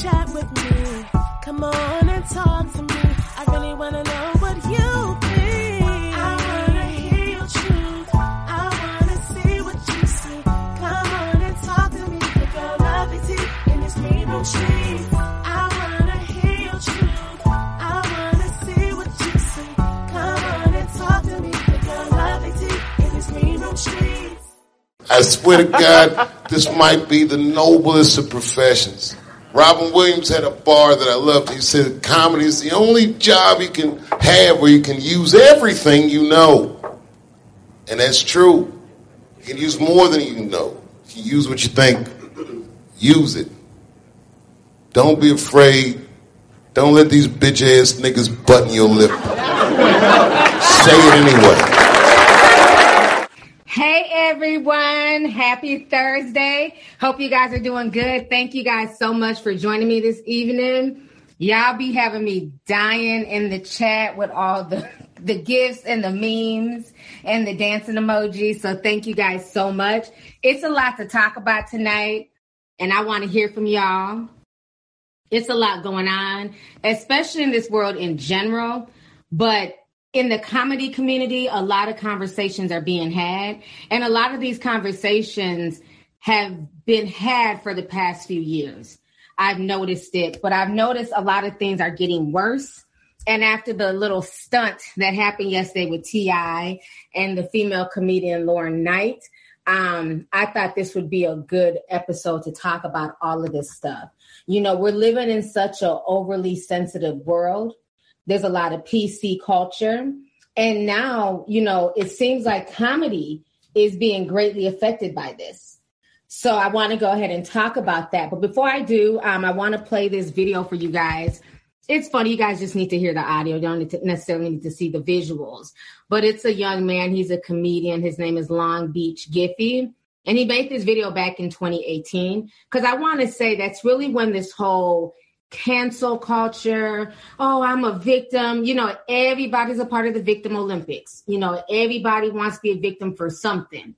chat with me. Come on and talk to me. I really wanna know what you think. I wanna hear your truth. I wanna see what you see. Come on and talk to me. Pick your love and tea in this rainbow tree. I wanna hear your truth. I wanna see what you see. Come on and talk to me. Pick your love and tea in this rainbow tree. I swear to God, this might be the noblest of professions. Robin Williams had a bar that I loved. He said comedy is the only job you can have where you can use everything you know. And that's true. You can use more than you know. You can use what you think. Use it. Don't be afraid. Don't let these bitch-ass niggas button your lip. Say it anyway. Hey everyone, happy Thursday. Hope you guys are doing good. Thank you guys so much for joining me this evening. Y'all be having me dying in the chat with all the gifts and the memes and the dancing emojis. So thank you guys so much. It's a lot to talk about tonight, and I want to hear from y'all. It's a lot going on, especially in this world in general, but in the comedy community, a lot of conversations are being had, and a lot of these conversations have been had for the past few years. I've noticed it, but I've noticed a lot of things are getting worse. And after the little stunt that happened yesterday with T.I. and the female comedian Lauren Knight, I thought this would be a good episode to talk about all of this stuff. You know, we're living in such an overly sensitive world. There's a lot of PC culture. And now, you know, it seems like comedy is being greatly affected by this. So I want to go ahead and talk about that. But before I do, I want to play this video for you guys. It's funny. You guys just need to hear the audio. You don't need to necessarily need to see the visuals. But it's a young man. He's a comedian. His name is Long Beach Griffy. And he made this video back in 2018. Because I want to say that's really when this whole cancel culture. Oh, I'm a victim. You know, everybody's a part of the Victim Olympics. You know, everybody wants to be a victim for something.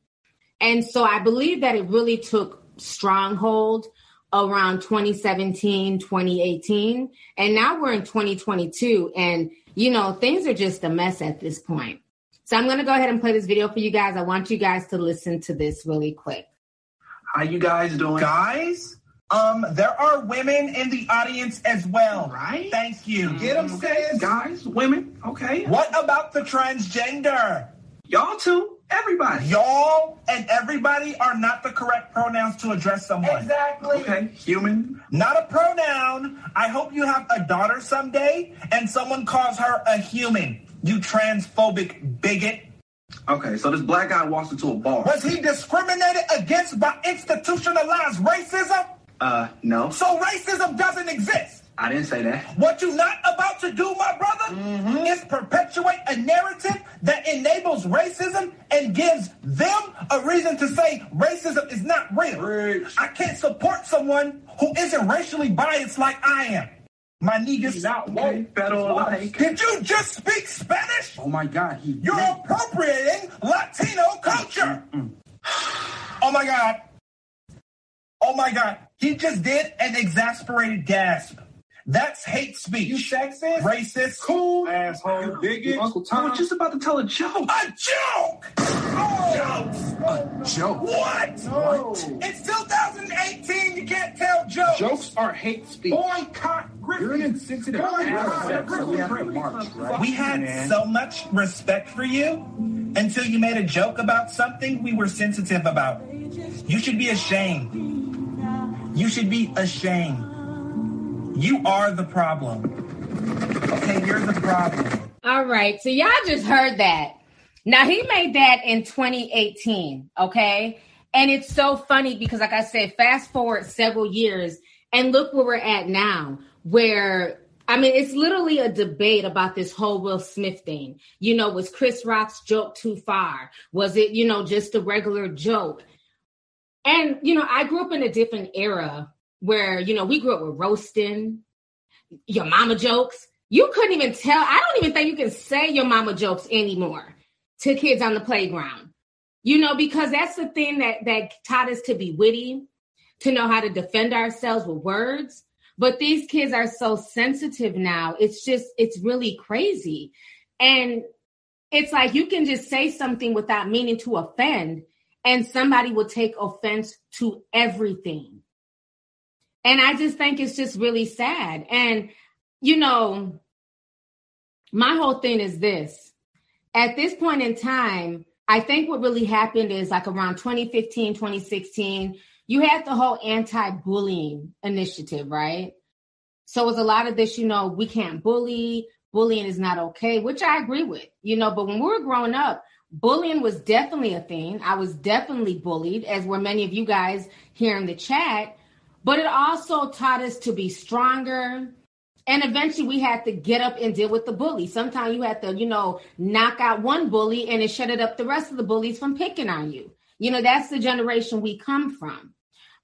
And so I believe that it really took stronghold around 2017, 2018. And now we're in 2022. And, you know, things are just a mess at this point. So I'm going to go ahead and play this video for you guys. I want you guys to listen to this really quick. How you guys doing? Guys? There are women in the audience as well. Right. Thank you. Get them, sis. Guys, women. Okay. What about the transgender? Y'all too. Everybody. Y'all and everybody are not the correct pronouns to address someone. Exactly. Okay. Human. Not a pronoun. I hope you have a daughter someday and someone calls her a human. You transphobic bigot. Okay, so this black guy walks into a bar. Was he discriminated against by institutionalized racism? No. So racism doesn't exist. I didn't say that. What you're not about to do, my brother, is perpetuate a narrative that enables racism and gives them a reason to say racism is not real. Rich. I can't support someone who isn't racially biased like I am. My niggas out. Like. Did you just speak Spanish? Oh, my God. You're appropriating Latino culture. Oh, my God. Oh, my God. He just did an exasperated gasp. That's hate speech. You sexist? Racist. Cool. Asshole. Bigot. Uncle Tom. I was just about to tell a joke. A joke! Joke. What? No. It's 2018. You can't tell jokes. Jokes are hate speech. Boycott Griffin. You're an insensitive. Boycott Griffin. We had so much respect for you until you made a joke about something we were sensitive about. You should be ashamed. You should be ashamed. You are the problem. Okay, you're the problem. All right, so y'all just heard that. Now, he made that in 2018, okay? And it's so funny because, like I said, fast forward several years, and look where we're at now, where, I mean, it's literally a debate about this whole Will Smith thing. You know, was Chris Rock's joke too far? Was it, you know, just a regular joke? And, you know, I grew up in a different era where, you know, we grew up with roasting, your mama jokes. You couldn't even tell. I don't even think you can say your mama jokes anymore to kids on the playground, you know, because that's the thing that taught us to be witty, to know how to defend ourselves with words. But these kids are so sensitive now. It's just, it's really crazy. And it's like, you can just say something without meaning to offend, and somebody will take offense to everything. And I just think it's just really sad. And, you know, my whole thing is this. At this point in time, I think what really happened is like around 2015, 2016, you had the whole anti-bullying initiative, right? So it was a lot of this, you know, we can't bully, bullying is not okay, which I agree with, you know, but when we were growing up, bullying was definitely a thing. I was definitely bullied, as were many of you guys here in the chat, but it also taught us to be stronger. And eventually we had to get up and deal with the bully. Sometimes you had to, you know, knock out one bully and it shutted up the rest of the bullies from picking on you. You know, that's the generation we come from.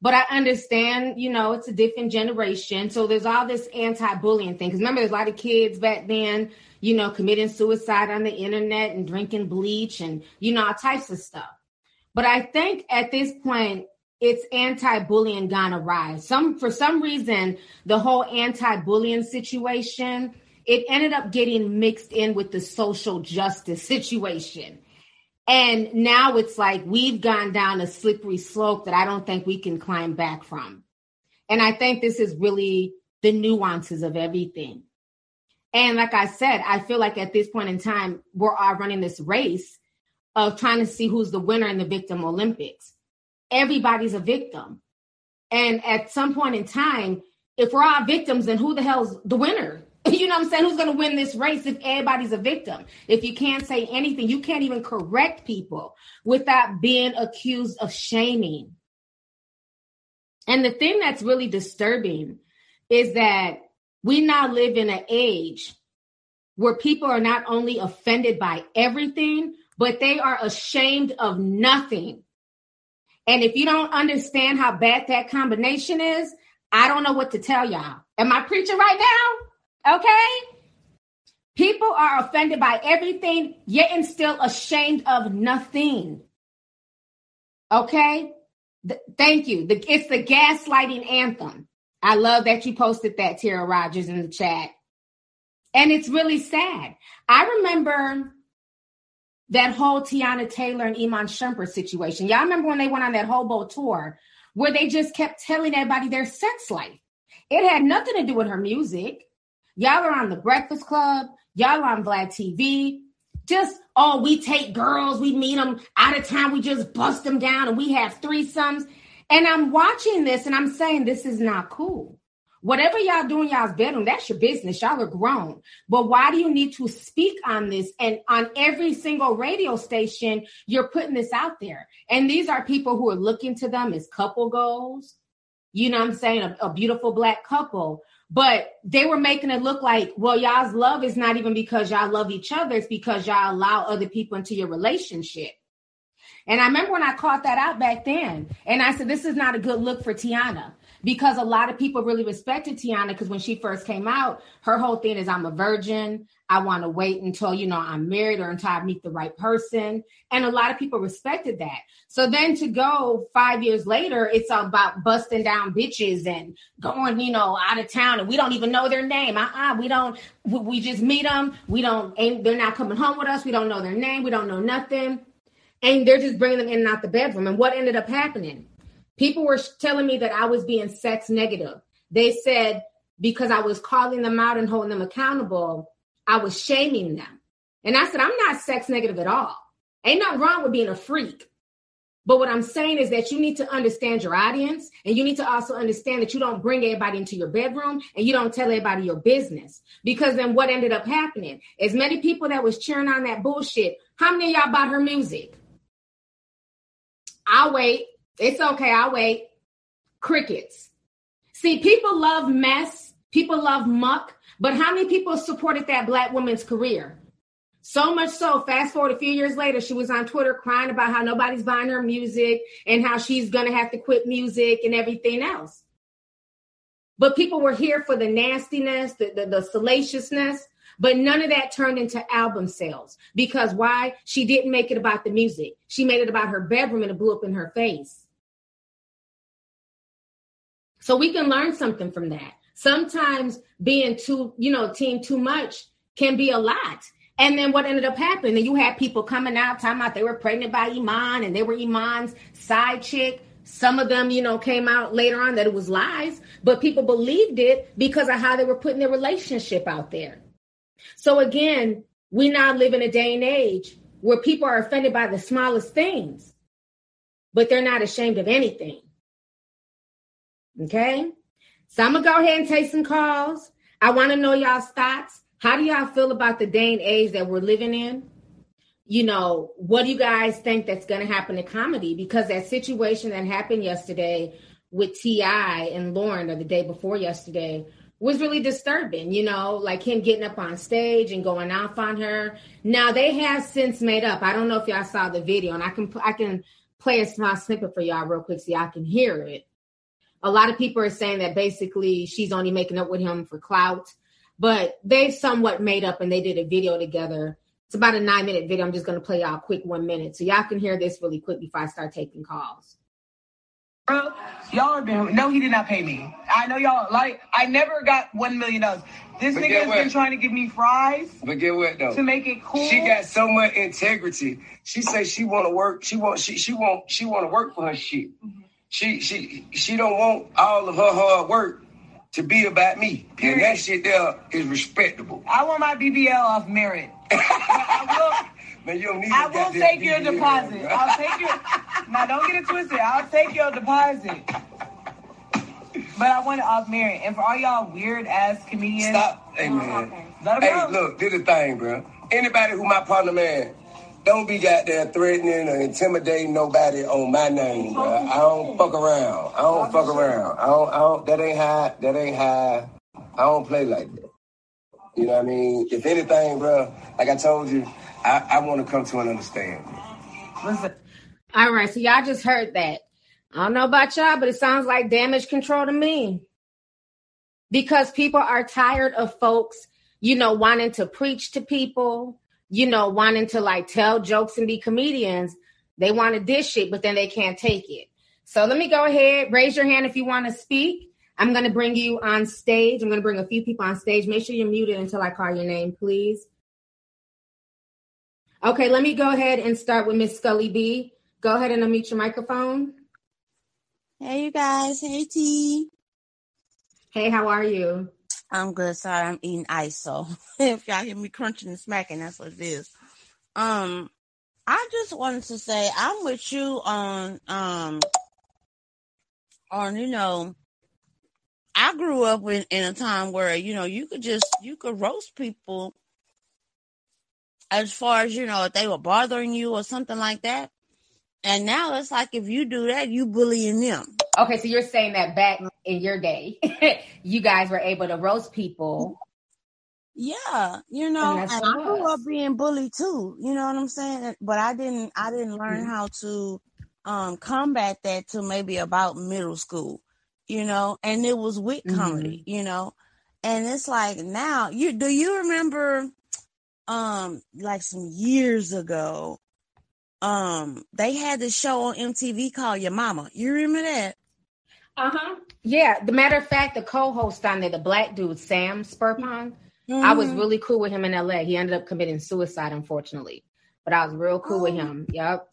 But I understand, you know, it's a different generation. So there's all this anti-bullying thing. Because remember, there's a lot of kids back then, you know, committing suicide on the internet and drinking bleach and, you know, all types of stuff. But I think at this point, it's anti-bullying gone awry. For some reason, the whole anti-bullying situation, it ended up getting mixed in with the social justice situation. And now it's like we've gone down a slippery slope that I don't think we can climb back from. And I think this is really the nuances of everything. And like I said, I feel like at this point in time, we're all running this race of trying to see who's the winner in the victim Olympics. Everybody's a victim. And at some point in time, if we're all victims, then who the hell's the winner? You know what I'm saying? Who's going to win this race if everybody's a victim? If you can't say anything, you can't even correct people without being accused of shaming. And the thing that's really disturbing is that we now live in an age where people are not only offended by everything, but they are ashamed of nothing. And if you don't understand how bad that combination is, I don't know what to tell y'all. Am I preaching right now? Okay, people are offended by everything, yet and still ashamed of nothing. Okay, thank you. It's the gaslighting anthem. I love that you posted that, Tara Rogers, in the chat. And it's really sad. I remember that whole Teyana Taylor and Iman Shumpert situation. Y'all remember when they went on that hobo tour where they just kept telling everybody their sex life? It had nothing to do with her music. Y'all are on The Breakfast Club. Y'all are on Vlad TV. Just, oh, we take girls. We meet them out of town. We just bust them down and we have threesomes. And I'm watching this and I'm saying, this is not cool. Whatever y'all do in y'all's bedroom, that's your business. Y'all are grown. But why do you need to speak on this? And on every single radio station, you're putting this out there. And these are people who are looking to them as couple goals. You know what I'm saying? A beautiful black couple. But they were making it look like, well, y'all's love is not even because y'all love each other. It's because y'all allow other people into your relationship. And I remember when I caught that out back then. And I said, this is not a good look for Teyana. Because a lot of people really respected Teyana. Because when she first came out, her whole thing is, I'm a virgin. I want to wait until, you know, I'm married or until I meet the right person. And a lot of people respected that. So then to go 5 years later, it's about busting down bitches and going, you know, out of town. And we don't even know their name. We just meet them. They're not coming home with us. We don't know their name. We don't know nothing. And they're just bringing them in and out the bedroom. And what ended up happening? People were telling me that I was being sex negative. They said because I was calling them out and holding them accountable, I was shaming them. And I said, I'm not sex negative at all. Ain't nothing wrong with being a freak. But what I'm saying is that you need to understand your audience, and you need to also understand that you don't bring everybody into your bedroom and you don't tell everybody your business. Because then what ended up happening? As many people that was cheering on that bullshit, how many of y'all bought her music? I'll wait. It's okay, I'll wait. Crickets. See, people love mess. People love muck. But how many people supported that black woman's career? So much so, fast forward a few years later, she was on Twitter crying about how nobody's buying her music and how she's going to have to quit music and everything else. But people were here for the nastiness, the salaciousness. But none of that turned into album sales. Because why? She didn't make it about the music. She made it about her bedroom, and it blew up in her face. So we can learn something from that. Sometimes being too, team too much can be a lot. And then what ended up happening, and you had people coming out, talking about they were pregnant by Iman and they were Iman's side chick. Some of them, came out later on that it was lies, but people believed it because of how they were putting their relationship out there. So again, we now live in a day and age where people are offended by the smallest things, but they're not ashamed of anything. Okay? So I'm going to go ahead and take some calls. I want to know y'all's thoughts. How do y'all feel about the day and age that we're living in? What do you guys think that's going to happen to comedy? Because that situation that happened yesterday with T.I. and Lauren, or the day before yesterday, was really disturbing, like him getting up on stage and going off on her. Now, they have since made up. I don't know if y'all saw the video, and I can play a small snippet for y'all real quick so y'all can hear it. A lot of people are saying that basically she's only making up with him for clout, but they've somewhat made up, and they did a video together. It's about a 9-minute video. I'm just going to play y'all a quick 1 minute so y'all can hear this really quick before I start taking calls. Bro, y'all are being... No, he did not pay me. I know y'all... I never got $1 million. This nigga has been trying to give me fries. But get what, though? To make it cool. She got so much integrity. She says she want to work. She want to work for her shit. Mm-hmm. She don't want all of her hard work to be about me. Period. And that shit there is respectable. I want my BBL off merit. I will take your deposit. I'll take your... Now, don't get it twisted. I'll take your deposit. But I want it off merit. And for all y'all weird-ass comedians... Stop. Hey, man. Okay. Look, do the thing, bro. Anybody who my partner, man, don't be out there threatening or intimidating nobody on my name, bro. I don't fuck around. That ain't high. I don't play like that. You know what I mean? If anything, bro, like I told you, I want to come to an understanding. All right, so y'all just heard that. I don't know about y'all, but it sounds like damage control to me. Because people are tired of folks, wanting to preach to people, wanting to tell jokes and be comedians. They want to dish it, but then they can't take it. So let me go ahead, raise your hand if you want to speak. I'm going to bring you on stage. I'm going to bring a few people on stage. Make sure you're muted until I call your name, please. Okay, let me go ahead and start with Miss Scully B. Go ahead and unmute your microphone. Hey, you guys. Hey, T. Hey, how are you? I'm good. Sorry, I'm eating ice, so if y'all hear me crunching and smacking, that's what it is. I just wanted to say I'm with you on I grew up in a time where, you could roast people as far as, if they were bothering you or something like that. And now it's like, if you do that, you bullying them. Okay, so you're saying that back in your day, you guys were able to roast people. Yeah, and I grew up being bullied too, you know what I'm saying? But I didn't learn how to combat that till maybe about middle school. And it was wit comedy, and it's like now do you remember, some years ago, they had this show on MTV called Your Mama. You remember that? Uh-huh. Yeah. The matter of fact, the co-host on there, the black dude, Sam Spurpong, I was really cool with him in LA. He ended up committing suicide, unfortunately, but I was real cool with him. Yep.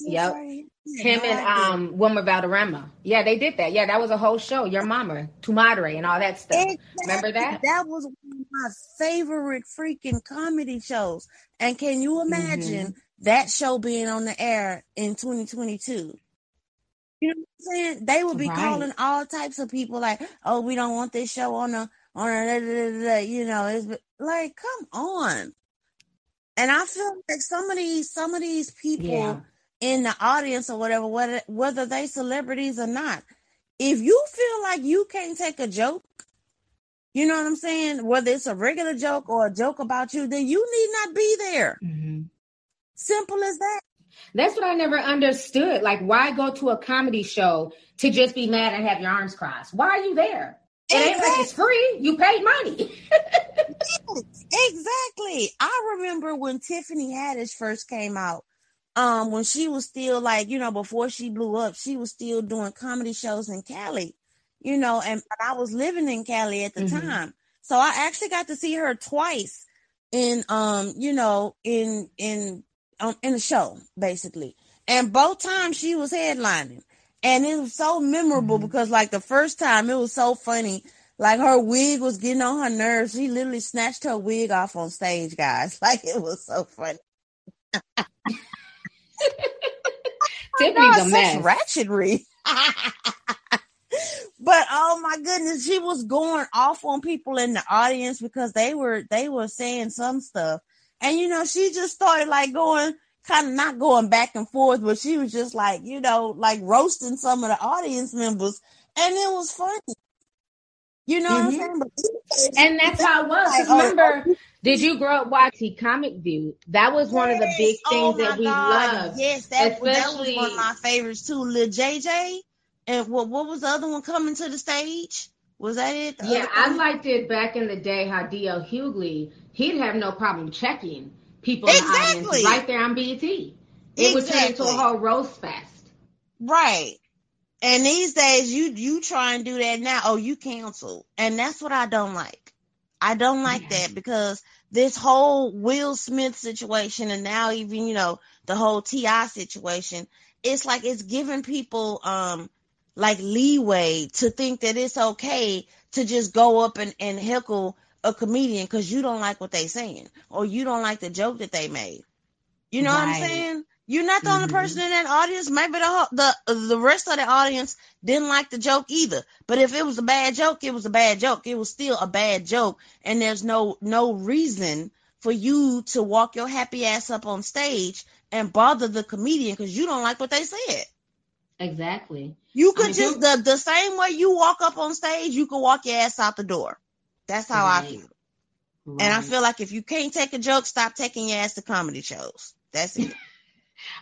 Yep. Sorry. Him and Wilmer Valderrama. Yeah, they did that. Yeah, that was a whole show. Your Mama, Tu Madre, and all that stuff. Exactly. Remember that? That was one of my favorite freaking comedy shows. And can you imagine that show being on the air in 2022? You know what I'm saying? They would be calling all types of people like, "Oh, we don't want this show on a it's like, come on." And I feel like some of these people in the audience or whatever, whether they celebrities or not, if you feel like you can't take a joke, you know what I'm saying, whether it's a regular joke or a joke about you, then you need not be there. Mm-hmm. Simple as that. That's what I never understood. Like, why go to a comedy show to just be mad and have your arms crossed? Why are you there? It ain't like it's free. You paid money. Exactly. I remember when Tiffany Haddish first came out, when she was still before she blew up, she was still doing comedy shows in Cali. you know, and I was living in Cali at the mm-hmm. time. So I actually got to see her twice in a show, basically. And both times she was headlining. And it was so memorable mm-hmm. because, like, the first time, it was so funny. Like, her wig was getting on her nerves. She literally snatched her wig off on stage, guys. Like, it was so funny. Tiffany's a mess. Such ratchetry. But, oh, my goodness, she was going off on people in the audience because they were saying some stuff. And, you know, she just started, like, going... kind of not going back and forth, but she was just like, you know, like roasting some of the audience members, and it was funny. You know mm-hmm. what I'm saying? And that's how it was. Like, remember, did you grow up watching Comic View? That was one of the big things that we loved. Yes, that was one of my favorites too. Lil JJ, and what was the other one coming to the stage? Was that it? Yeah, I liked it back in the day how D.L. Hughley, he'd have no problem checking people exactly. in the audience right there on BET. It exactly. would turn into a whole roast fest. Right. And these days, you try and do that now. Oh, you cancel. And that's what I don't like. I don't like yeah. that, because this whole Will Smith situation, and now even, you know, the whole T.I. situation, it's like it's giving people like leeway to think that it's okay to just go up and heckle a comedian because you don't like what they saying, or you don't like the joke that they made. You know right. what I'm saying? You're not the mm-hmm. only person in that audience. Maybe the rest of the audience didn't like the joke either. But if it was a bad joke, it was a bad joke. It was still a bad joke, and there's no reason for you to walk your happy ass up on stage and bother the comedian because you don't like what they said. Exactly. You could the same way you walk up on stage, you could walk your ass out the door. That's how right. I feel. Right. And I feel like if you can't take a joke, stop taking your ass to comedy shows. That's it.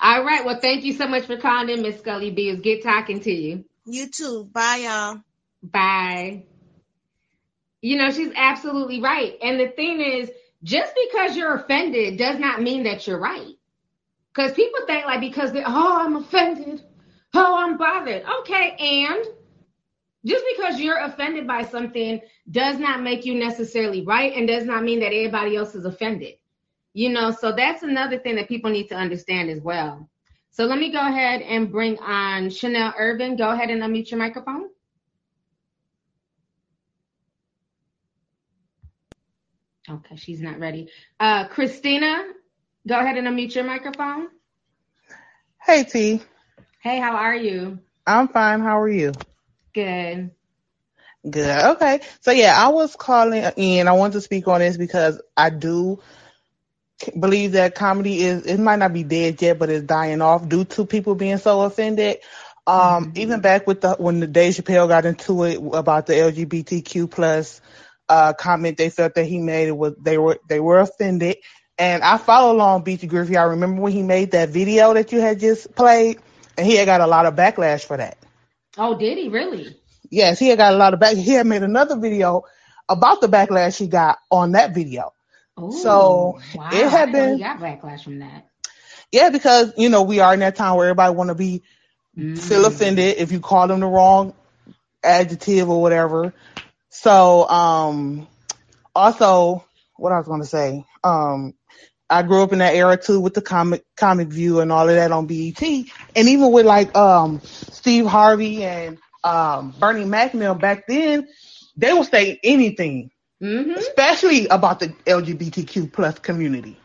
All right. Well, thank you so much for calling in, Miss Scully B. It was good talking to you. You too. Bye, y'all. Bye. You know, she's absolutely right. And the thing is, just because you're offended does not mean that you're right. Because people think like, because they're, oh, I'm offended. Oh, I'm bothered. Okay, and... just because you're offended by something does not make you necessarily right, and does not mean that everybody else is offended. You know, so that's another thing that people need to understand as well. So let me go ahead and bring on Chanel Urban. Go ahead and unmute your microphone. Okay, she's not ready. Christina, go ahead and unmute your microphone. Hey, T. Hey, how are you? I'm fine. How are you? Good. Okay. So yeah, I was calling in. I wanted to speak on this because I do believe that comedy it might not be dead yet, but it's dying off due to people being so offended. Mm-hmm. Even back with when the Dave Chappelle got into it about the LGBTQ plus comment they felt that he made, they were offended. And I follow Long Beach Griffy. I remember when he made that video that you had just played, and he had got a lot of backlash for that. Oh, did he really? Yes, he had got a lot of backlash. He had made another video about the backlash he got on that video. Ooh, so wow. It had been. He got backlash from that. Yeah, because you know we are in that time where everybody want to be feel offended if you call them the wrong adjective or whatever. So also, what I was going to say, I grew up in that era too with the comic view and all of that on BET, and even with like Steve Harvey and Bernie McNeil back then, they would say anything, mm-hmm. especially about the LGBTQ plus community.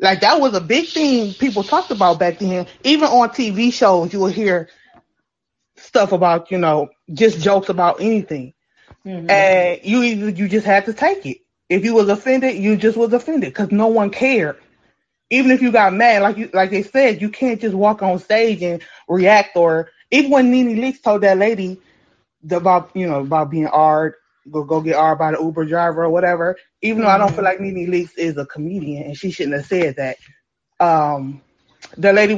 Like that was a big thing people talked about back then. Even on TV shows, you would hear stuff about, you know, just jokes about anything, mm-hmm. and you just had to take it. If you was offended, you just was offended because no one cared. Even if you got mad, like they said, you can't just walk on stage and react. Or even when NeNe Leakes told that lady about being R'd, go get R'd by the Uber driver or whatever, even though I don't feel like NeNe Leakes is a comedian and she shouldn't have said that. The lady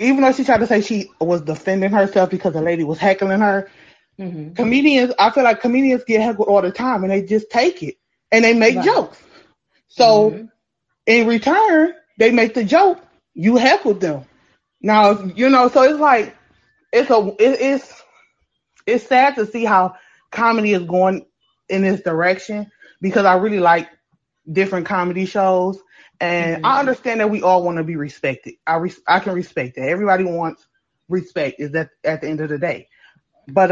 even though she tried to say she was defending herself because the lady was heckling her, mm-hmm. I feel like comedians get heckled all the time and they just take it. And they make right. jokes. So mm-hmm. in return, they make the joke. You heckled them. Now, you know, so it's like, it's sad to see how comedy is going in this direction because I really like different comedy shows. And I understand that we all want to be respected. I can respect that. Everybody wants respect is that at the end of the day. But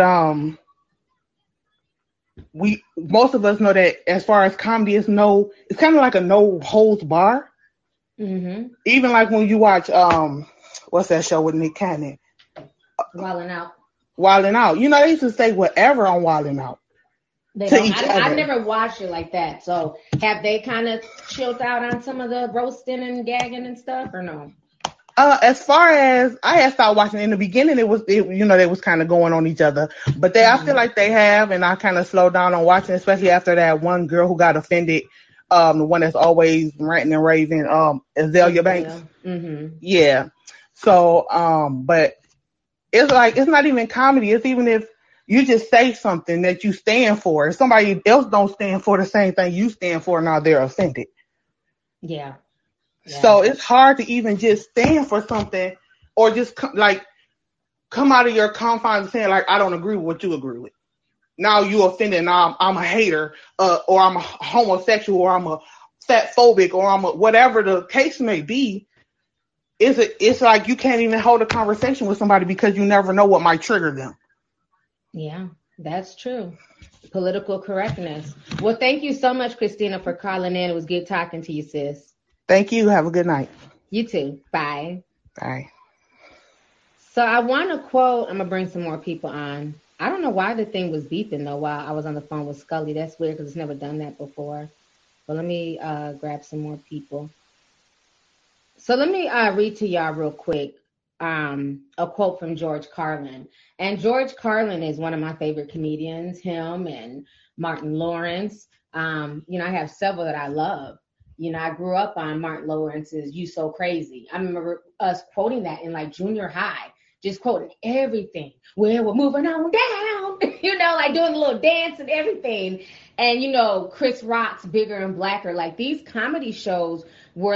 we most of us know that as far as comedy, it's kind of like a no holds bar. Mm-hmm. Even like when you watch what's that show with Nick Cannon? Wild 'n Out. Wild 'n Out. You know, they used to say whatever on Wild 'n Out. I never watched it like that. So have they kind of chilled out on some of the roasting and gagging and stuff, or no? As far as I had started watching in the beginning, they was kind of going on each other. But I feel like they have, and I kind of slowed down on watching, especially after that one girl who got offended, the one that's always ranting and raving, Azalea Banks. Mm-hmm. Yeah. So, but it's like it's not even comedy. It's even if you just say something that you stand for. If somebody else don't stand for the same thing you stand for, now they're offended. Yeah. So it's hard to even just stand for something or just come out of your confines and saying, I don't agree with what you agree with. Now you offended. Now I'm a hater or I'm a homosexual or I'm a fatphobic or I'm a whatever the case may be. It's like you can't even hold a conversation with somebody because you never know what might trigger them. Yeah, that's true. Political correctness. Well, thank you so much, Christina, for calling in. It was good talking to you, sis. Thank you. Have a good night. You too. Bye. Bye. So I want to quote, I'm going to bring some more people on. I don't know why the thing was beeping, though, while I was on the phone with Scully. That's weird because it's never done that before. But let me grab some more people. So let me read to y'all real quick. A quote from George Carlin. And George Carlin is one of my favorite comedians, him and Martin Lawrence. I have several that I love. I grew up on Martin Lawrence's You So Crazy. I remember us quoting that in junior high, just quoting everything. Well, we're moving on down, doing a little dance and everything. And, Chris Rock's Bigger and Blacker, these comedy shows were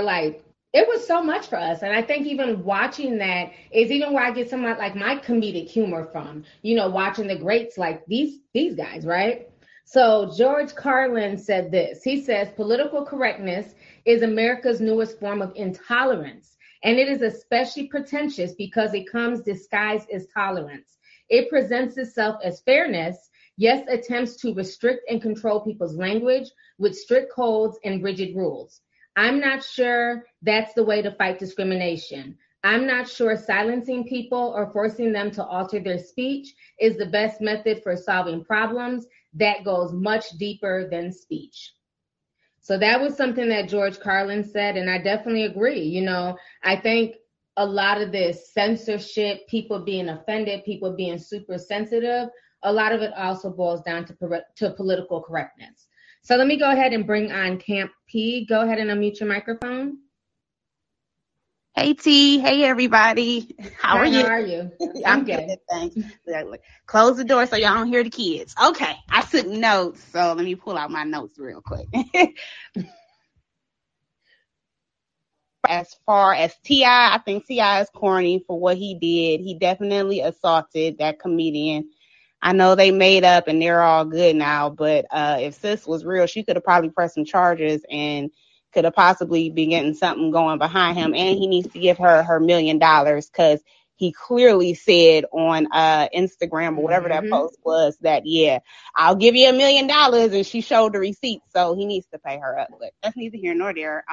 it was so much for us. And I think even watching that is even where I get some of my comedic humor from, watching the greats like these guys, right? So George Carlin said this. He says, political correctness is America's newest form of intolerance. And it is especially pretentious because it comes disguised as tolerance. It presents itself as fairness, yes, attempts to restrict and control people's language with strict codes and rigid rules. I'm not sure that's the way to fight discrimination. I'm not sure silencing people or forcing them to alter their speech is the best method for solving problems. That goes much deeper than speech. So that was something that George Carlin said, and I definitely agree. I think a lot of this censorship, people being offended, people being super sensitive, a lot of it also boils down to political correctness. So let me go ahead and bring on Camp P. Go ahead and unmute your microphone. Hey, T. Hey, everybody. How are you? How are you? I'm good. Thanks. Close the door so y'all don't hear the kids. Okay. I took notes, so let me pull out my notes real quick. As far as T.I., I think T.I. is corny for what he did. He definitely assaulted that comedian. I know they made up and they're all good now, but if sis was real, she could have probably pressed some charges and could have possibly been getting something going behind him. And he needs to give her her $1 million because he clearly said on Instagram or whatever that post was that, yeah, I'll give you $1 million. And she showed the receipt. So he needs to pay her up. But that's neither here nor there.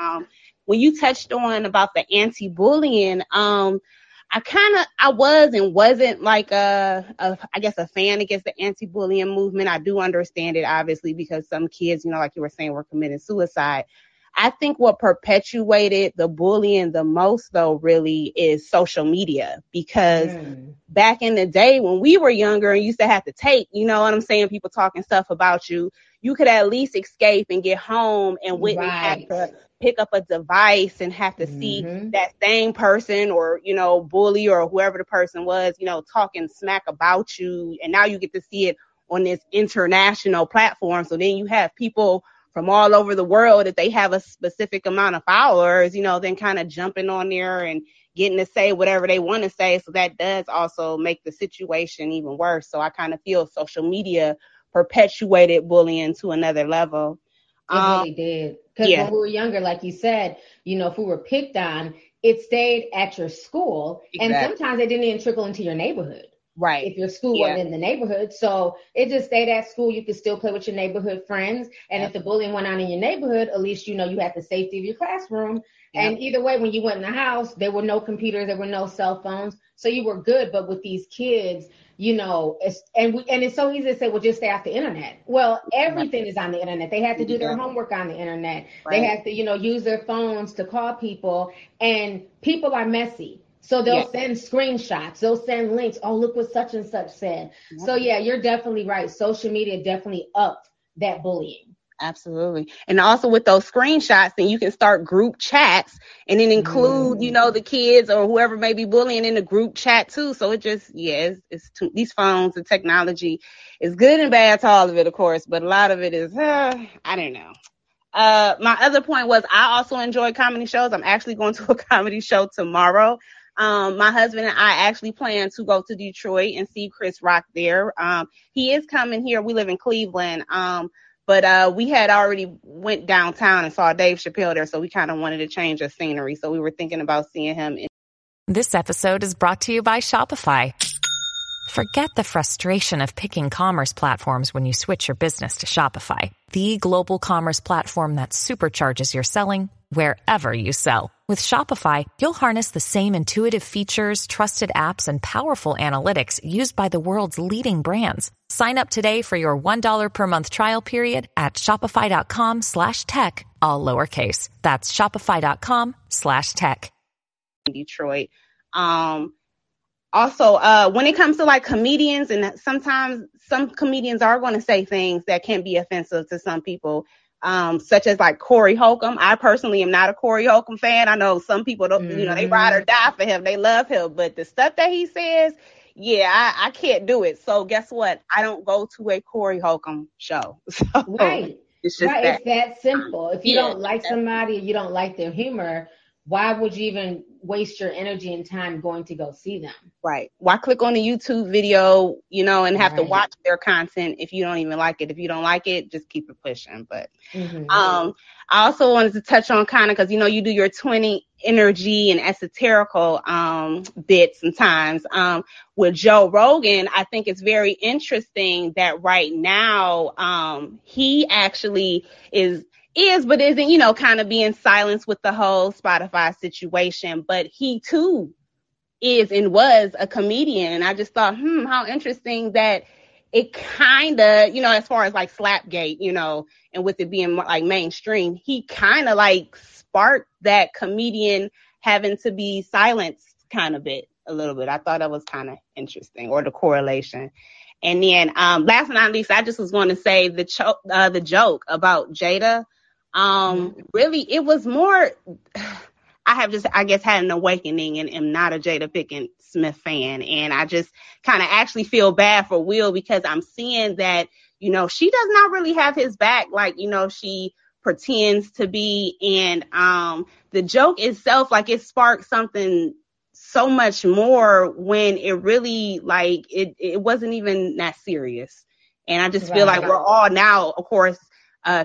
When you touched on about the anti-bullying, I was and wasn't a fan against the anti-bullying movement. I do understand it, obviously, because some kids, like you were saying, were committing suicide. I think what perpetuated the bullying the most, though, really is social media, because back in the day when we were younger and used to have to tape, you know what I'm saying, people talking stuff about you, you could at least escape and get home and wouldn't have to pick up a device and have to see that same person or, bully or whoever the person was, talking smack about you. And now you get to see it on this international platform. So then you have people from all over the world, if they have a specific amount of followers, then kind of jumping on there and getting to say whatever they want to say. So that does also make the situation even worse. So I kind of feel social media perpetuated bullying to another level. It really did. Because when we were younger, like you said, you know, if we were picked on, it stayed at your school. Exactly. And sometimes it didn't even trickle into your neighborhood. Right. If your school wasn't in the neighborhood. So it just stayed at school. You could still play with your neighborhood friends. And if the bullying went on in your neighborhood, at least, you know, you had the safety of your classroom. Yep. And either way, when you went in the house, there were no computers, there were no cell phones. So you were good. But with these kids, you know, it's so easy to say, well, just stay off the internet. Well, everything is on the internet. They have to do their homework on the internet. Right. They have to, you know, use their phones to call people, and people are messy. So they'll send screenshots, they'll send links. Oh, look what such and such said. Yep. So you're definitely right. Social media definitely upped that bullying. Absolutely. And also with those screenshots, then you can start group chats and then include, you know, the kids or whoever may be bullying in the group chat too. So it just, it's too, these phones and technology is good and bad to all of it, of course, but a lot of it is, I don't know. My other point was I also enjoy comedy shows. I'm actually going to a comedy show tomorrow. My husband and I actually plan to go to Detroit and see Chris Rock there. He is coming here. We live in Cleveland. But we had already went downtown and saw Dave Chappelle there. So we kind of wanted to change the scenery. So we were thinking about seeing him. This episode is brought to you by Shopify. Forget the frustration of picking commerce platforms when you switch your business to Shopify, the global commerce platform that supercharges your selling wherever you sell. With Shopify, you'll harness the same intuitive features, trusted apps, and powerful analytics used by the world's leading brands. Sign up today for your $1 per month trial period at shopify.com/tech, all lowercase. That's shopify.com/tech. Detroit. Also, when it comes to like comedians, and sometimes some comedians are going to say things that can be offensive to some people. Such as like Corey Holcomb. I personally am not a Corey Holcomb fan. I know some people don't, you know, they ride or die for him. They love him, but the stuff that he says, I can't do it. So guess what? I don't go to a Corey Holcomb show. So it's just that. It's that simple. If you don't like somebody, you don't like their humor, why would you even waste your energy and time going to go see them? Right. Why click on the YouTube video, you know, and have to watch their content if you don't even like it? If you don't like it, just keep it pushing. But I also wanted to touch on kind of, because, you know, you do your 20 energy and esoterical bits sometimes. With Joe Rogan, I think it's very interesting that right now he actually isn't, you know, kind of being silenced with the whole Spotify situation. But he, too, is and was a comedian. And I just thought, how interesting that it kind of, you know, as far as like Slapgate, you know, and with it being like mainstream, he kind of like sparked that comedian having to be silenced kind of bit a little bit. I thought that was kind of interesting, or the correlation. And then last but not least, I just was going to say the joke about Jada. Really, it was more, I guess had an awakening and am not a Jada Pinkett Smith fan. And I just kind of actually feel bad for Will, because I'm seeing that, you know, she does not really have his back. Like, you know, she pretends to be. And the joke itself, like, it sparked something so much more when it really, like, it wasn't even that serious. And I just feel like we're all now, of course,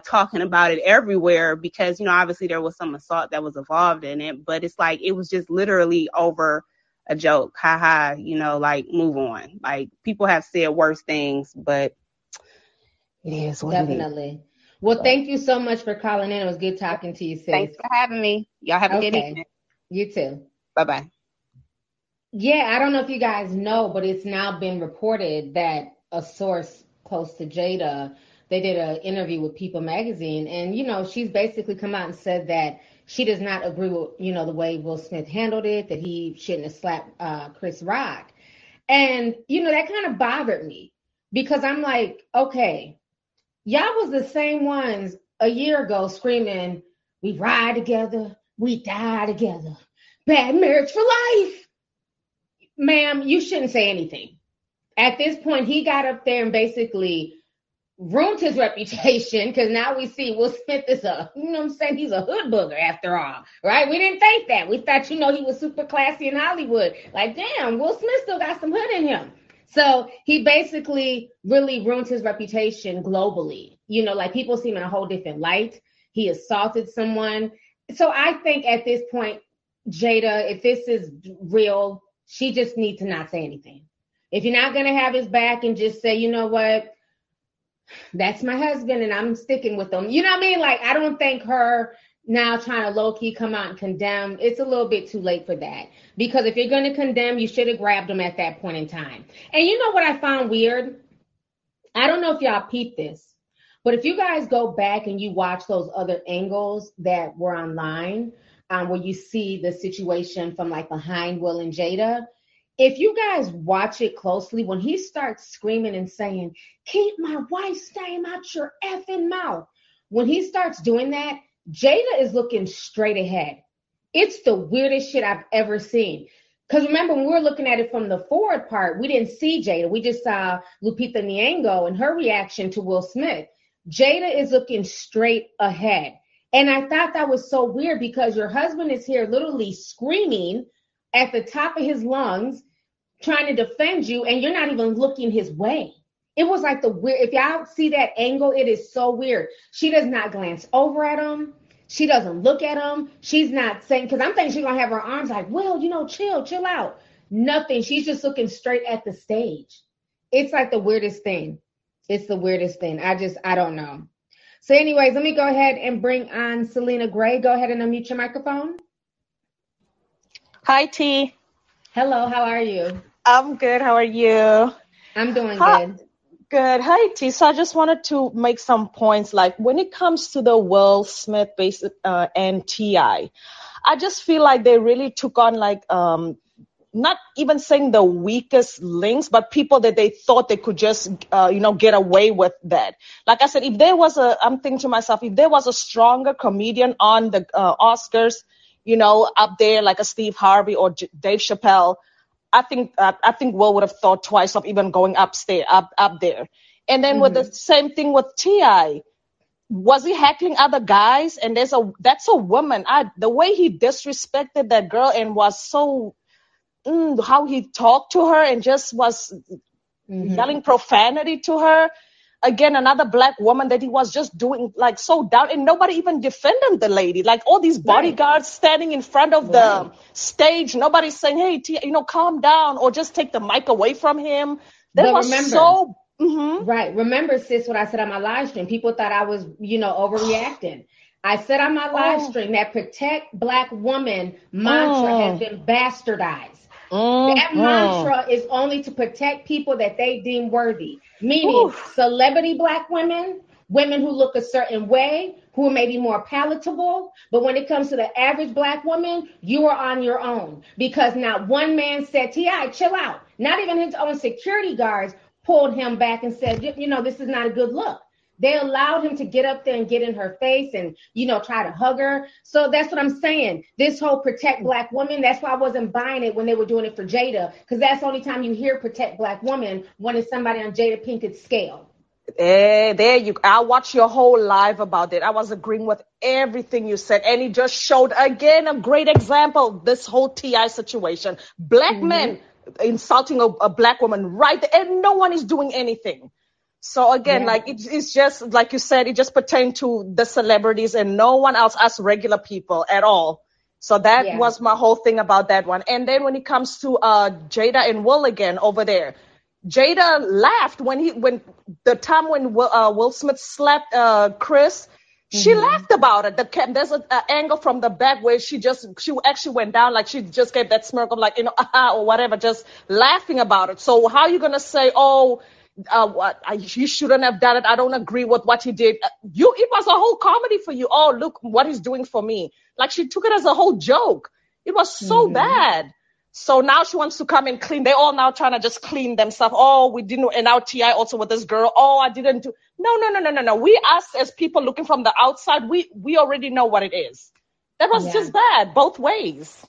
talking about it everywhere, because, you know, obviously there was some assault that was involved in it, but it's like it was just literally over a joke. Haha, you know, like, move on. Like, people have said worse things, but it is what it is. Well, thank you so much for calling in. It was good talking to you, sis. Thanks for having me. Y'all have a good evening. You too. Bye-bye. Yeah, I don't know if you guys know, but it's now been reported that a source close to Jada, they did an interview with People magazine, and, you know, she's basically come out and said that she does not agree with, you know, the way Will Smith handled it, that he shouldn't have slapped Chris Rock. And, you know, that kind of bothered me, because I'm like, okay, y'all was the same ones a year ago screaming, we ride together, we die together, bad marriage for life. Ma'am, you shouldn't say anything. At this point, he got up there and basically ruined his reputation, because now we see Will Smith is a, you know what I'm saying, he's a hood booger after all, right? We didn't think that. We thought, you know, he was super classy in Hollywood. Like, damn, Will Smith still got some hood in him. So he basically really ruined his reputation globally. You know, like people see him in a whole different light. He assaulted someone. So I think at this point, Jada, if this is real, she just needs to not say anything. If you're not going to have his back and just say, you know what, that's my husband and I'm sticking with him. You know what I mean? Like, I don't think her now trying to low-key come out and condemn, it's a little bit too late for that. Because if you're going to condemn, you should have grabbed him at that point in time. And you know what I found weird? I don't know if y'all peeped this, but if you guys go back and you watch those other angles that were online, where you see the situation from like behind Will and Jada, if you guys watch it closely, when he starts screaming and saying, keep my wife's name out your effing mouth, when he starts doing that, Jada is looking straight ahead. It's the weirdest shit I've ever seen. Because remember, when we were looking at it from the forward part, we didn't see Jada. We just saw Lupita Nyong'o and her reaction to Will Smith. Jada is looking straight ahead. And I thought that was so weird because your husband is here literally screaming at the top of his lungs, trying to defend you, and you're not even looking his way. It was like the weird, if y'all see that angle, it is so weird. She does not glance over at him. She doesn't look at him. She's not saying, because I'm thinking she's going to have her arms like, well, you know, chill out. Nothing. She's just looking straight at the stage. It's like the weirdest thing. It's the weirdest thing. I don't know. So anyways, let me go ahead and bring on Selena Gray. Go ahead and unmute your microphone. Hi, T. Hello. How are you? I'm good. How are you? I'm doing good. Good. Hi, T. So I just wanted to make some points. Like when it comes to the Will Smith basic, and T.I., I just feel like they really took on like not even saying the weakest links, but people that they thought they could just, get away with that. Like I said, I'm thinking to myself, if there was a stronger comedian on the Oscars, you know, up there like a Steve Harvey or Dave Chappelle, I think Will would have thought twice of even going up there. And then with the same thing with T.I., was he heckling other guys? And that's a woman. The way he disrespected that girl and was so how he talked to her and just was yelling profanity to her. Again, another black woman that he was just doing like so down, and nobody even defended the lady. Like all these bodyguards standing in front of the stage, nobody's saying, "Hey, calm down," or just take the mic away from him. That was so right. Remember, sis, what I said on my live stream. People thought I was, overreacting. I said on my live stream that protect black woman mantra has been bastardized. That mantra is only to protect people that they deem worthy, meaning celebrity black women, women who look a certain way, who may be more palatable. But when it comes to the average black woman, you are on your own, because not one man said, T.I., chill out. Not even his own security guards pulled him back and said, this is not a good look. They allowed him to get up there and get in her face and, try to hug her. So that's what I'm saying. This whole protect black woman, that's why I wasn't buying it when they were doing it for Jada, because that's the only time you hear protect black woman, when it's somebody on Jada Pinkett's scale. I watched your whole live about it. I was agreeing with everything you said. And he just showed, again, a great example, this whole T.I. situation. Black men insulting a black woman right there, and no one is doing anything. So again, it's just like you said, it just pertained to the celebrities and no one else, us regular people at all. So that was my whole thing about that one. And then when it comes to Jada and Will again over there, Jada laughed when the time when Will Smith slapped Chris. She laughed about it. There's an angle from the back where she actually went down, like she just gave that smirk of like, or whatever, just laughing about it. So how are you gonna say, you shouldn't have done it, I don't agree with what he did? It was a whole comedy for you. Oh, look what he's doing for me. Like she took it as a whole joke. It was so bad. So now she wants to come and clean. They're all now trying to just clean themselves. Oh, we didn't. And now T.I. also with this girl. Oh, I didn't do. No. We, us as people looking from the outside, we already know what it is. That was just bad both ways.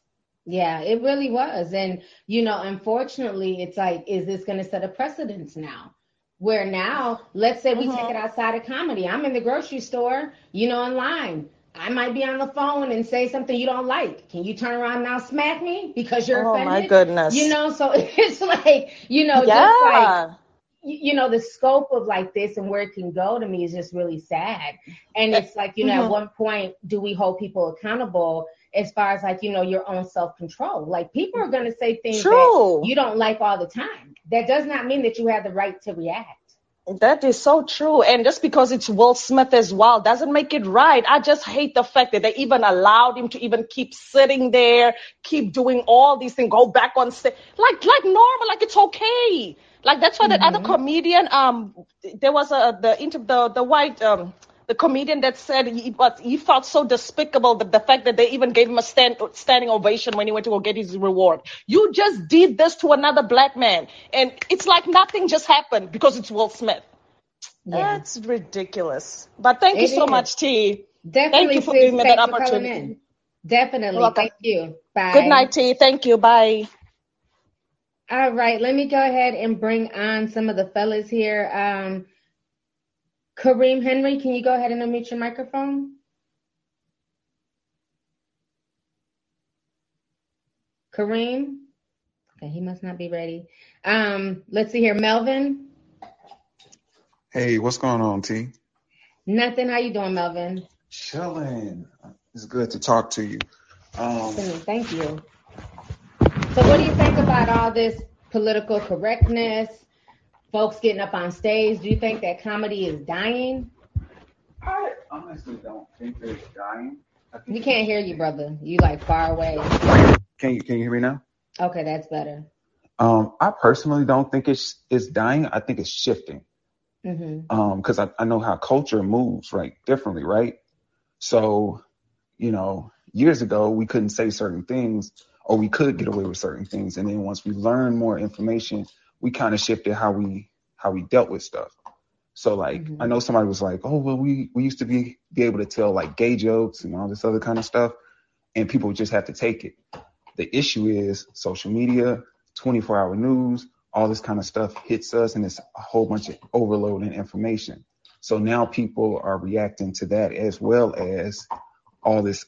Yeah, it really was. And, unfortunately, it's like, is this going to set a precedence now? Where now, let's say we take it outside of comedy. I'm in the grocery store, in line. I might be on the phone and say something you don't like. Can you turn around and now smack me because you're offended? Oh, my goodness. You know, so it's like, you know, just like, you know, the scope of like this and where it can go to me is just really sad. And it's like, you know, at one point, do we hold people accountable as far as like, you know, your own self-control? Like people are going to say things that you don't like all the time. That does not mean that you have the right to react. That is so true. And just because it's Will Smith as well doesn't make it right. I just hate the fact that they even allowed him to even keep sitting there, keep doing all these things, go back on stage. Like normal, like it's okay. Like that's why that other comedian, there was the comedian that said he felt so despicable that the fact that they even gave him a standing ovation when he went to go get his reward. You just did this to another black man. And it's like nothing just happened because it's Will Smith. Yeah. That's ridiculous. But thank you so much, T. Definitely. Thank you for giving me that opportunity. Definitely. Thank you. Bye. Good night, T. Thank you. Bye. All right. Let me go ahead and bring on some of the fellas here. Kareem Henry, can you go ahead and unmute your microphone? Kareem? Okay, he must not be ready. Let's see here. Melvin? Hey, what's going on, T? Nothing. How you doing, Melvin? Chilling. It's good to talk to you. Thank you. So what do you think about all this political correctness? Folks getting up on stage, do you think that comedy is dying? I honestly don't think it's dying. We can't hear you, brother. You like far away. Can you hear me now? Okay, that's better. I personally don't think it's dying. I think it's shifting. Because I know how culture moves differently, right? So, you know, years ago we couldn't say certain things, or we could get away with certain things, and then once we learn more information, we kind of shifted how we dealt with stuff. So I know somebody was like, oh, well, we used to be able to tell like gay jokes and all this other kind of stuff, and people just have to take it. The issue is social media, 24-hour news, all this kind of stuff hits us, and it's a whole bunch of overload and information. So now people are reacting to that as well as all this,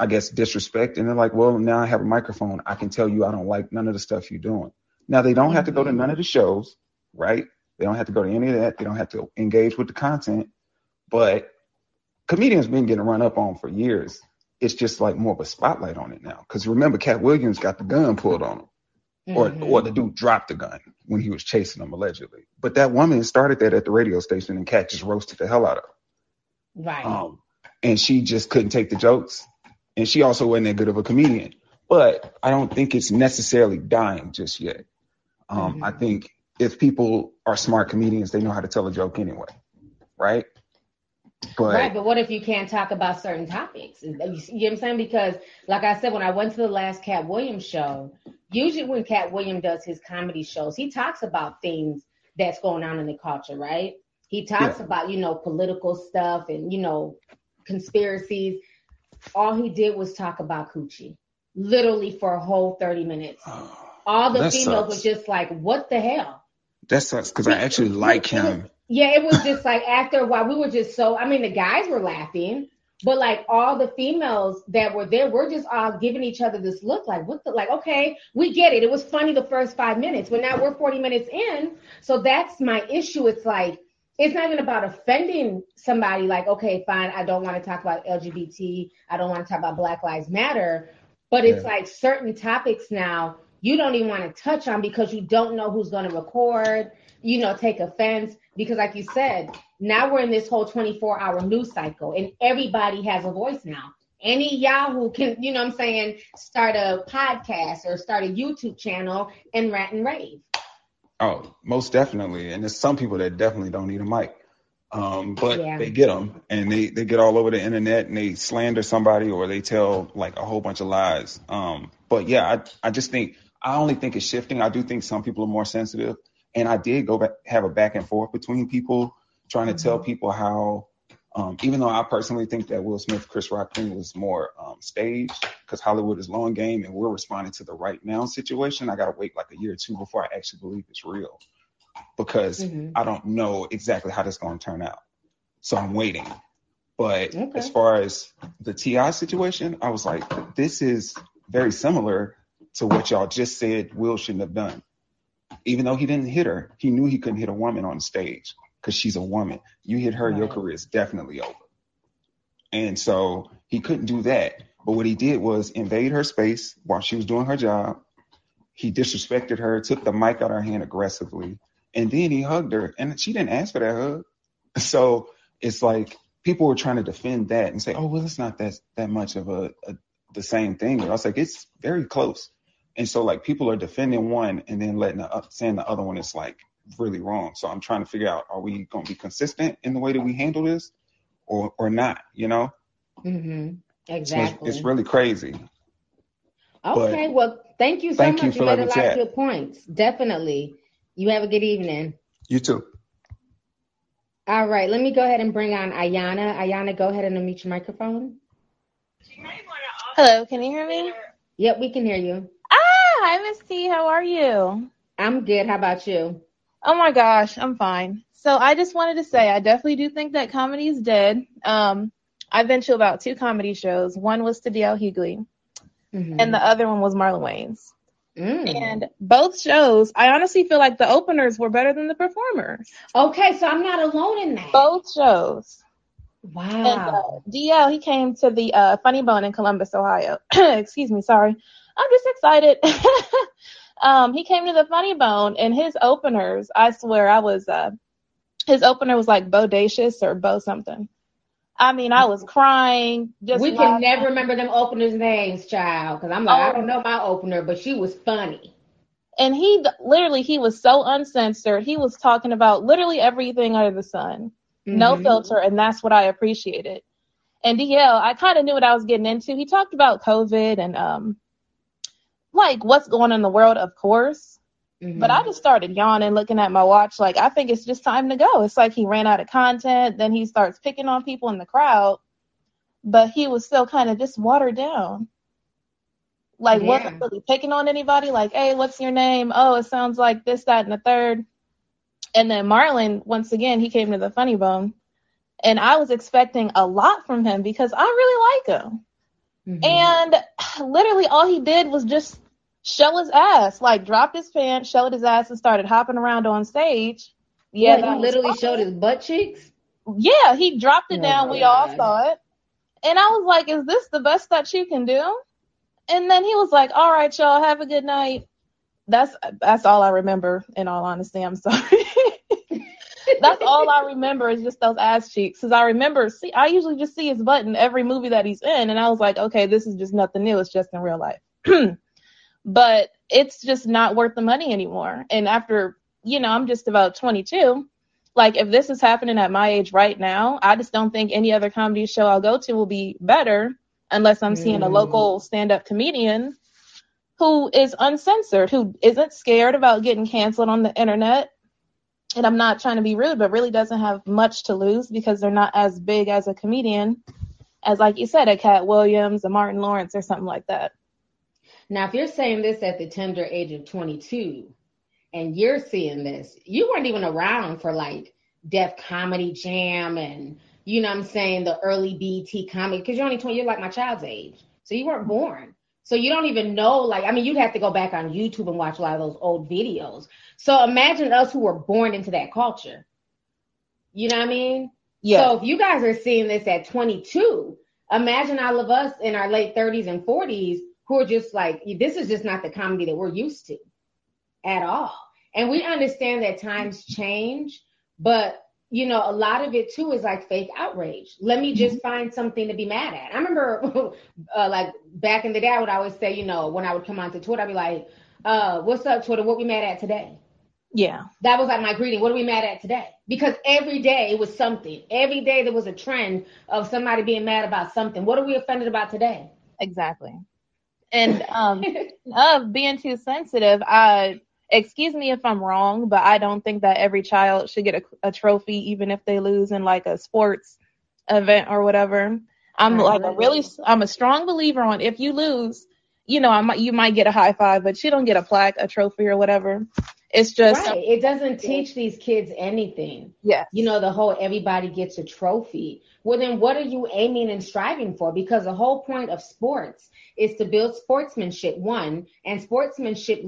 I guess, disrespect. And they're like, well, now I have a microphone. I can tell you I don't like none of the stuff you're doing. Now, they don't have to go to none of the shows, right? They don't have to go to any of that. They don't have to engage with the content. But comedians been getting run up on for years. It's just like more of a spotlight on it now. Because remember, Cat Williams got the gun pulled on him. Or the dude dropped the gun when he was chasing him, allegedly. But that woman started that at the radio station, and Cat just roasted the hell out of her. Right. And she just couldn't take the jokes. And she also wasn't that good of a comedian. But I don't think it's necessarily dying just yet. I think if people are smart comedians, they know how to tell a joke anyway, right? But what if you can't talk about certain topics? You know what I'm saying? Because, like I said, when I went to the last Cat Williams show, usually when Cat Williams does his comedy shows, he talks about things that's going on in the culture, right? He talks about, you know, political stuff and, you know, conspiracies. All he did was talk about coochie, literally for a whole 30 minutes. All the females were just like, what the hell? That sucks, because I actually like him. Yeah, it was just like, after a while, we were just so, I mean, the guys were laughing, but like all the females that were there were just all giving each other this look like, what the, like, okay, we get it. It was funny the first 5 minutes, but now we're 40 minutes in. So that's my issue. It's like, it's not even about offending somebody like, okay, fine, I don't want to talk about LGBT. I don't want to talk about Black Lives Matter. But it's like certain topics now, you don't even want to touch on because you don't know who's going to record, you know, take offense. Because like you said, now we're in this whole 24-hour news cycle and everybody has a voice now. Any Yahoo can, you know what I'm saying, start a podcast or start a YouTube channel and rant and rave. Oh, most definitely. And there's some people that definitely don't need a mic. But they get them and they get all over the internet and they slander somebody or they tell like a whole bunch of lies. I just think, I only think it's shifting. I do think some people are more sensitive. And I did go back, have a back and forth between people trying to tell people how, even though I personally think that Will Smith, Chris Rock thing was more staged because Hollywood is long game and we're responding to the right now situation. I got to wait like a year or two before I actually believe it's real because I don't know exactly how this is going to turn out. So I'm waiting. But as far as the T.I. situation, I was like, this is very similar to what y'all just said Will shouldn't have done. Even though he didn't hit her, he knew he couldn't hit a woman on stage because she's a woman. You hit her, your career is definitely over. And so he couldn't do that. But what he did was invade her space while she was doing her job. He disrespected her, took the mic out of her hand aggressively, and then he hugged her. And she didn't ask for that hug. So it's like people were trying to defend that and say, oh, well, it's not that much of the same thing. And I was like, it's very close. And so, like, people are defending one and then saying the other one is, like, really wrong. So I'm trying to figure out, are we going to be consistent in the way that we handle this or not, you know? Mm-hmm. Exactly. So it's really crazy. Okay. But, well, thank you so much. You made a lot of good points. Definitely. You have a good evening. You too. All right. Let me go ahead and bring on Ayanna. Ayanna, go ahead and unmute your microphone. Hello. Can you hear me? Yep, we can hear you. Hi, Miss T. How are you? I'm good. How about you? Oh, my gosh. I'm fine. So I just wanted to say I definitely do think that comedy is dead. I've been to about 2 comedy shows. One was to D.L. Hughley, and the other one was Marlon Wayans. And both shows, I honestly feel like the openers were better than the performers. Okay, so I'm not alone in that. Both shows. Wow. And D.L., he came to the Funny Bone in Columbus, Ohio. Excuse me. Sorry. I'm just excited. He came to the Funny Bone, and his openers, I swear, his opener was like Bodacious or Bo something. I mean, I was crying. We can never remember them openers' names, child, because I'm like, I don't know my opener, but she was funny. And he was so uncensored. He was talking about literally everything under the sun. No filter, and that's what I appreciated. And DL, I kind of knew what I was getting into. He talked about COVID and, like what's going on in the world, of course, but I just started yawning, looking at my watch. Like, I think it's just time to go. It's like he ran out of content. Then he starts picking on people in the crowd, but he was still kind of just watered down. Like, wasn't really picking on anybody. Like, hey, what's your name? Oh, it sounds like this, that, and the third. And then Marlon, once again, he came to the Funny Bone, and I was expecting a lot from him because I really like him. And literally all he did was just show his ass, like dropped his pants, showed his ass, and started hopping around on stage. Yeah, he literally showed his butt cheeks. Yeah, he dropped it down. We all saw it. And I was like, is this the best that you can do? And then he was like, all right, y'all, have a good night. That's all I remember, in all honesty. I'm sorry. That's all I remember is just those ass cheeks. Because I usually just see his butt in every movie that he's in. And I was like, okay, this is just nothing new. It's just in real life. But it's just not worth the money anymore. And after, I'm just about 22. Like, if this is happening at my age right now, I just don't think any other comedy show I'll go to will be better unless I'm seeing a local stand-up comedian who is uncensored, who isn't scared about getting canceled on the internet. And I'm not trying to be rude, but really doesn't have much to lose because they're not as big as a comedian as, like you said, a Cat Williams, a Martin Lawrence, or something like that. Now, if you're saying this at the tender age of 22 and you're seeing this, you weren't even around for, like, Def Comedy Jam and, you know what I'm saying, the early BET comedy, because you're only 20, you're like my child's age. So you weren't born. So you don't even know, like, I mean, you'd have to go back on YouTube and watch a lot of those old videos. So imagine us who were born into that culture. You know what I mean? Yeah. So if you guys are seeing this at 22, imagine all of us in our late 30s and 40s who are just like, this is just not the comedy that we're used to at all. And we understand that times change, but, a lot of it, too, is like fake outrage. Let me just find something to be mad at. I remember, like, back in the day, I would always say, when I would come onto Twitter, I'd be like, what's up, Twitter? What we mad at today? Yeah. That was, like, my greeting. What are we mad at today? Because every day it was something. Every day there was a trend of somebody being mad about something. What are we offended about today? Exactly. And of being too sensitive, excuse me if I'm wrong, but I don't think that every child should get a trophy, even if they lose in like a sports event or whatever. I'm a strong believer on if you lose, you know, you might get a high five, but you don't get a plaque, a trophy or whatever. It's just. Right. It doesn't teach these kids anything. Yeah. You know, the whole everybody gets a trophy. Well, then what are you aiming and striving for? Because the whole point of sports is to build sportsmanship, one. And sportsmanship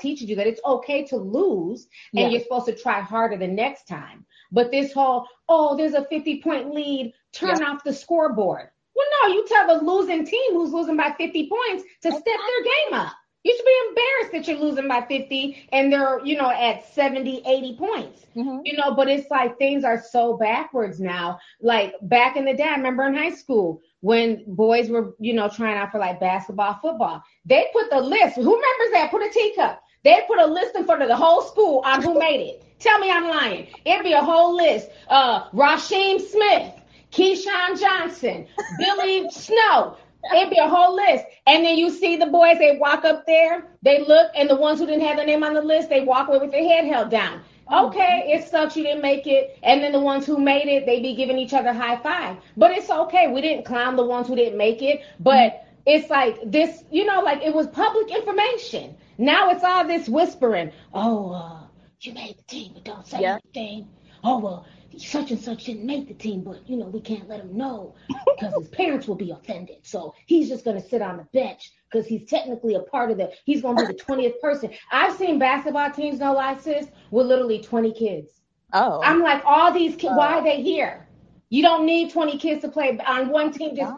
teaches you that it's okay to lose and you're supposed to try harder the next time. But this whole, oh, there's a 50-point lead, turn off the scoreboard. Well, no, you tell the losing team who's losing by 50 points to step their game up. You should be embarrassed that you're losing by 50 and they're, you know, at 70, 80 points, you know, but it's like things are so backwards now. Like back in the day, I remember in high school when boys were, you know, trying out for like basketball, football, they put the list. Who remembers that? Put a teacup. They put a list in front of the whole school on who made it. Tell me I'm lying. It'd be a whole list. Rasheem Smith, Keyshawn Johnson, Billy Snow. It'd be a whole list. And then you see the boys, they walk up there, they look, and the ones who didn't have their name on the list, they walk away with their head held down. Okay, it sucks you didn't make it. And then the ones who made it, they be giving each other a high five. But it's okay. We didn't clown the ones who didn't make it. But it's like this, you know, like it was public information. Now it's all this whispering. Oh, you made the team, but don't say anything. Oh, well, such and such didn't make the team, but, you know, we can't let him know because his parents will be offended. So he's just going to sit on the bench because he's technically a part of the – he's going to be the 20th person. I've seen basketball teams, no lie, sis, with literally 20 kids. Oh. I'm like, all these kids, why are they here? You don't need 20 kids to play on one team just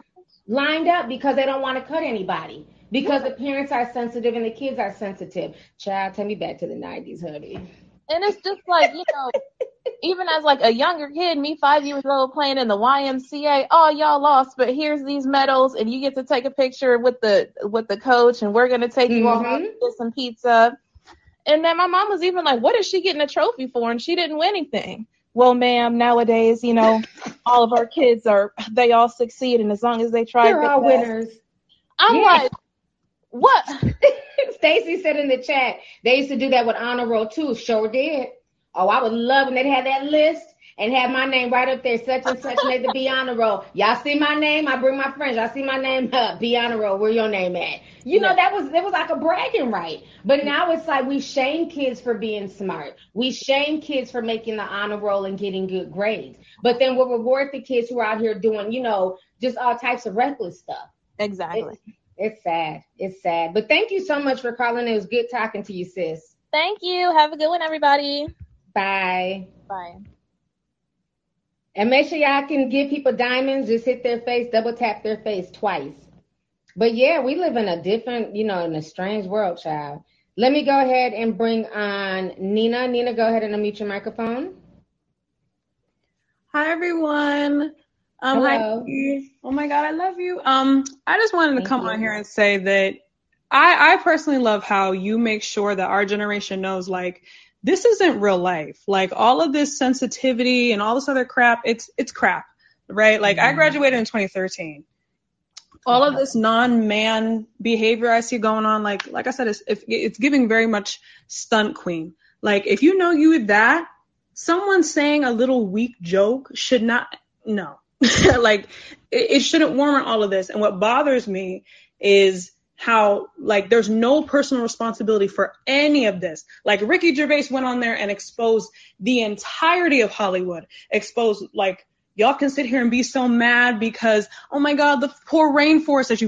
lined up because they don't want to cut anybody. Because the parents are sensitive and the kids are sensitive. Child, take me back to the 90s, honey. And it's just like, you know – even as like a younger kid, me 5 years old playing in the YMCA, oh, y'all lost, but here's these medals and you get to take a picture with the coach and we're going to take you all home to get some pizza. And then my mom was even like, what is she getting a trophy for? And she didn't win anything. Well, ma'am, nowadays, you know, all of our kids are, they all succeed. And as long as they try, they're all winners. I'm like, what? Stacy said in the chat, they used to do that with honor roll too. Sure did. Oh, I would love when they'd have that list and have my name right up there, such and such, need to be on the roll. Y'all see my name? I bring my friends. Y'all see my name? Be on the roll. Where your name at? You know, that was like a bragging right. But now it's like we shame kids for being smart. We shame kids for making the honor roll and getting good grades. But then we'll reward the kids who are out here doing, you know, just all types of reckless stuff. Exactly. It's sad. It's sad. But thank you so much for calling. It was good talking to you, sis. Thank you. Have a good one, everybody. Bye. Bye. And make sure y'all can give people diamonds. Just hit their face, double tap their face twice. But yeah, we live in a different, you know, in a strange world, child. Let me go ahead and bring on Nina. Nina, go ahead and unmute your microphone. Hi, everyone. Hello. Hi. Oh, my God, I love you. I just wanted to come on here and say that I personally love how you make sure that our generation knows, like, this isn't real life. Like all of this sensitivity and all this other crap, it's crap, right? Like I graduated in 2013. All of this non-man behavior I see going on, like I said, it's giving very much stunt queen. Like if you know you that, someone saying a little weak joke should not, no. Like it shouldn't warrant all of this. And what bothers me is how, like, there's no personal responsibility for any of this. Like, Ricky Gervais went on there and exposed the entirety of Hollywood, exposed, like, y'all can sit here and be so mad because, oh, my God, the poor rainforest that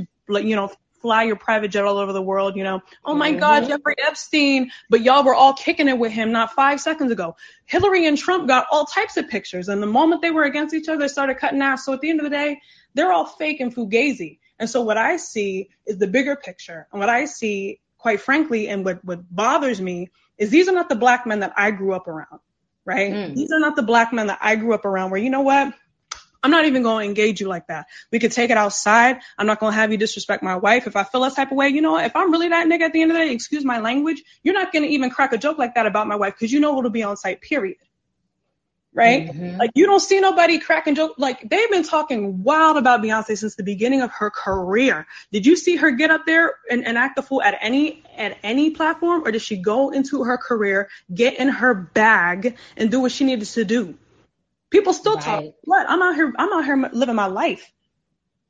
you know, fly your private jet all over the world, you know. Oh, my God, Jeffrey Epstein, but y'all were all kicking it with him not 5 seconds ago. Hillary and Trump got all types of pictures, and the moment they were against each other, they started cutting ass. So at the end of the day, they're all fake and fugazi. And so what I see is the bigger picture. And what I see, quite frankly, and what bothers me is these are not the black men that I grew up around, right? These are not the black men that I grew up around where, you know what? I'm not even going to engage you like that. We could take it outside. I'm not going to have you disrespect my wife. If I feel that type of way, you know, if I'm really that nigga at the end of the day, excuse my language, you're not going to even crack a joke like that about my wife because you know it'll be on site, period. Right? Like you don't see nobody cracking joke. Like they've been talking wild about Beyonce since the beginning of her career. Did you see her get up there and act the fool at any platform, or did she go into her career, get in her bag, and do what she needed to do? People still talk. What? I'm out here living my life.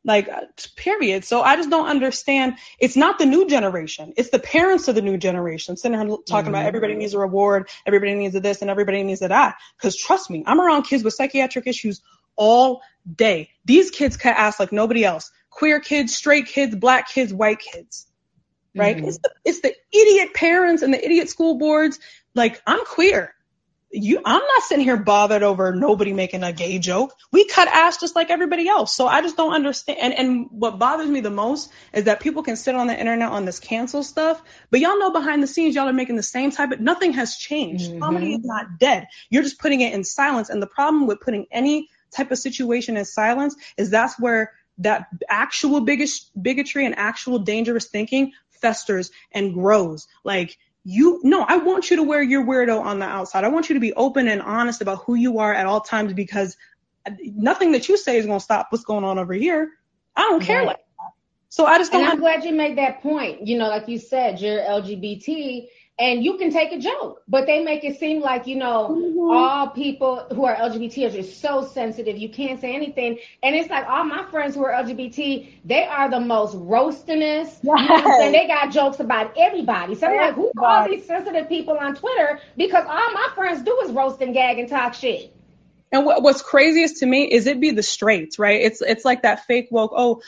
Like, period. So I just don't understand. It's not the new generation. It's the parents of the new generation sitting here talking about everybody needs a reward, everybody needs a this, and everybody needs a that. Because trust me, I'm around kids with psychiatric issues all day. These kids cut ass like nobody else. Queer kids, straight kids, black kids, white kids. Right? Mm-hmm. It's the idiot parents and the idiot school boards. Like, I'm queer. I'm not sitting here bothered over nobody making a gay joke. We cut ass just like everybody else. So I just don't understand. And what bothers me the most is that people can sit on the internet on this cancel stuff, but y'all know behind the scenes, y'all are making the same type of, nothing has changed. Mm-hmm. Comedy is not dead. You're just putting it in silence. And the problem with putting any type of situation in silence is that's where that actual bigotry and actual dangerous thinking festers and grows. Like, I want you to wear your weirdo on the outside. I want you to be open and honest about who you are at all times, because nothing that you say is going to stop what's going on over here. I don't care like that. So I just don't. And I'm glad you made that point. You know, like you said, you're LGBT and you can take a joke, but they make it seem like, you know, all people who are LGBT are just so sensitive. You can't say anything. And it's like all my friends who are LGBT, they are the most roastingest. Yes. And they got jokes about everybody. So they're like, who are all these sensitive people on Twitter? Because all my friends do is roast and gag and talk shit. And what's craziest to me is it be the straights, right? It's like that fake woke,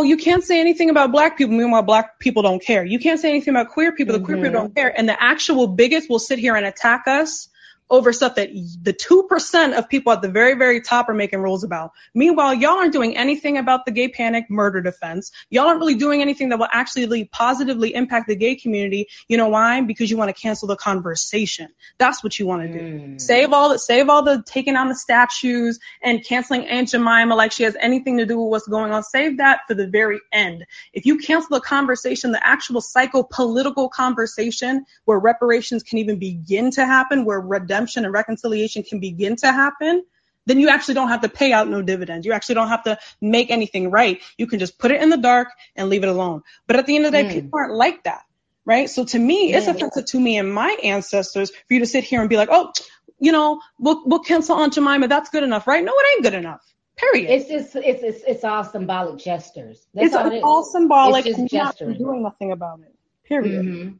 you can't say anything about black people. Meanwhile, black people don't care. You can't say anything about queer people. The queer people don't care. And the actual bigots will sit here and attack us over stuff that the 2% of people at the very, very top are making rules about. Meanwhile, y'all aren't doing anything about the gay panic murder defense. Y'all aren't really doing anything that will actually positively impact the gay community. You know why? Because you want to cancel the conversation. That's what you want to do. Save all the taking down the statues and canceling Aunt Jemima like she has anything to do with what's going on. Save that for the very end. If you cancel the conversation, the actual psycho-political conversation where reparations can even begin to happen, where redemption and reconciliation can begin to happen, then you actually don't have to pay out no dividends. You actually don't have to make anything right. You can just put it in the dark and leave it alone. But at the end of the day, people aren't like that, right? So to me, it's offensive to me and my ancestors for you to sit here and be like, we'll cancel Aunt Jemima. That's good enough, right? No, it ain't good enough. Period. It's just it's all symbolic gestures. That's all symbolic. It's just gesturing. Not doing nothing about it. Period. Mm-hmm.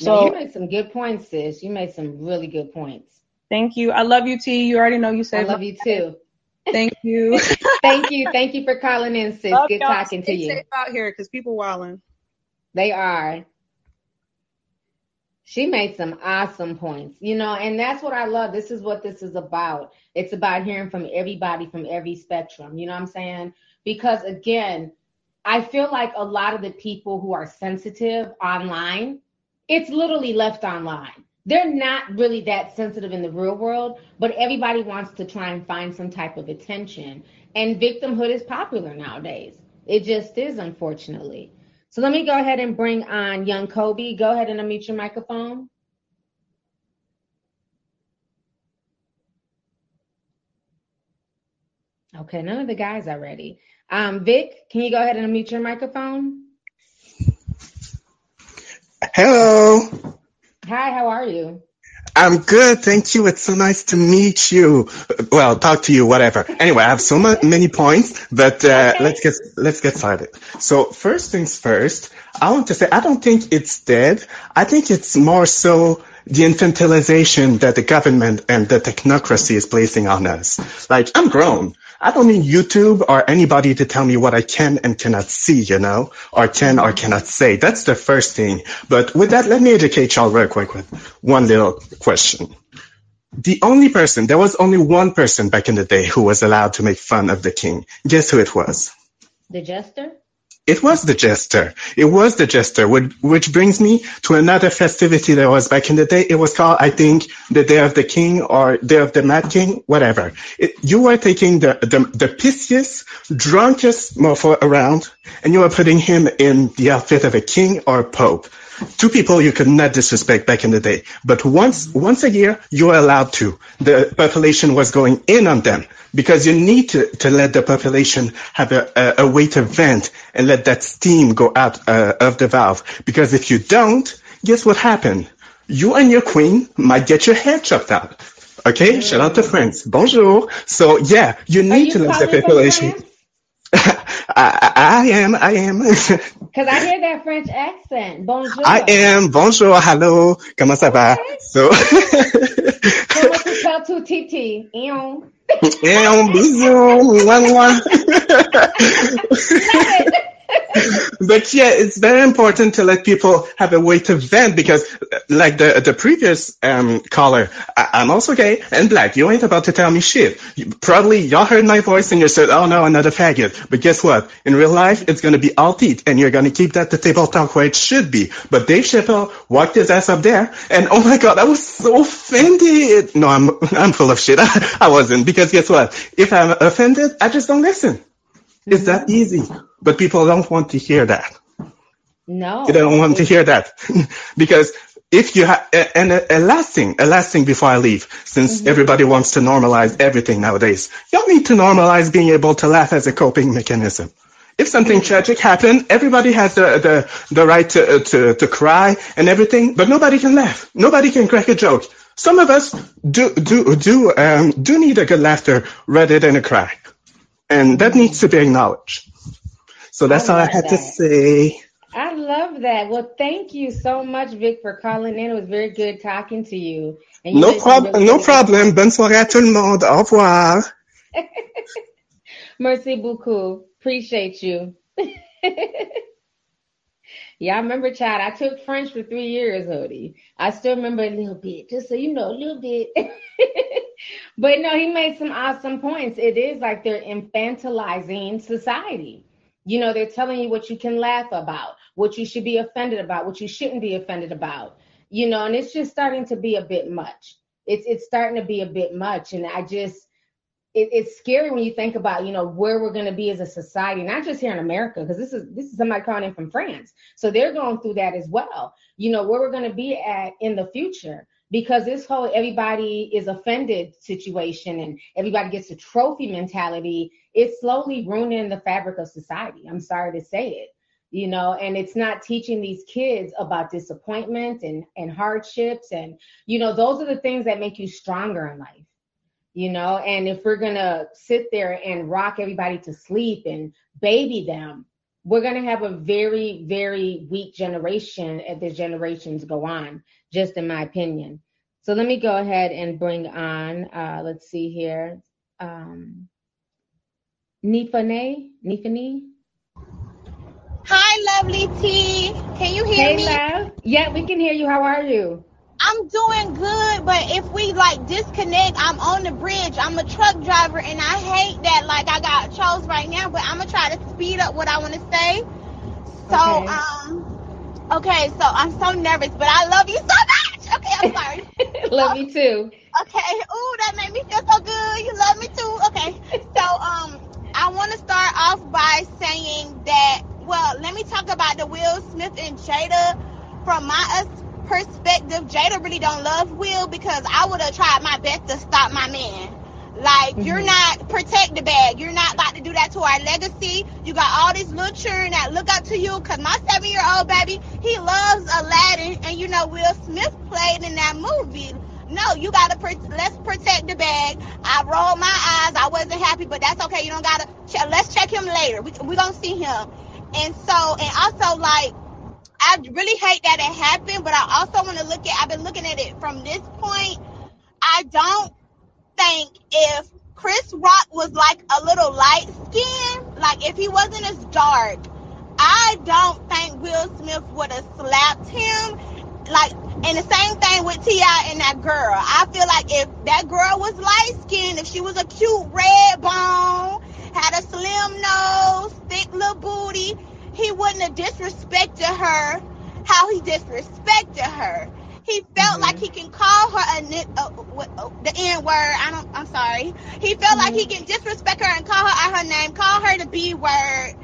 So you made some good points, sis. You made some really good points. Thank you. I love you, T. You already know you said I love you too. Thank you. Thank you. Thank you for calling in, sis. Love good y'all. Talking Stay to you. Safe out here because people wilding. They are. She made some awesome points, and that's what I love. This is what this is about. It's about hearing from everybody from every spectrum. You know what I'm saying? Because again, I feel like a lot of the people who are sensitive online, it's literally left online. They're not really that sensitive in the real world, but everybody wants to try and find some type of attention. And victimhood is popular nowadays. It just is, unfortunately. So let me go ahead and bring on young Kobe. Go ahead and unmute your microphone. Okay, none of the guys are ready. Vic, can you go ahead and unmute your microphone? Hello. Hi, how are you? I'm good, thank you. It's so nice to meet you. Well, talk to you, whatever. Anyway, I have so many points, but okay. let's get started. So first things first, I want to say I don't think it's dead. I think it's more so the infantilization that the government and the technocracy is placing on us. Like, I'm grown. I don't need YouTube or anybody to tell me what I can and cannot see, or can or cannot say. That's the first thing. But with that, let me educate y'all real quick with one little question. There was only one person back in the day who was allowed to make fun of the king. Guess who it was? The jester? It was the jester. Which brings me to another festivity that was back in the day. It was called, I think, the Day of the King or Day of the Mad King, whatever. You were taking the pissiest, drunkest mofo around, and you were putting him in the outfit of a king or a pope. Two people you could not disrespect back in the day. But once a year, you were allowed to. The population was going in on them because you need to let the population have a way to vent and let that steam go out of the valve. Because if you don't, guess what happened? You and your queen might get your head chopped out. Okay? Mm. Shout out to France. Bonjour. So, yeah, you need to let the population... I am. Because I hear that French accent. Bonjour. I am. Bonjour. Hello. Comment ça va? So. Comment tu parles tout titi? Eon. Eon. Bisous. Love it. But yeah, it's very important to let people have a way to vent because, like the previous caller, I'm also gay and black. You ain't about to tell me shit. Probably y'all heard my voice and you said, "Oh no, another faggot." But guess what? In real life, it's gonna be all teeth, and you're gonna keep that to table talk where it should be. But Dave Chappelle walked his ass up there, and oh my god, I was so offended. No, I'm full of shit. I wasn't, because guess what? If I'm offended, I just don't listen. It's that easy. But people don't want to hear that. No. They don't want to hear that. Because if you have, and a last thing before I leave, since everybody wants to normalize everything nowadays, y'all need to normalize being able to laugh as a coping mechanism. If something tragic happened, everybody has the right to cry and everything, but nobody can laugh. Nobody can crack a joke. Some of us do need a good laughter rather than a cry. And that needs to be acknowledged. So that's all I had to say. I love that. Well, thank you so much, Vic, for calling in. It was very good talking to you. And you no problem. Bonne soirée à tout le monde. Au revoir. Merci beaucoup. Appreciate you. Yeah, I remember, child, I took French for 3 years, Odie. I still remember a little bit, just so you know, a little bit. But no, he made some awesome points. It is like they're infantilizing society. You know, they're telling you what you can laugh about, what you should be offended about, what you shouldn't be offended about, you know, and it's just starting to be a bit much. It's starting to be a bit much. And I just, it's scary when you think about, you know, where we're going to be as a society, not just here in America, because this is somebody calling in from France. So they're going through that as well. You know, where we're going to be at in the future, because this whole everybody is offended situation and everybody gets a trophy mentality, it's slowly ruining the fabric of society. I'm sorry to say it, you know, and it's not teaching these kids about disappointment and hardships. And, you know, those are the things that make you stronger in life, you know, and if we're going to sit there and rock everybody to sleep and baby them, we're going to have a very, very weak generation as the generations go on, just in my opinion. So let me go ahead and bring on, let's see here, Nifane. Hi, lovely T. Can you hear me? Love. Yeah, we can hear you. How are you? I'm doing good, but if we disconnect, I'm on the bridge. I'm a truck driver, and I hate that. Like, I got chose right now, but I'm gonna try to speed up what I want to say. So, okay. So I'm so nervous, but I love you so much. Okay, I'm sorry. Love you too. Okay. Ooh, that made me feel so good. You love me too. Okay. So, I want to start off by saying that. Well, let me talk about the Will Smith and Jada from my perspective. Jada really don't love Will, because I would have tried my best to stop my man. Like, you're not protect the bag. You're not about to do that to our legacy. You got all these little children that look up to you, because my 7-year-old baby, he loves Aladdin, and you know Will Smith played in that movie. No, you got to let's protect the bag. I rolled my eyes. I wasn't happy, but that's okay. You don't got to. Let's check him later. We're going to see him. And so, and also, like, I really hate that it happened, but I also want to I've been looking at it from this point. I don't think if Chris Rock was like a little light skinned, like if he wasn't as dark, I don't think Will Smith would have slapped him. Like, and the same thing with T.I. and that girl. I feel like if that girl was light skinned, if she was a cute red bone, had a slim nose, thick little booty, he wouldn't have disrespected her how he disrespected her. He felt like he can call her the N-word. I'm sorry. He felt like he can disrespect her and call her out her name, call her the B-word.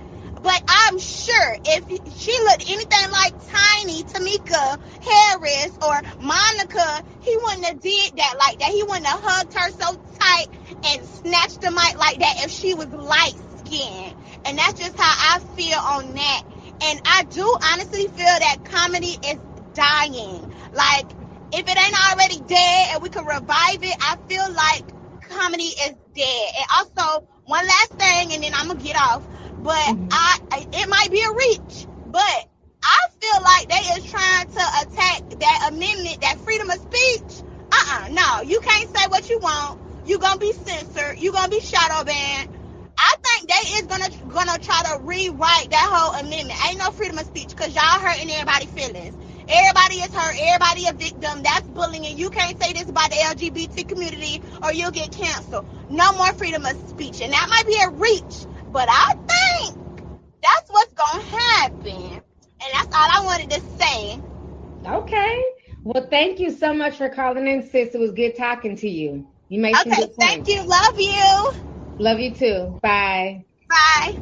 But I'm sure if she looked anything like Tiny, Tamika Harris, or Monica, he wouldn't have did that like that. He wouldn't have hugged her so tight and snatched the mic like that if she was light-skinned. And that's just how I feel on that. And I do honestly feel that comedy is dying. Like, if it ain't already dead and we can revive it, I feel like comedy is dead. And also, one last thing, and then I'm going to get off. but it might be a reach, but I feel like they is trying to attack that amendment, that freedom of speech. No, you can't say what you want. You're going to be censored. You're going to be shadow banned. I think they is gonna try to rewrite that whole amendment. Ain't no freedom of speech because y'all hurting everybody's feelings. Everybody is hurt. Everybody a victim. That's bullying. You can't say this about the LGBT community or you'll get canceled. No more freedom of speech. And that might be a reach, but I think that's what's going to happen. And that's all I wanted to say. Okay. Well, thank you so much for calling in, sis. It was good talking to you. You made some good points. Okay, thank you. Love you. Love you too. Bye. Bye.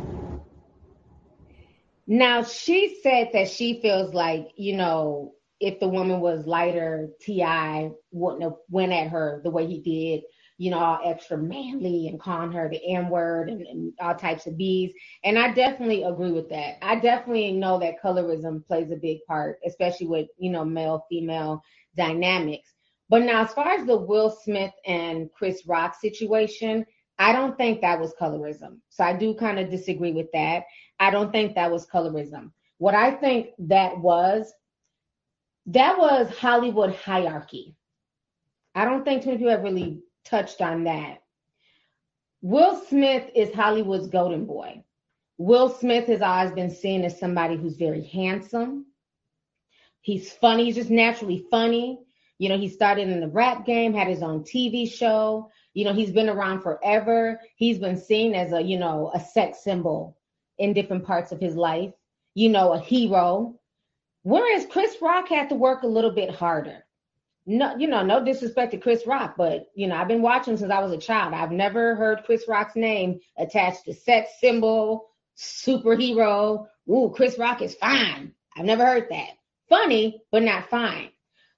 Now, she said that she feels like, you know, if the woman was lighter, T.I. wouldn't have went at her the way he did, you know, all extra manly and calling her the N-word and all types of B's. And I definitely agree with that. I definitely know that colorism plays a big part, especially with, you know, male-female dynamics. But now, as far as the Will Smith and Chris Rock situation, I don't think that was colorism. So I do kind of disagree with that. I don't think that was colorism. What I think that was Hollywood hierarchy. I don't think too many people have really touched on that. Will Smith is Hollywood's golden boy. Will Smith has always been seen as somebody who's very handsome. He's funny. He's just naturally funny. You know, he started in the rap game, had his own TV show. You know, he's been around forever. He's been seen as a sex symbol in different parts of his life, you know, a hero. Whereas Chris Rock had to work a little bit harder. No, you know, no disrespect to Chris Rock, but, you know, I've been watching since I was a child. I've never heard Chris Rock's name attached to sex symbol, superhero. Ooh, Chris Rock is fine. I've never heard that. Funny, but not fine.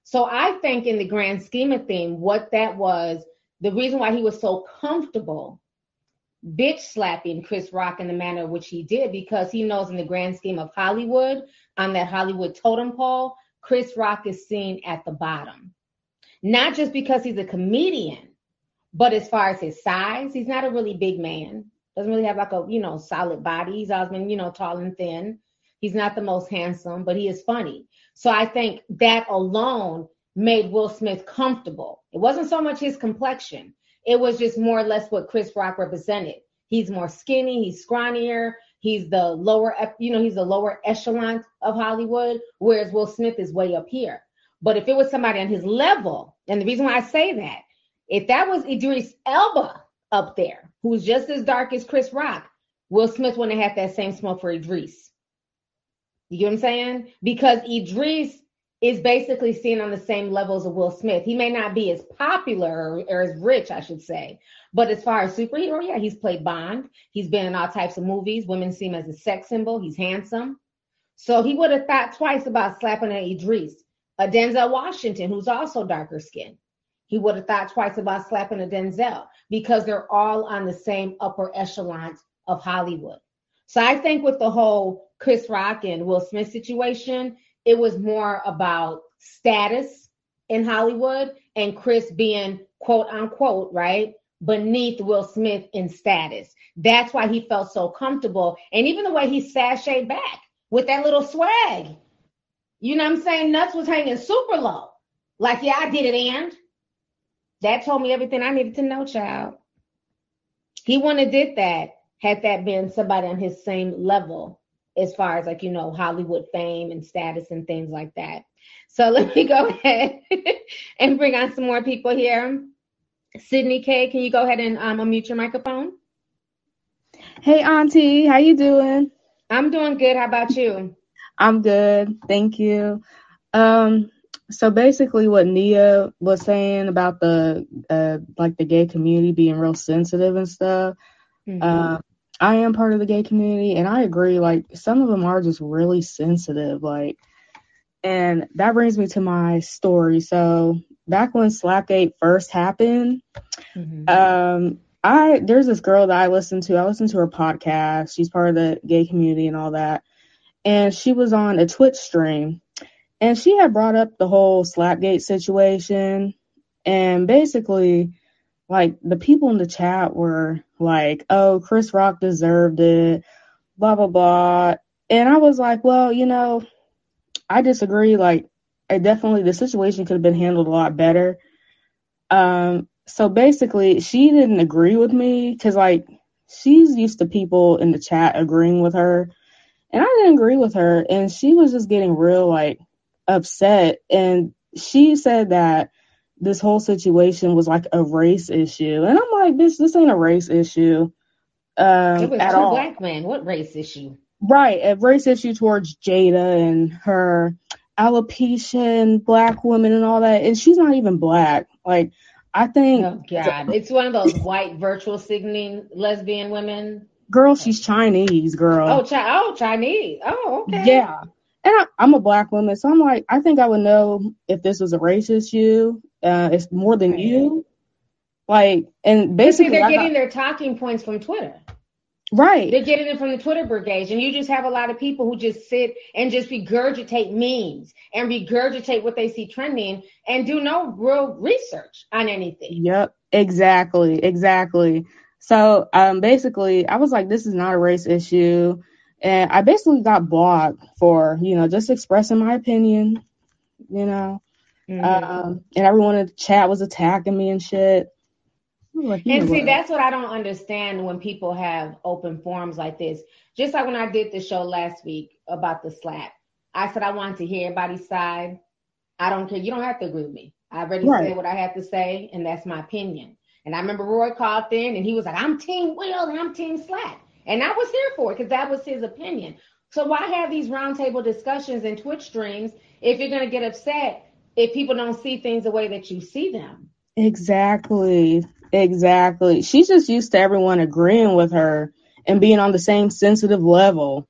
So I think in the grand scheme of things, what that was, the reason why he was so comfortable bitch slapping Chris Rock in the manner in which he did, because he knows in the grand scheme of Hollywood, on that Hollywood totem pole, Chris Rock is seen at the bottom. Not just because he's a comedian, but as far as his size, he's not a really big man. Doesn't really have like a, you know, solid body. He's always been, you know, tall and thin. He's not the most handsome, but he is funny. So I think that alone made Will Smith comfortable. It wasn't so much his complexion. It was just more or less what Chris Rock represented. He's more skinny, he's scrawnier, he's the lower, you know, he's the lower echelon of Hollywood, whereas Will Smith is way up here. But if it was somebody on his level, and the reason why I say that, if that was Idris Elba up there, who's just as dark as Chris Rock, Will Smith wouldn't have had that same smoke for Idris. You get what I'm saying? Because Idris is basically seen on the same level as Will Smith. He may not be as popular or as rich, I should say, but as far as superhero, yeah, he's played Bond. He's been in all types of movies. Women see him as a sex symbol. He's handsome. So he would have thought twice about slapping an Idris. A Denzel Washington, who's also darker skinned, he would have thought twice about slapping a Denzel, because they're all on the same upper echelons of Hollywood. So I think with the whole Chris Rock and Will Smith situation, it was more about status in Hollywood and Chris being, quote unquote, right, beneath Will Smith in status. That's why he felt so comfortable. And even the way he sashayed back with that little swag, you know what I'm saying? Nuts was hanging super low. Like, yeah, I did it, and that told me everything I needed to know, child. He wouldn't have did that had that been somebody on his same level, as far as, like, you know, Hollywood fame and status and things like that. So let me go ahead and bring on some more people here. Sydney K, can you go ahead and unmute your microphone? Hey, Auntie, how you doing? I'm doing good. How about you? I'm good. Thank you. So basically what Nia was saying about the, like, the gay community being real sensitive and stuff, mm-hmm. I am part of the gay community, and I agree, like, some of them are just really sensitive, like, and that brings me to my story. So back when Slapgate first happened, mm-hmm. There's this girl that I listened to her podcast. She's part of the gay community and all that, and she was on a Twitch stream, and she had brought up the whole Slapgate situation, and basically, like, the people in the chat were like, oh, Chris Rock deserved it. blah, blah, blah. And I was like, well, you know, I disagree. Like, I definitely, the situation could have been handled a lot better. So basically, she didn't agree with me because, like, she's used to people in the chat agreeing with her. And I didn't agree with her. And she was just getting real, like, upset. And she said that this whole situation was, like, a race issue. And I'm like, bitch, this ain't a race issue it was at two all. Black men. What race issue? Right. A race issue towards Jada and her alopecia and black women and all that. And she's not even black. Like, I think. Oh, God. It's one of those white virtual signaling lesbian women. Girl, she's Chinese, girl. Oh, Chinese. Oh, okay. Yeah. And I'm a black woman, so I'm like, I think I would know if this was a race issue. It's more than you. Like, and basically. They're getting their talking points from Twitter. Right. They're getting it from the Twitter brigade. And you just have a lot of people who just sit and just regurgitate memes and regurgitate what they see trending and do no real research on anything. Yep. Exactly. Exactly. So basically, I was like, this is not a race issue. And I basically got blocked for, you know, just expressing my opinion, you know. Mm-hmm. And everyone in the chat was attacking me and shit. Like, and see, that's what I don't understand when people have open forums like this. Just like when I did the show last week about the slap. I said I wanted to hear everybody's side. I don't care. You don't have to agree with me. I already said what I have to say, and that's my opinion. And I remember Roy called in, and he was like, I'm Team Will, and I'm Team Slack. And I was here for it, because that was his opinion. So why have these roundtable discussions and Twitch streams if you're going to get upset if people don't see things the way that you see them? Exactly. Exactly. She's just used to everyone agreeing with her and being on the same sensitive level.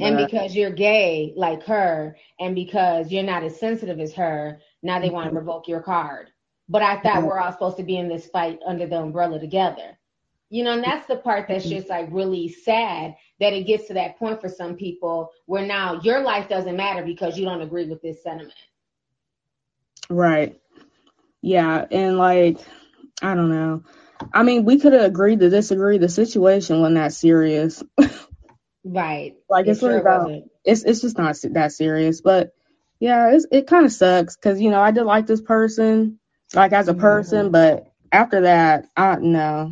And because you're gay like her, and because you're not as sensitive as her, now they want to revoke your card. But I thought we're all supposed to be in this fight under the umbrella together. You know, and that's the part that's just like really sad that it gets to that point for some people where now your life doesn't matter because you don't agree with this sentiment. Right. Yeah. And like, I don't know. I mean, we could have agreed to disagree. The situation wasn't that serious. Right. Like it's sure about, it's just not that serious. But yeah, it kind of sucks because, you know, I did like this person. Like as a person, but after that, no.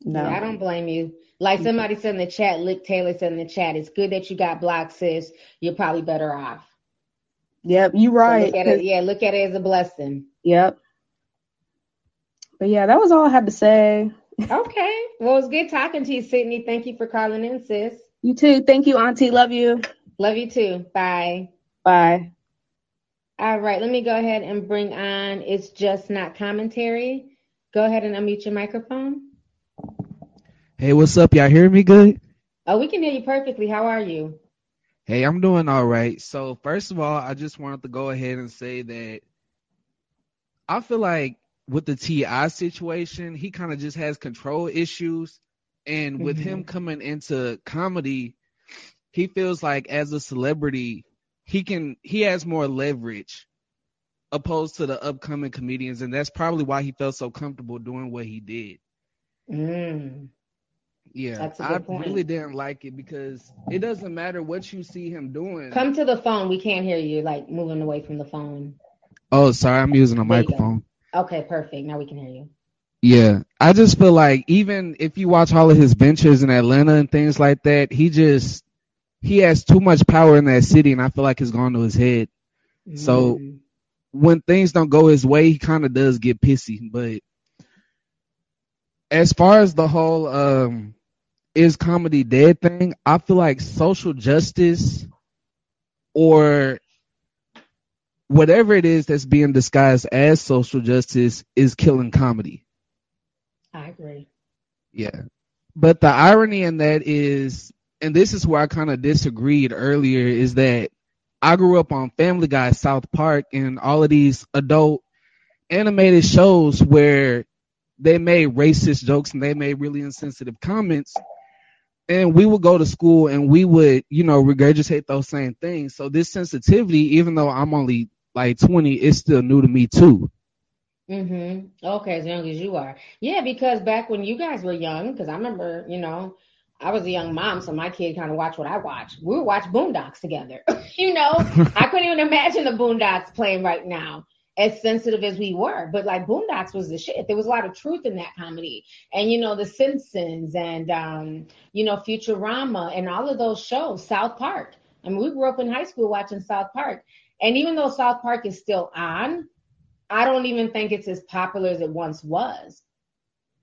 Yeah, I don't blame you. Like somebody said in the chat, Lick Taylor said in the chat, it's good that you got blocked, sis. You're probably better off. Yep, you're right. So look at it as a blessing. Yep. But yeah, that was all I had to say. Okay. Well, it was good talking to you, Sydney. Thank you for calling in, sis. You too. Thank you, Auntie. Love you. Love you too. Bye. Bye. All right, let me go ahead and bring on It's Just Not Commentary. Go ahead and unmute your microphone. Hey, what's up? Y'all hear me good? Oh, we can hear you perfectly. How are you? Hey, I'm doing all right. So first of all, I just wanted to go ahead and say that I feel like with the T.I. situation, he kind of just has control issues. And with him coming into comedy, he feels like as a celebrity, he has more leverage opposed to the upcoming comedians, and that's probably why he felt so comfortable doing what he did. Yeah, that's a good point. Really didn't like it because it doesn't matter what you see him doing. Come to the phone. We can't hear you, like moving away from the phone. Oh, sorry. I'm using a microphone. Okay, perfect. Now we can hear you. Yeah, I just feel like even if you watch all of his ventures in Atlanta and things like that, he has too much power in that city, and I feel like it's gone to his head. Mm-hmm. So when things don't go his way, he kind of does get pissy. But as far as the whole is comedy dead thing, I feel like social justice or whatever it is that's being disguised as social justice is killing comedy. I agree. Yeah. But the irony in that is, and this is where I kind of disagreed earlier, is that I grew up on Family Guy, South Park, and all of these adult animated shows where they made racist jokes and they made really insensitive comments. And we would go to school and we would, you know, regurgitate those same things. So this sensitivity, even though I'm only like 20, it's still new to me too. Okay, as young as you are. Yeah, because back when you guys were young, because I remember, you know, I was a young mom, so my kid kind of watched what I watched. We would watch Boondocks together. You know, I couldn't even imagine the Boondocks playing right now, as sensitive as we were. But like Boondocks was the shit. There was a lot of truth in that comedy. And, you know, The Simpsons and, you know, Futurama and all of those shows, South Park. I mean, we grew up in high school watching South Park. And even though South Park is still on, I don't even think it's as popular as it once was.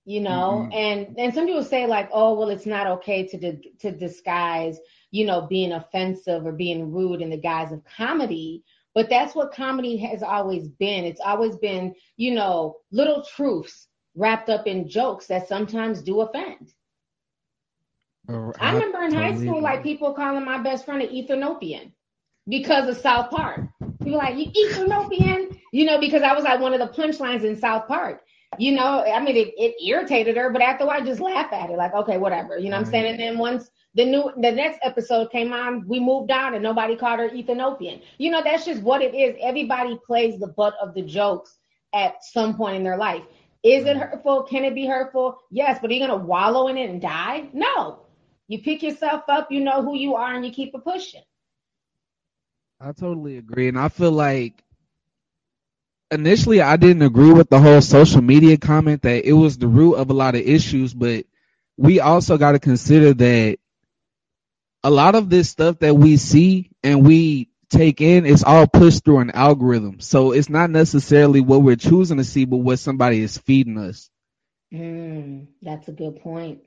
You know, mm-hmm. and some people say like, oh, well, it's not okay to disguise, you know, being offensive or being rude in the guise of comedy. But that's what comedy has always been. It's always been, you know, little truths wrapped up in jokes that sometimes do offend. Oh, I remember in high school, like people calling my best friend an Ethiopian because of South Park. People like, you Ethiopian, you know, because I was like one of the punchlines in South Park. You know, I mean, it irritated her, but after a while, I just laugh at it. Like, okay, whatever. You know what I'm saying? And then once the next episode came on, we moved on and nobody called her Ethiopian. You know, that's just what it is. Everybody plays the butt of the jokes at some point in their life. Is it hurtful? Can it be hurtful? Yes. But are you going to wallow in it and die? No. You pick yourself up, you know who you are, and you keep it pushing. I totally agree. And I feel like, initially, I didn't agree with the whole social media comment that it was the root of a lot of issues, but we also got to consider that a lot of this stuff that we see and we take in, it's all pushed through an algorithm. So it's not necessarily what we're choosing to see, but what somebody is feeding us. That's a good point.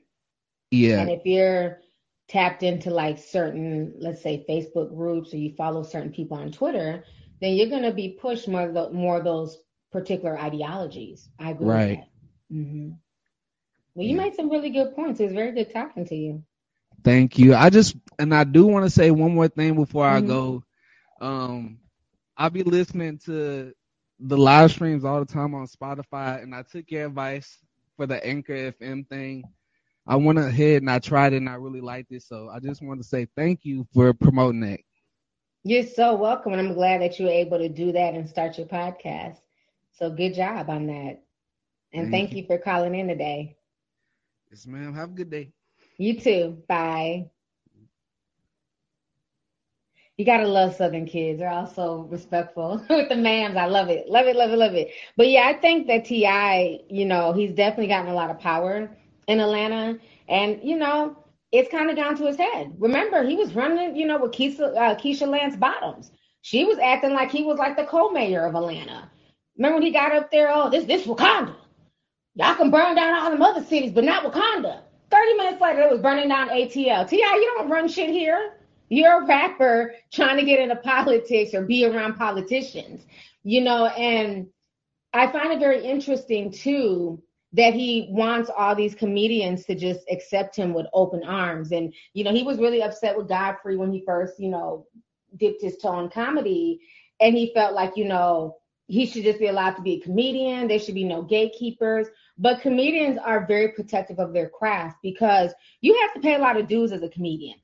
Yeah. And if you're tapped into like certain, let's say, Facebook groups, or you follow certain people on Twitter, then you're going to be pushed more of those particular ideologies. I agree with that. Mm-hmm. Well, you made some really good points. It was very good talking to you. Thank you. I do want to say one more thing before I go. I'll be listening to the live streams all the time on Spotify, and I took your advice for the Anchor FM thing. I went ahead and I tried it, and I really liked it. So I just want to say thank you for promoting that. You're so welcome, and I'm glad that you were able to do that and start your podcast. So good job on that. And thank you for calling in today. Yes, ma'am. Have a good day. You too. Bye. You got to love Southern kids. They're also respectful with the ma'ams. I love it. Love it, love it, love it. But, yeah, I think that T.I., you know, he's definitely gotten a lot of power in Atlanta. And, you know, it's kind of down to his head. Remember, he was running, you know, with Keisha Lance Bottoms. She was acting like he was like the co-mayor of Atlanta. Remember when he got up there, oh, this Wakanda. Y'all can burn down all them other cities, but not Wakanda. 30 minutes later, it was burning down ATL. T.I., you don't run shit here. You're a rapper trying to get into politics or be around politicians, you know. And I find it very interesting, too, that he wants all these comedians to just accept him with open arms. And, you know, he was really upset with Godfrey when he first, you know, dipped his toe in comedy. And he felt like, you know, he should just be allowed to be a comedian. There should be no gatekeepers. But comedians are very protective of their craft because you have to pay a lot of dues as a comedian.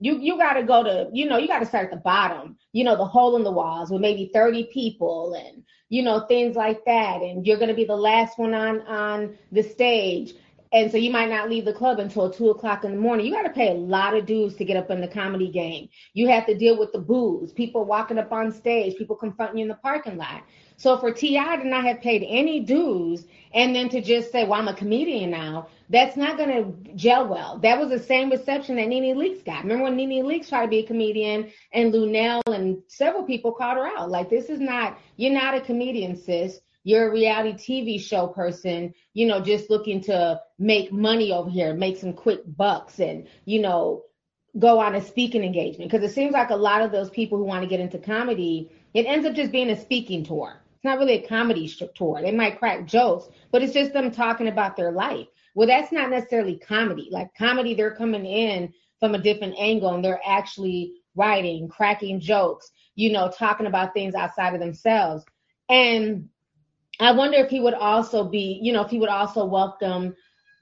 You got to go to, you know, you got to start at the bottom, you know, the hole in the walls with maybe 30 people and, you know, things like that. And you're going to be the last one on the stage. And so you might not leave the club until 2:00 in the morning. You got to pay a lot of dues to get up in the comedy game. You have to deal with the boos, people walking up on stage, people confronting you in the parking lot. So for T.I. to not have paid any dues and then to just say, well, I'm a comedian now, that's not going to gel well. That was the same reception that NeNe Leakes got. Remember when NeNe Leakes tried to be a comedian and Lunell and several people called her out. Like, this is not, you're not a comedian, sis. You're a reality TV show person, you know, just looking to make money over here, make some quick bucks and, you know, go on a speaking engagement. Because it seems like a lot of those people who want to get into comedy, it ends up just being a speaking tour. It's not really a comedy tour. They might crack jokes, but it's just them talking about their life. Well, that's not necessarily comedy. Like comedy, they're coming in from a different angle and they're actually writing, cracking jokes, you know, talking about things outside of themselves. And I wonder if he would also be, you know, if he would also welcome,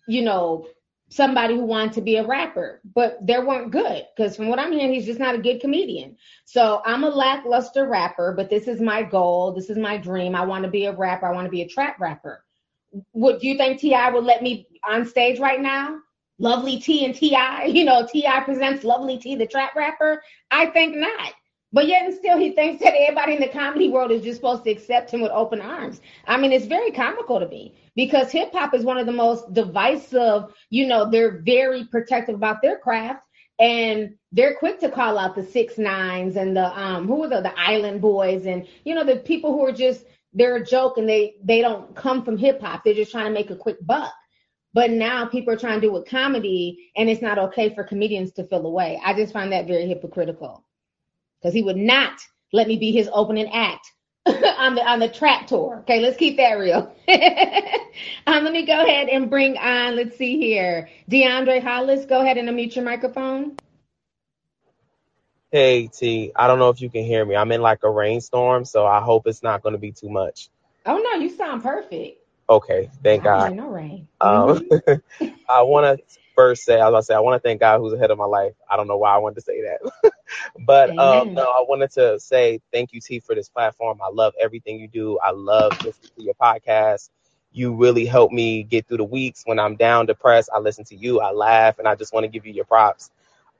you know, somebody who wanted to be a rapper, but they weren't good. Because from what I'm hearing, he's just not a good comedian. So I'm a lackluster rapper, but this is my goal. This is my dream. I want to be a rapper. I want to be a trap rapper. Do you think T.I. would let me on stage right now? Lovely T and T.I., you know, T.I. presents Lovely T, the trap rapper? I think not. But yet and still, he thinks that everybody in the comedy world is just supposed to accept him with open arms. I mean, it's very comical to me because hip hop is one of the most divisive, you know, they're very protective about their craft and they're quick to call out the 6ix9ines and the Island Boys and, you know, the people who are just, they're a joke and they don't come from hip hop. They're just trying to make a quick buck. But now people are trying to do with comedy and it's not okay for comedians to feel away. I just find that very hypocritical. Because he would not let me be his opening act on the trap tour. Okay, let's keep that real. Let me go ahead and bring on, let's see here, DeAndre Hollis. Go ahead and unmute your microphone. Hey, T, I don't know if you can hear me. I'm in like a rainstorm, so I hope it's not going to be too much. Oh, no, you sound perfect. Okay, thank God. No rain. I want to first say, I want to thank God who's ahead of my life. I don't know why I wanted to say that. But no, I wanted to say thank you, T, for this platform. I love everything you do. I love listening to your podcast. You really help me get through the weeks when I'm down, depressed. I listen to you. I laugh, and I just want to give you your props.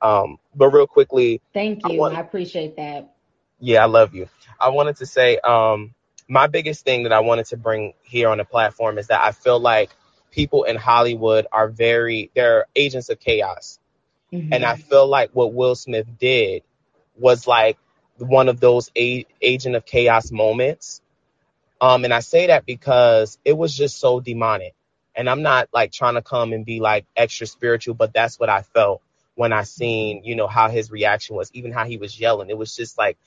But real quickly. Thank you. I appreciate that. Yeah, I love you. I wanted to say my biggest thing that I wanted to bring here on the platform is that I feel like people in Hollywood are they're agents of chaos. Mm-hmm. And I feel like what Will Smith did was like one of those agent of chaos moments. And I say that because it was just so demonic. And I'm not like trying to come and be like extra spiritual, but that's what I felt when I seen, you know, how his reaction was, even how he was yelling. It was just like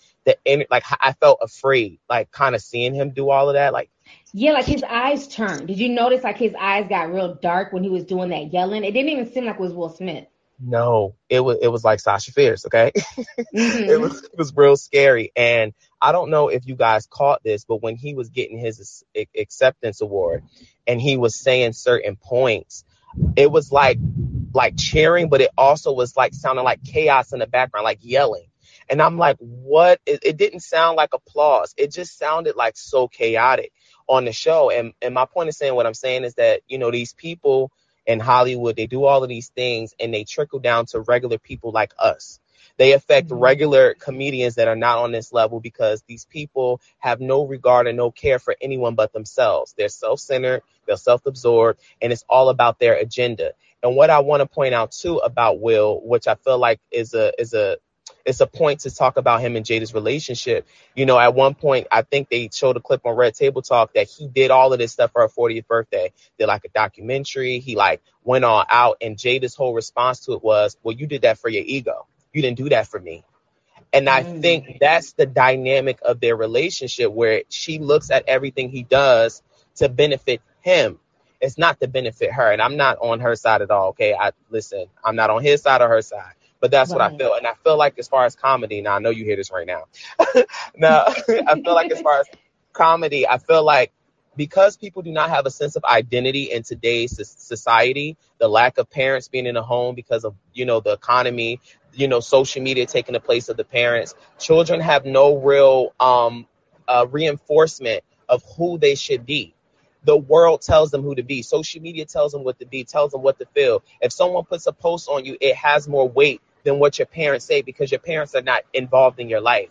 I felt afraid, like kind of seeing him do all of that. Like, yeah, like his eyes turned. Did you notice like his eyes got real dark when he was doing that yelling? It didn't even seem like it was Will Smith. No, it was like Sasha Fierce, okay? Mm-hmm. It was real scary. And I don't know if you guys caught this, but when he was getting his acceptance award and he was saying certain points, it was like cheering, but it also was like sounding like chaos in the background, like yelling. And I'm like, what? It didn't sound like applause. It just sounded like so chaotic on the show. And my point is saying what I'm saying is that, you know, these people in Hollywood, they do all of these things and they trickle down to regular people like us. They affect regular comedians that are not on this level because these people have no regard and no care for anyone but themselves. They're self-centered, they're self-absorbed, and it's all about their agenda. And what I want to point out too about Will, which I feel like it's a point to talk about him and Jada's relationship. You know, at one point, I think they showed a clip on Red Table Talk that he did all of this stuff for her 40th birthday. Did like a documentary. He like went all out and Jada's whole response to it was, well, you did that for your ego. You didn't do that for me. And I think that's the dynamic of their relationship where she looks at everything he does to benefit him. It's not to benefit her. And I'm not on her side at all. Okay, I'm not on his side or her side. But that's right. What I feel. And I feel like as far as comedy, now I know you hear this right now. I feel like as far as comedy, I feel like because people do not have a sense of identity in today's society, the lack of parents being in the home because of, you know, the economy, you know, social media taking the place of the parents, children have no real reinforcement of who they should be. The world tells them who to be. Social media tells them what to be, tells them what to feel. If someone puts a post on you, it has more weight than what your parents say because your parents are not involved in your life.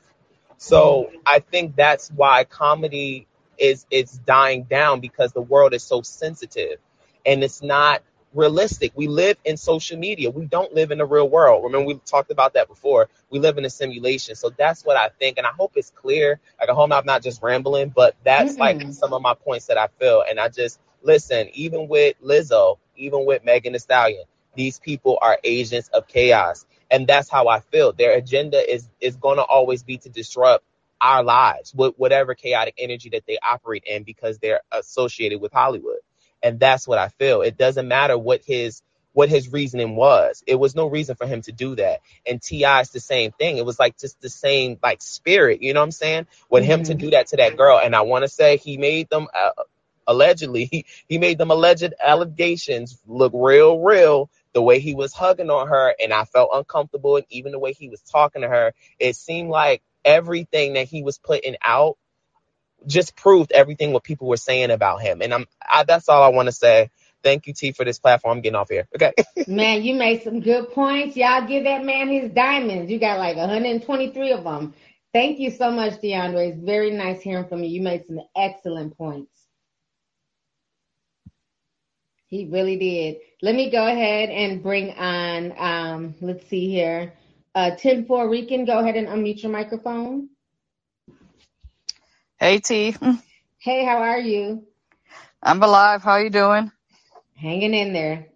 So I think that's why comedy is dying down because the world is so sensitive and it's not realistic. We live in social media. We don't live in the real world. Remember, we talked about that before. We live in a simulation. So that's what I think. And I hope it's clear. Like, I hope I'm not just rambling, but that's like some of my points that I feel. And I just listen, even with Lizzo, even with Megan Thee Stallion, these people are agents of chaos. And that's how I feel. Their agenda is going to always be to disrupt our lives with whatever chaotic energy that they operate in because they're associated with Hollywood. And that's what I feel. It doesn't matter what his reasoning was. It was no reason for him to do that. And T.I. is the same thing. It was like just the same like spirit. You know what I'm saying? With him to do that to that girl. And I want to say he made them allegedly. He made them alleged allegations look real. The way he was hugging on her. And I felt uncomfortable. And even the way he was talking to her. It seemed like everything that he was putting out just proved everything what people were saying about him. And that's all I want to say. Thank you, T, for this platform. I'm getting off here. Okay. Man, you made some good points. Y'all give that man his diamonds. You got like 123 of them. Thank you so much, DeAndre. It's very nice hearing from you. You made some excellent points. He really did. Let me go ahead and bring on, let's see here, 10-4 Rican. Go ahead and unmute your microphone. Hey, T. Hey, how are you? I'm alive. How are you doing? Hanging in there.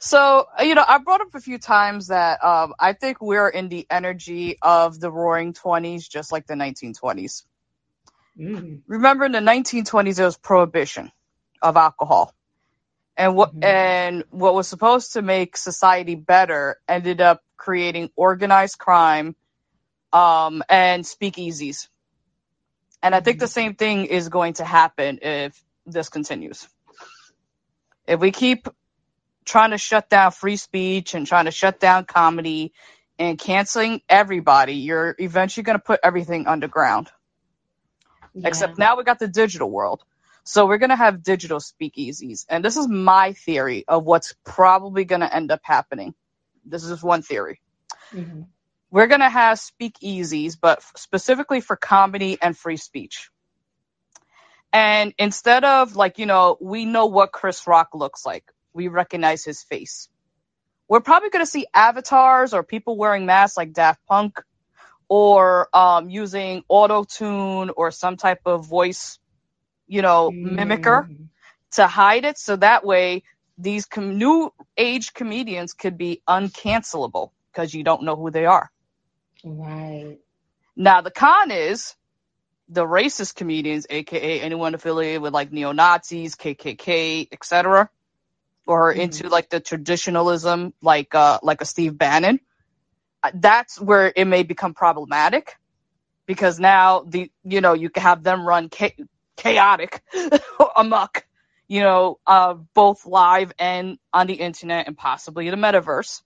So, you know, I brought up a few times that I think we're in the energy of the Roaring 20s, just like the 1920s. Remember in the 1920s, there was prohibition of alcohol, and what was supposed to make society better ended up creating organized crime and speakeasies. And I think the same thing is going to happen if this continues. If we keep trying to shut down free speech and trying to shut down comedy and canceling everybody, you're eventually going to put everything underground. Yeah. Except now we got the digital world. So we're going to have digital speakeasies. And this is my theory of what's probably going to end up happening. This is just one theory. Mm-hmm. We're going to have speakeasies, but specifically for comedy and free speech. And instead of like, you know, we know what Chris Rock looks like. We recognize his face. We're probably going to see avatars or people wearing masks like Daft Punk, or using auto-tune or some type of voice, you know, mimicker to hide it. So that way, these new age comedians could be uncancelable because you don't know who they are. Right. Now, the con is the racist comedians, a.k.a. anyone affiliated with like neo-Nazis, KKK, etc., or into like the traditionalism, like a Steve Bannon. That's where it may become problematic, because now you can have them run chaotic amok, both live and on the internet and possibly the metaverse.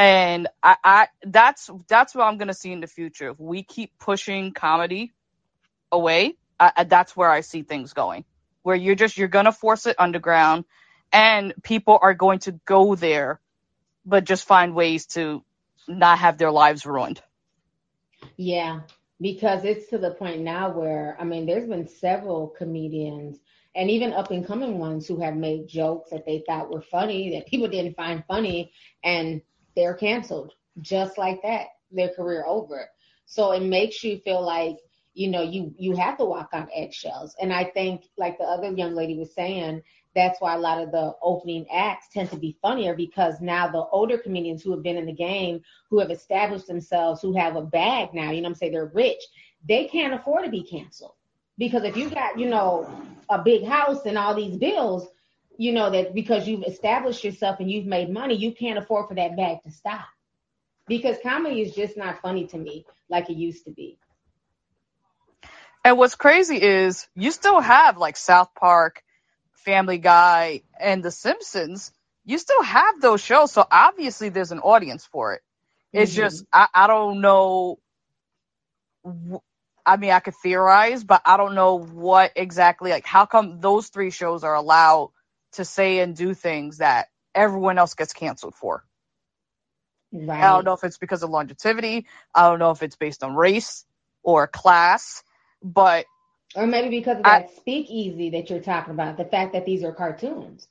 And I that's what I'm gonna see in the future. If we keep pushing comedy away, that's where I see things going. Where you're gonna force it underground, and people are going to go there, but just find ways to not have their lives ruined. Yeah, because it's to the point now where, I mean, there's been several comedians and even up and coming ones who have made jokes that they thought were funny, that people didn't find funny, and they're canceled just like that, their career over. So it makes you feel like, you have to walk on eggshells. And I think, like the other young lady was saying, that's why a lot of the opening acts tend to be funnier, because now the older comedians who have been in the game, who have established themselves, who have a bag now, you know what I'm saying, they're rich, they can't afford to be canceled. Because if you got, a big house and all these bills, that because you've established yourself and you've made money, you can't afford for that bag to stop. Because comedy is just not funny to me like it used to be. And what's crazy is you still have like South Park, Family Guy, and The Simpsons. You still have those shows, so obviously there's an audience for it. It's just I don't know. I mean, I could theorize, but I don't know what exactly. Like, how come those three shows are allowed to say and do things that everyone else gets canceled for? Right. I don't know if it's because of longevity. I don't know if it's based on race or class, but. Or maybe because of that speakeasy that you're talking about, the fact that these are cartoons,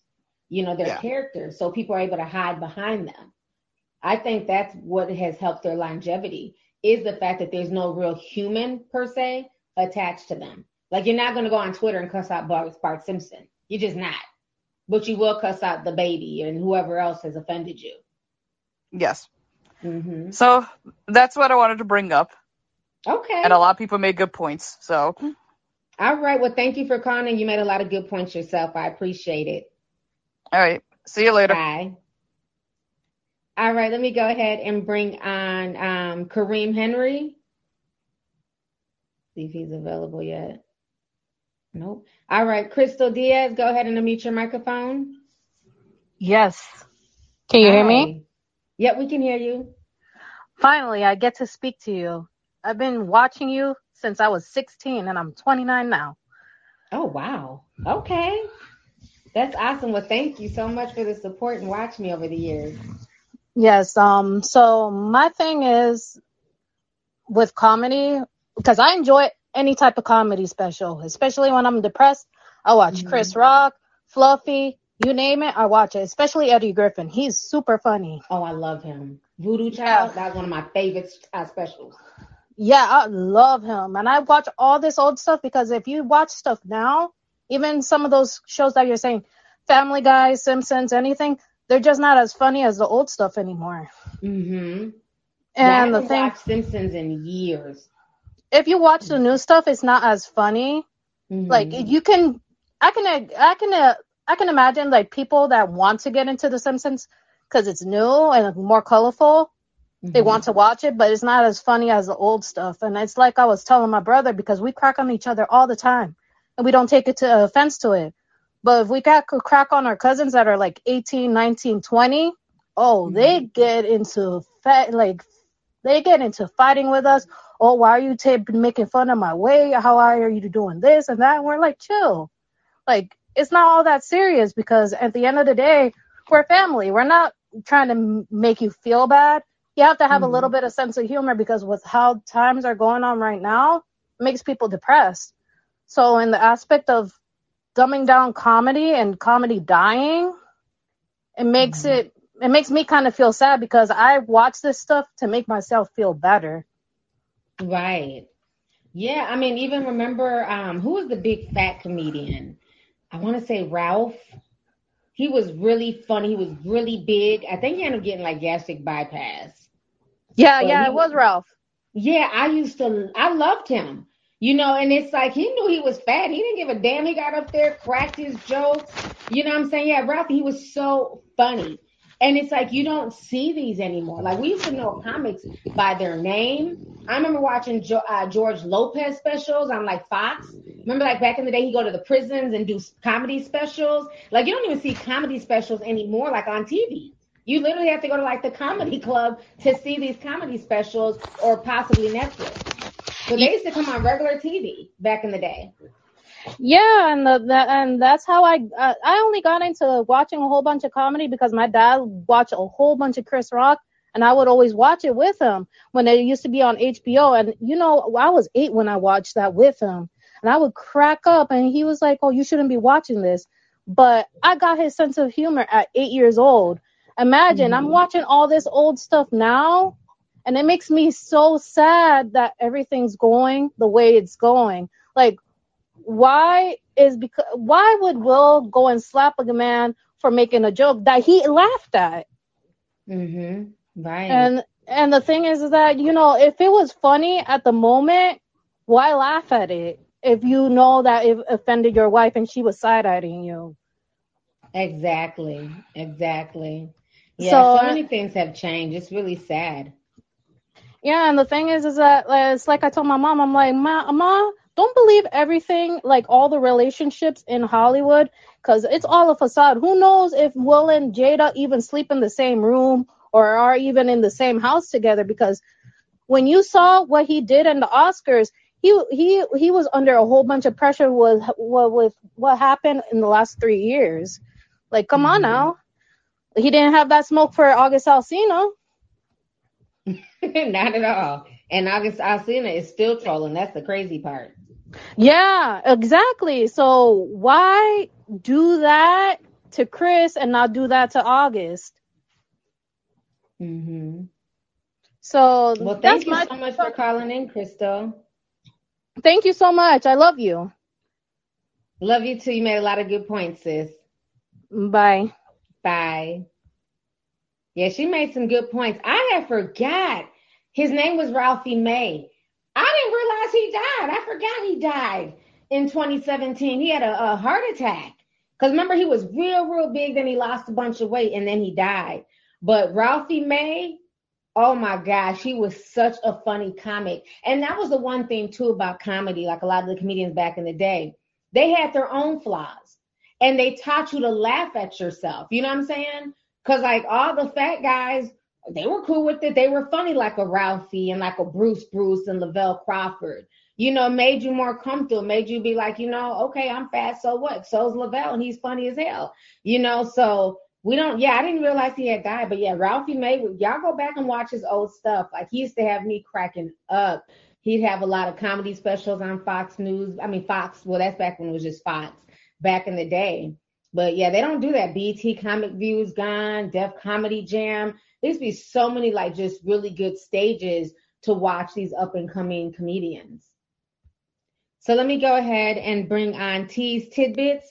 they're characters, so people are able to hide behind them. I think that's what has helped their longevity, is the fact that there's no real human, per se, attached to them. Like, you're not going to go on Twitter and cuss out Bart Simpson. You're just not. But you will cuss out the baby and whoever else has offended you. Yes. Mm-hmm. So that's what I wanted to bring up. Okay. And a lot of people made good points, so... All right. Well, thank you for calling in. You made a lot of good points yourself. I appreciate it. All right. See you later. Bye. All right. Let me go ahead and bring on Kareem Henry. See if he's available yet. Nope. All right. Crystal Diaz, go ahead and unmute your microphone. Yes. Can you hear me? Yep, we can hear you. Finally, I get to speak to you. I've been watching you since I was 16, and I'm 29 now. Oh, wow. Okay. That's awesome. Well, thank you so much for the support and watch me over the years. Yes. So my thing is with comedy, because I enjoy any type of comedy special, especially when I'm depressed. I watch Chris Rock, Fluffy, you name it, I watch it. Especially Eddie Griffin. He's super funny. Oh, I love him. Voodoo Child, that's one of my favorite specials. Yeah, I love him. And I watch all this old stuff because if you watch stuff now, even some of those shows that you're saying, Family Guy, Simpsons, anything, they're just not as funny as the old stuff anymore. Mm-hmm. And the thing, I haven't watched Simpsons in years. If you watch the new stuff, it's not as funny. Mm-hmm. Like you can, I can imagine like people that want to get into The Simpsons because it's new and more colorful. Mm-hmm. They want to watch it, but it's not as funny as the old stuff. And it's like I was telling my brother, because we crack on each other all the time and we don't take it to offense to it. But if we could crack on our cousins that are like 18, 19, 20, they get into fighting with us. Oh, why are you making fun of my way? How are you doing this and that? And we're like, chill. Like, it's not all that serious because at the end of the day, we're family. We're not trying to make you feel bad. You have to have a little bit of sense of humor because with how times are going on right now, it makes people depressed. So in the aspect of dumbing down comedy and comedy dying, it makes me kind of feel sad because I watch this stuff to make myself feel better. Right. Yeah. I mean, even remember, who was the big fat comedian? I want to say Ralph. He was really funny. He was really big. I think he ended up getting like gastric bypass. Yeah. So it was Ralph. Yeah. I loved him, you know, and it's like, he knew he was fat. He didn't give a damn. He got up there, cracked his jokes. You know what I'm saying? Yeah. Ralph, he was so funny. And it's like, you don't see these anymore. Like, we used to know comics by their name. I remember watching George Lopez specials on, like, Fox. Remember, like, back in the day, he'd go to the prisons and do comedy specials. Like, you don't even see comedy specials anymore, like, on TV. You literally have to go to, like, the comedy club to see these comedy specials or possibly Netflix. But they used to come on regular TV back in the day. Yeah, and that's how I only got into watching a whole bunch of comedy because my dad watched a whole bunch of Chris Rock, and I would always watch it with him when it used to be on HBO. And, you know, I was 8 when I watched that with him, and I would crack up, and he was like, oh, you shouldn't be watching this. But I got his sense of humor at 8 years old. Imagine, I'm watching all this old stuff now, and it makes me so sad that everything's going the way it's going. Like, why would Will go and slap a man for making a joke that he laughed at? Mm-hmm. Right. And the thing is that, you know, if it was funny at the moment, why laugh at it if you know that it offended your wife and she was side-eyeing you? Exactly. Yeah, so many things have changed. It's really sad. Yeah, and the thing is that it's like I told my mom, I'm like, Ma, don't believe everything, like all the relationships in Hollywood, because it's all a facade. Who knows if Will and Jada even sleep in the same room or are even in the same house together? Because when you saw what he did in the Oscars, he was under a whole bunch of pressure with what happened in the last 3 years. Like, come on now. He didn't have that smoke for August Alsina. Not at all. And August Alsina is still trolling. That's the crazy part. Yeah, exactly. So why do that to Chris and not do that to August? Mm-hmm. So well, thank you so much for calling in, Crystal. Thank you so much. I love you. Love you too. You made a lot of good points, sis. Bye. Yeah, she made some good points. I had forgot. His name was Ralphie May. I didn't realize he died. I forgot he died in 2017. He had a heart attack. Because remember, he was real, real big. Then he lost a bunch of weight, and then he died. But Ralphie May, oh, my gosh, he was such a funny comic. And that was the one thing, too, about comedy, like a lot of the comedians back in the day. They had their own flaws, and they taught you to laugh at yourself. You know what I'm saying? Because, like, all the fat guys, they were cool with it. They were funny like a Ralphie and like a Bruce and Lavelle Crawford. you know, made you more comfortable, made you be like, you know, okay, I'm fat, so what? So's Lavelle, and he's funny as hell, you know, so we don't, yeah, I didn't realize he had died, but yeah, Ralphie May, y'all go back and watch his old stuff. Like, he used to have me cracking up. He'd have a lot of comedy specials on Fox News. I mean, Fox, well, that's back when it was just Fox, back in the day. But yeah, they don't do that. BET Comic View is gone, Def Comedy Jam. There used to be so many, like, just really good stages to watch these up-and-coming comedians. So let me go ahead and bring on T's Tidbits.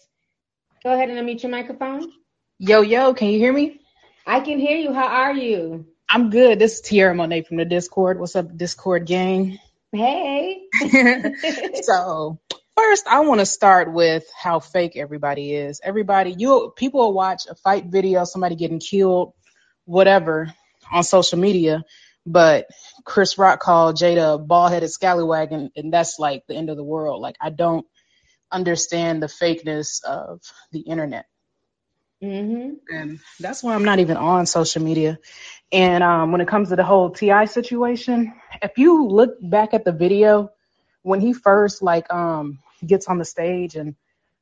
Go ahead and unmute your microphone. Yo, yo, can you hear me? I can hear you. How are you? I'm good. This is Tierra Monet from the Discord. What's up, Discord gang? Hey. So first, I want to start with how fake everybody is. Everybody, people will watch a fight video, somebody getting killed, whatever, on social media. But Chris Rock called Jada a bald-headed scallywag, and that's like the end of the world. Like, I don't understand the fakeness of the internet. Mm-hmm. And that's why I'm not even on social media. And when it comes to the whole T.I. situation, if you look back at the video, when he first gets on the stage and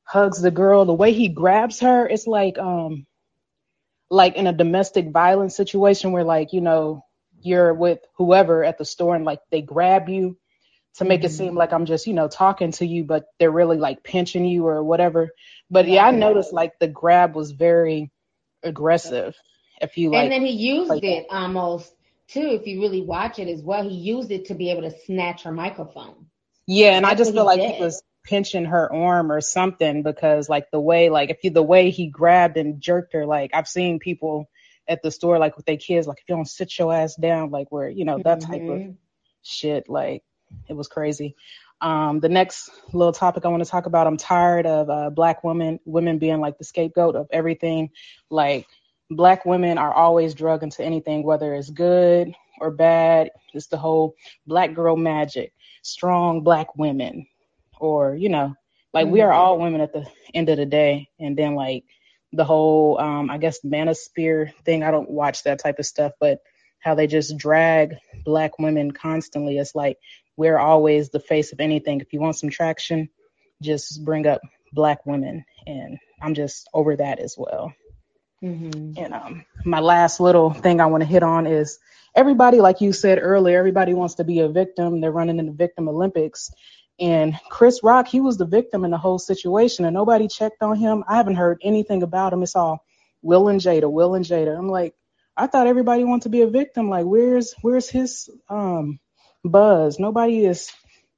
hugs the girl, the way he grabs her, it's like in a domestic violence situation where, like, you know, you're with whoever at the store and like they grab you to make it seem like I'm just, you know, talking to you, but they're really like pinching you or whatever. But yeah, I noticed like the grab was very aggressive. If you like, and then he used it almost too. If you really watch it as well, he used it to be able to snatch her microphone. Yeah, and I just feel like he was pinching her arm or something, because like the way, like if you, the way he grabbed and jerked her, like I've seen people at the store, like with their kids, like if you don't sit your ass down, like where, you know, that type of shit, like it was crazy. The next little topic I want to talk about, I'm tired of Black women being like the scapegoat of everything. Like, Black women are always drug into anything, whether it's good or bad. It's the whole Black girl magic, strong Black women, or, you know, like we are all women at the end of the day. And then like the whole, I guess, manosphere thing. I don't watch that type of stuff, but how they just drag Black women constantly. It's like, we're always the face of anything. If you want some traction, just bring up Black women. And I'm just over that as well. Mm-hmm. And my last little thing I want to hit on is everybody, like you said earlier, everybody wants to be a victim. They're running in the victim Olympics. And Chris Rock, he was the victim in the whole situation, and nobody checked on him. I haven't heard anything about him. It's all Will and Jada. I'm like, I thought everybody wanted to be a victim. Like, where's his buzz? Nobody is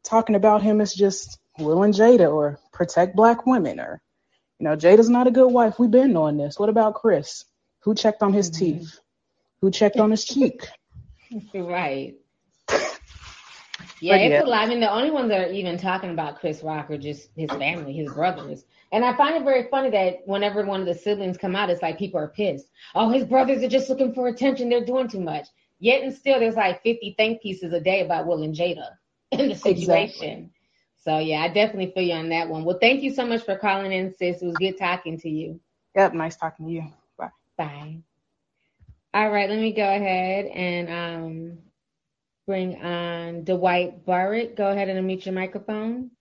talking about him. It's just Will and Jada, or protect Black women, or, you know, Jada's not a good wife. We've been on this. What about Chris? Who checked on his teeth? Who checked on his cheek? Right. Yeah, it's a lot. I mean, the only ones that are even talking about Chris Rock are just his family, his brothers. And I find it very funny that whenever one of the siblings come out, it's like people are pissed. Oh, his brothers are just looking for attention. They're doing too much. Yet and still, there's like 50 think pieces a day about Will and Jada in the situation. Exactly. So, yeah, I definitely feel you on that one. Well, thank you so much for calling in, sis. It was good talking to you. Yep, nice talking to you. Bye. Bye. All right, let me go ahead and bring on Dwight Barrett. Go ahead and unmute your microphone.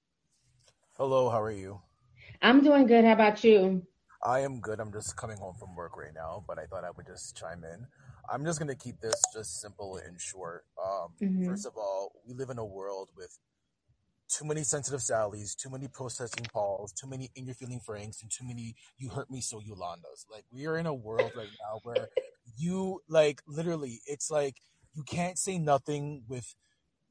Hello, how are you? I'm doing good. How about you? I am good. I'm just coming home from work right now, but I thought I would just chime in. I'm just going to keep this just simple and short. First of all, we live in a world with too many sensitive Sallys, too many protesting Pauls, too many in your feeling Franks, and too many you hurt me so Yolandas. Like, we are in a world right now where you, like, literally, it's like, you can't say nothing with,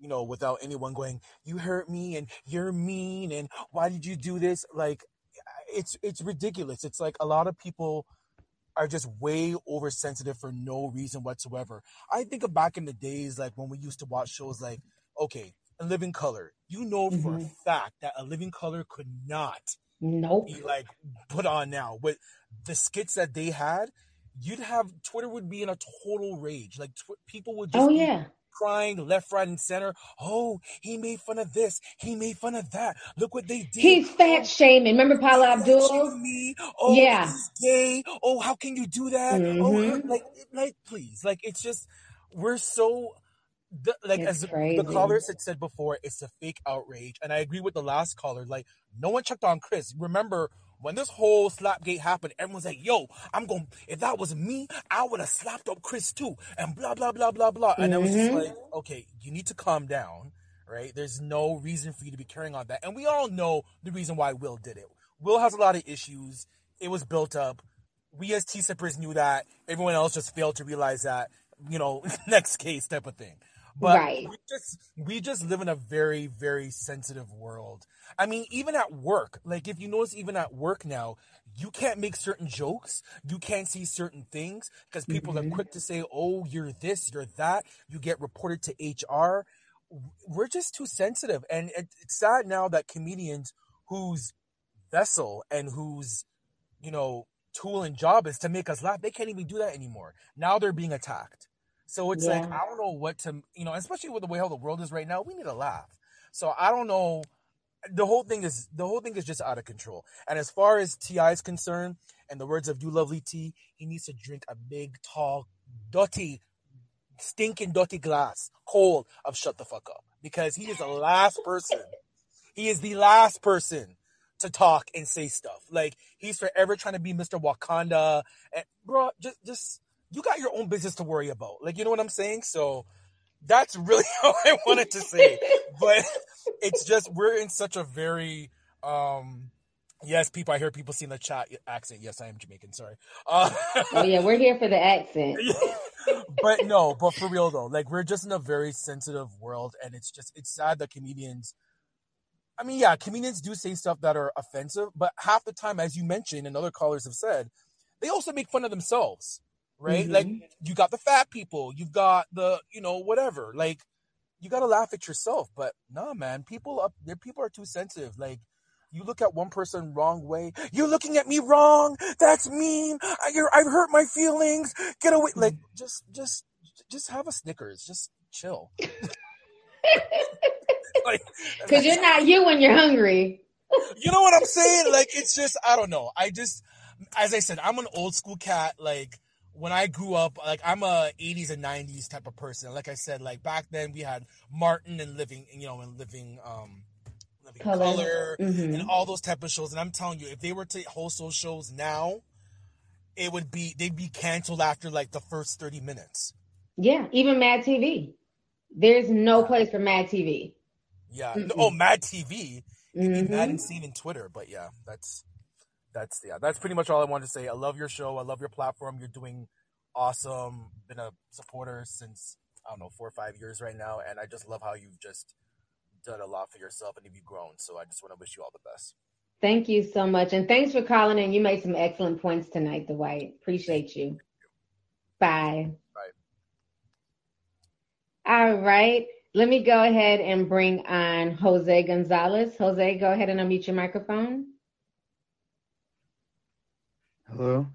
you know, without anyone going, you hurt me and you're mean and why did you do this? Like, it's ridiculous. It's like a lot of people are just way oversensitive for no reason whatsoever. I think of back in the days, like when we used to watch shows like, okay, A Living Color. You know for a fact that A Living Color could not be like put on now. With the skits that they had, you'd have, Twitter would be in a total rage. Like, people would just be crying left, right, and center. Oh, he made fun of this. He made fun of that. Look what they did. He's fat shaming. Remember Paula Abdul? Oh, yeah. He's gay. Oh, how can you do that? Oh, like, please. Like, it's just, we're so, The caller said before, it's a fake outrage. And I agree with the last caller. Like, no one checked on Chris. Remember, when this whole slapgate happened, everyone's like, yo, if that was me, I would have slapped up Chris too. And blah, blah, blah, blah, blah. And I was just like, okay, you need to calm down, right? There's no reason for you to be carrying on that. And we all know the reason why Will did it. Will has a lot of issues. It was built up. We as tea sippers knew that. Everyone else just failed to realize that, next case type of thing. But right. we just live in a very, very sensitive world. I mean, even at work, like if you notice, even at work now, you can't make certain jokes. You can't see certain things because people are quick to say, oh, you're this, you're that. You get reported to HR. We're just too sensitive. And it's sad now that comedians whose vessel and whose, tool and job is to make us laugh, they can't even do that anymore. Now they're being attacked. So it's like, I don't know what to, especially with the way how the world is right now, we need a laugh. So I don't know. The whole thing is just out of control. And as far as T.I. is concerned, in the words of You Lovely T, he needs to drink a big, tall, dirty, stinking, dirty glass, cold, of shut the fuck up. Because he is the last person. He is the last person to talk and say stuff. Like, he's forever trying to be Mr. Wakanda. And, bro, just... you got your own business to worry about. Like, you know what I'm saying? So that's really all I wanted to say. But it's just, we're in such a very, yes, people, I hear people see in the chat accent. Yes, I am Jamaican. Sorry. We're here for the accent. But no, but for real though, like we're just in a very sensitive world, and it's sad that comedians do say stuff that are offensive, but half the time, as you mentioned and other callers have said, they also make fun of themselves. Right? Like, you got the fat people, you've got the, whatever. Like, you got to laugh at yourself. But nah, man, people are too sensitive. Like, you look at one person wrong way, you're looking at me wrong. That's mean. I've hurt my feelings. Get away. Like, just have a Snickers. Just chill. Because you're not you when you're hungry. You know what I'm saying? Like, it's just, I don't know. As I said, I'm an old school cat. Like, when I grew up, like, I'm a 80s and 90s type of person. Like I said, like, back then we had Martin and Living Color and all those type of shows. And I'm telling you, if they were to host those shows now, they'd be canceled after like the first 30 minutes. Yeah. Even Mad TV. There's no place for Mad TV. Yeah. Mm-hmm. Oh, Mad TV. It'd be mad and seen in Twitter, but yeah, that's pretty much all I wanted to say. I love your show. I love your platform. You're doing awesome. Been a supporter since, I don't know, 4 or 5 years right now. And I just love how you've just done a lot for yourself and you've grown. So I just want to wish you all the best. Thank you so much. And thanks for calling in. You made some excellent points tonight, Dwight. Appreciate you. Bye. Bye. All right. Let me go ahead and bring on Jose Gonzalez. Jose, go ahead and unmute your microphone. Hello.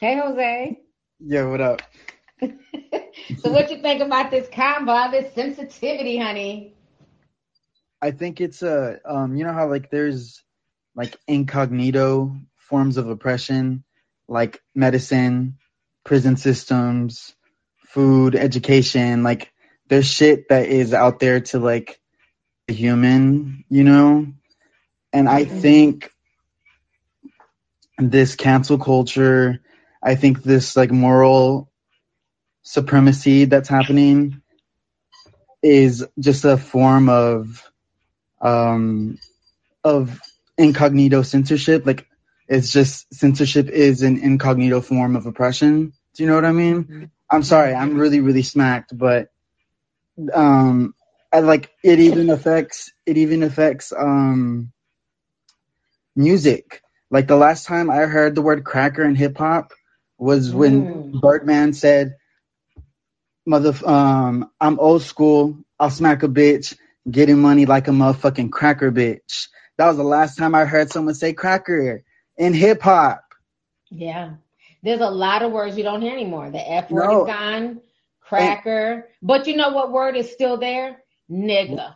Hey, Jose. Yeah, what up? So what you think about this combo, this sensitivity, honey? I think it's you know how like there's like incognito forms of oppression, like medicine, prison systems, food, education, like there's shit that is out there to like the human, and I think this cancel culture, I think this like moral supremacy that's happening is just a form of incognito censorship. Like, it's just censorship is an incognito form of oppression. Do you know what I mean? I'm sorry, I'm really, really smacked, but I like it even affects music. Like, the last time I heard the word cracker in hip hop was when Birdman said, I'm old school, I'll smack a bitch, getting money like a motherfucking cracker bitch. That was the last time I heard someone say cracker in hip hop. Yeah. There's a lot of words you don't hear anymore. The F word is gone, cracker. But you know what word is still there? Nigga.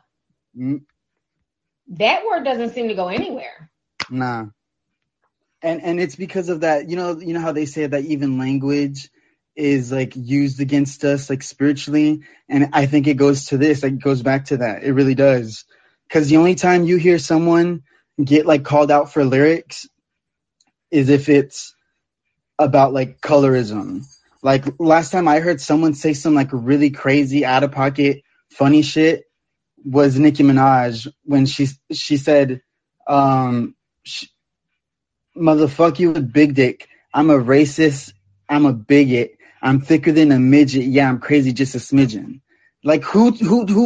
That word doesn't seem to go anywhere. Nah. And it's because of that, how they say that even language is like used against us, like spiritually. And I think it goes to this, like it goes back to that. It really does. Cause the only time you hear someone get like called out for lyrics is if it's about like colorism. Like last time I heard someone say some like really crazy out of pocket, funny shit was Nicki Minaj when she said, motherfuck you with big dick. I'm a racist. I'm a bigot. I'm thicker than a midget. Yeah, I'm crazy, just a smidgen. Like who,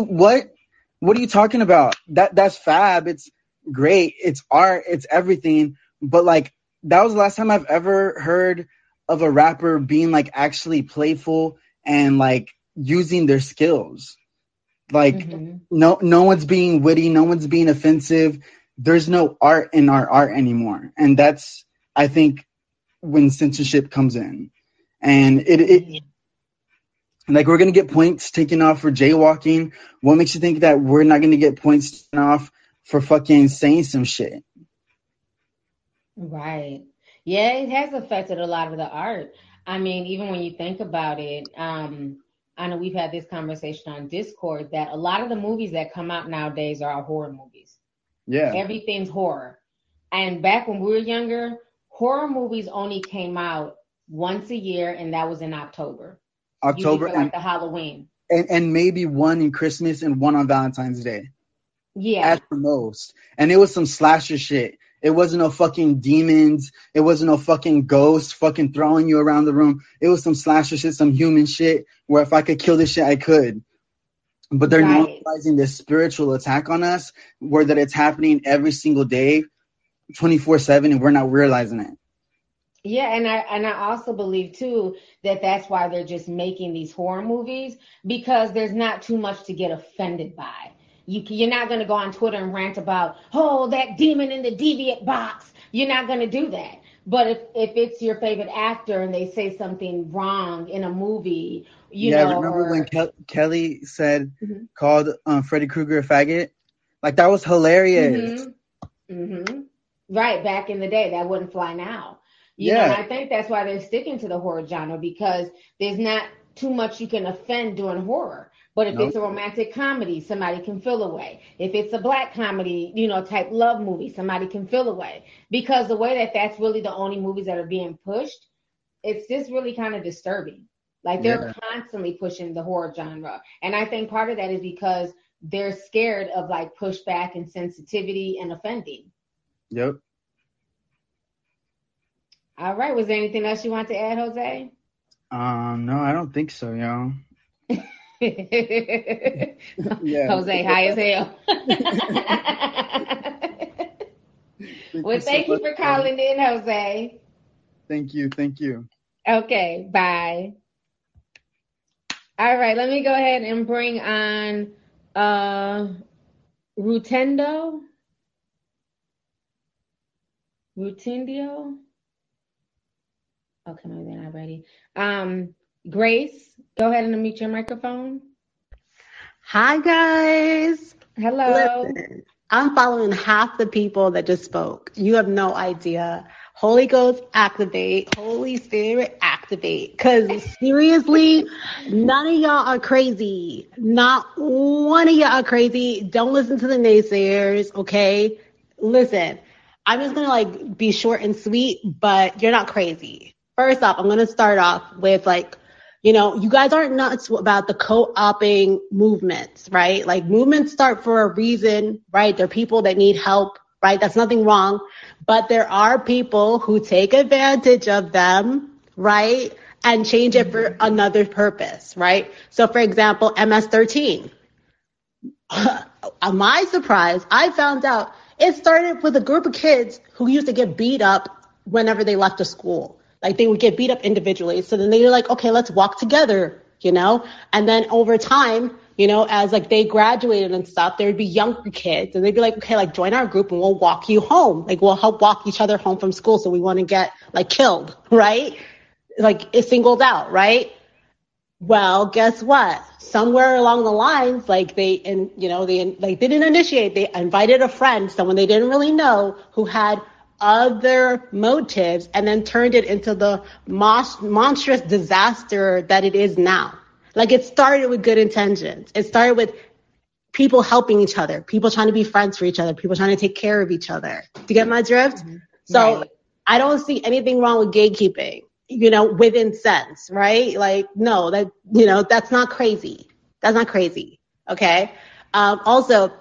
what? What are you talking about? That's fab. It's great. It's art. It's everything. But like that was the last time I've ever heard of a rapper being like actually playful and like using their skills. Like no one's being witty. No one's being offensive. There's no art in our art anymore. And that's, I think, when censorship comes in. And it like, we're going to get points taken off for jaywalking. What makes you think that we're not going to get points taken off for fucking saying some shit? Right. Yeah, it has affected a lot of the art. I mean, even when you think about it, I know we've had this conversation on Discord that a lot of the movies that come out nowadays are horror movies. Yeah. Everything's horror. And back when we were younger, horror movies only came out once a year, and that was in October. October, like the Halloween. And maybe one in Christmas and one on Valentine's Day. Yeah. At the most. And it was some slasher shit. It wasn't no fucking demons. It wasn't no fucking ghosts fucking throwing you around the room. It was some slasher shit, some human shit, where if I could kill this shit, I could. But they're normalizing this spiritual attack on us where that it's happening every single day, 24/7, and we're not realizing it. Yeah, and I also believe, too, that that's why they're just making these horror movies, because there's not too much to get offended by. You're not going to go on Twitter and rant about, oh, that demon in the deviant box. You're not going to do that. But if it's your favorite actor and they say something wrong in a movie, you know. Yeah, remember when Kelly said, called Freddy Krueger a faggot? Like, that was hilarious. Right, back in the day. That wouldn't fly now. You know, and I think that's why they're sticking to the horror genre, because there's not too much you can offend doing horror. But if it's a romantic comedy, somebody can feel away. If it's a black comedy, you know, type love movie, somebody can feel away. Because the way that that's really the only movies that are being pushed, it's just really kind of disturbing. Like they're constantly pushing the horror genre. And I think part of that is because they're scared of like pushback and sensitivity and offending. Yep. All right. Was there anything else you want to add, Jose? No, I don't think so, y'all. Jose, high as hell. Well, thank you for calling in, Jose. Thank you. Okay, bye. All right, let me go ahead and bring on Rutendio. Okay, maybe they're not ready. Grace, go ahead and unmute your microphone. Hi, guys. Hello. Listen, I'm following half the people that just spoke. You have no idea. Holy Ghost, activate. Holy Spirit, activate. Because seriously, none of y'all are crazy. Not one of y'all are crazy. Don't listen to the naysayers, okay? Listen, I'm just going to like be short and sweet, but you're not crazy. First off, I'm going to start off with, like, you know, you guys aren't nuts about the co-opting movements, right? Like, movements start for a reason, right? They're people that need help, right? That's nothing wrong. But there are people who take advantage of them, right? And change it for another purpose, right? So, for example, MS-13. On my surprise, I found out it started with a group of kids who used to get beat up whenever they left the school. Like, they would get beat up individually. So then they were like, okay, let's walk together, you know? And then over time, you know, as like they graduated and stuff, there would be younger kids and they'd be like, okay, like join our group and we'll walk you home. Like, we'll help walk each other home from school. So we want to get like killed, right? Like, it's singled out, right? Well, guess what? Somewhere along the lines, like they didn't initiate. They invited a friend, someone they didn't really know who had other motives and then turned it into the monstrous disaster that it is now. Like, it started with good intentions. It started with people helping each other, people trying to be friends for each other, people trying to take care of each other. Do you get my drift? Mm-hmm. So right. I don't see anything wrong with gatekeeping, you know, within sense, right? Like, no, that, you know, that's not crazy. That's not crazy. Okay. Also,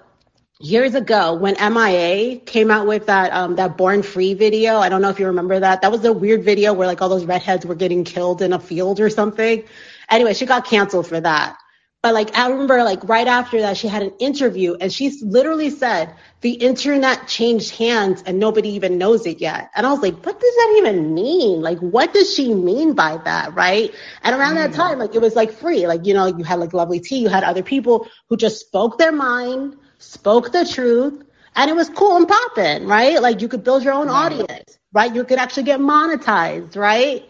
years ago, when MIA came out with that Born Free video, I don't know if you remember that. That was a weird video where, like, all those redheads were getting killed in a field or something. Anyway, she got canceled for that. But, like, I remember, like, right after that, she had an interview, and she literally said, the internet changed hands, and nobody even knows it yet. And I was like, what does that even mean? Like, what does she mean by that, right? And around that time, like, it was, like, free. Like, you know, you had, like, Lovely T. You had other people who just spoke their mind, spoke the truth, and it was cool and popping, right? Like, you could build your own audience, right? You could actually get monetized, right?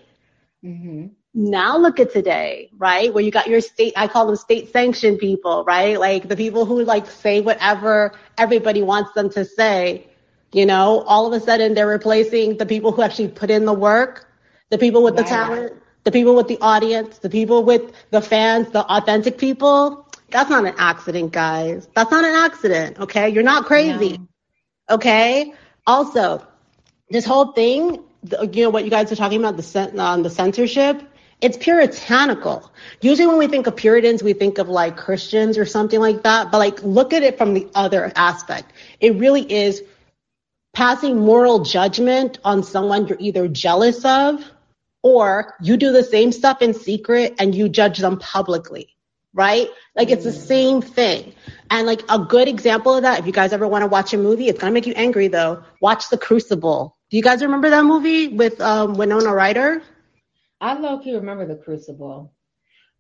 Mm-hmm. Now look at today, right? Where you got your state, I call them state sanctioned people, right? Like, the people who, like, say whatever everybody wants them to say, you know, all of a sudden they're replacing the people who actually put in the work, the people with the talent, the people with the audience, the people with the fans, the authentic people. That's not an accident, guys. That's not an accident, okay? You're not crazy, okay? Also, this whole thing, you know, what you guys are talking about, the censorship, it's puritanical. Usually when we think of Puritans, we think of, like, Christians or something like that. But, like, look at it from the other aspect. It really is passing moral judgment on someone you're either jealous of, or you do the same stuff in secret and you judge them publicly. Right? Like, it's the same thing. And, like, a good example of that, if you guys ever want to watch a movie, it's going to make you angry, though. Watch The Crucible. Do you guys remember that movie with Winona Ryder? I low-key remember The Crucible.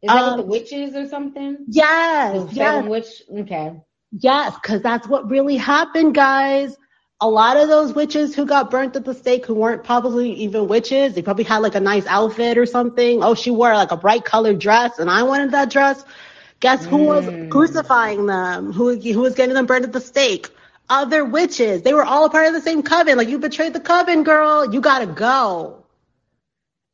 Is that with the witches or something? Yes. Witch? Okay. Yes, because that's what really happened, guys. A lot of those witches who got burnt at the stake, who weren't probably even witches, they probably had, like, a nice outfit or something. Oh, she wore, like, a bright colored dress, and I wanted that dress. Guess who was crucifying them? Who was getting them burnt at the stake? Other witches. They were all a part of the same coven. Like, you betrayed the coven, girl. You gotta go.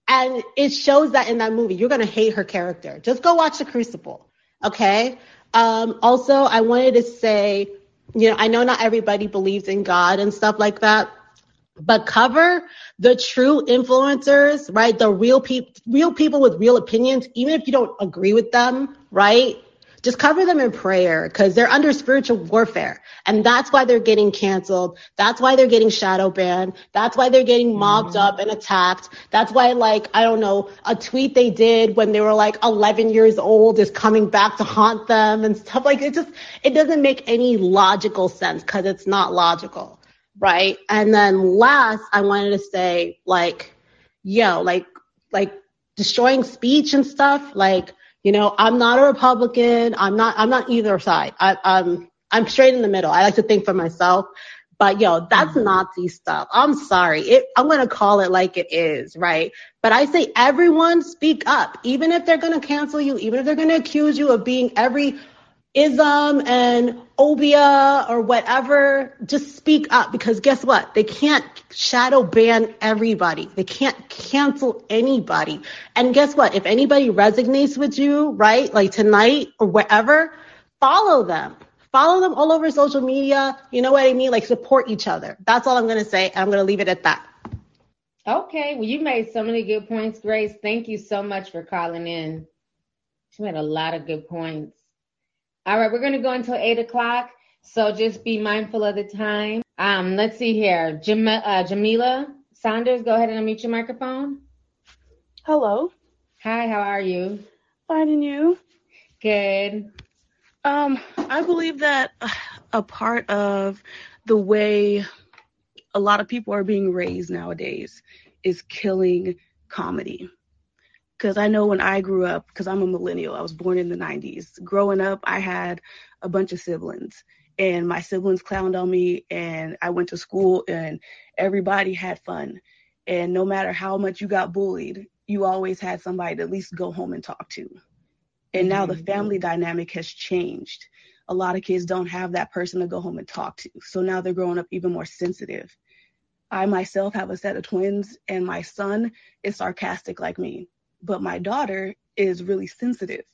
And it shows that in that movie. You're gonna hate her character. Just go watch The Crucible, okay? Also, I wanted to say, you know, I know not everybody believes in God and stuff like that, but cover the true influencers, right? The real people with real opinions, even if you don't agree with them, right? Just cover them in prayer, because they're under spiritual warfare. And that's why they're getting canceled. That's why they're getting shadow banned. That's why they're getting mobbed up and attacked. That's why, like, I don't know, a tweet they did when they were, like, 11 years old is coming back to haunt them and stuff. Like, it doesn't make any logical sense, because it's not logical, right? And then last, I wanted to say, like, yo, like destroying speech and stuff, like, you know, I'm not a Republican. I'm not either side. I'm straight in the middle. I like to think for myself, but yo, that's Nazi stuff. I'm sorry. I'm going to call it like it is, right? But I say everyone speak up, even if they're going to cancel you, even if they're going to accuse you of being every ism and obia or whatever, just speak up, because guess what? They can't shadow ban everybody. They can't cancel anybody. And guess what? If anybody resonates with you, right, like tonight or wherever, follow them. Follow them all over social media. You know what I mean? Like, support each other. That's all I'm going to say. I'm going to leave it at that. Okay. Well, you made so many good points, Grace. Thank you so much for calling in. She made a lot of good points. All right, we're going to go until 8 o'clock, so just be mindful of the time. Let's see here. Jamila Saunders, go ahead and unmute your microphone. Hello. Hi, how are you? Fine, and you? Good. I believe that a part of the way a lot of people are being raised nowadays is killing comedy. Because I know when I grew up, because I'm a millennial, I was born in the 90s. Growing up, I had a bunch of siblings, and my siblings clowned on me, and I went to school, and everybody had fun. And no matter how much you got bullied, you always had somebody to at least go home and talk to. And now the family dynamic has changed. A lot of kids don't have that person to go home and talk to. So now they're growing up even more sensitive. I myself have a set of twins, and my son is sarcastic like me, but my daughter is really sensitive.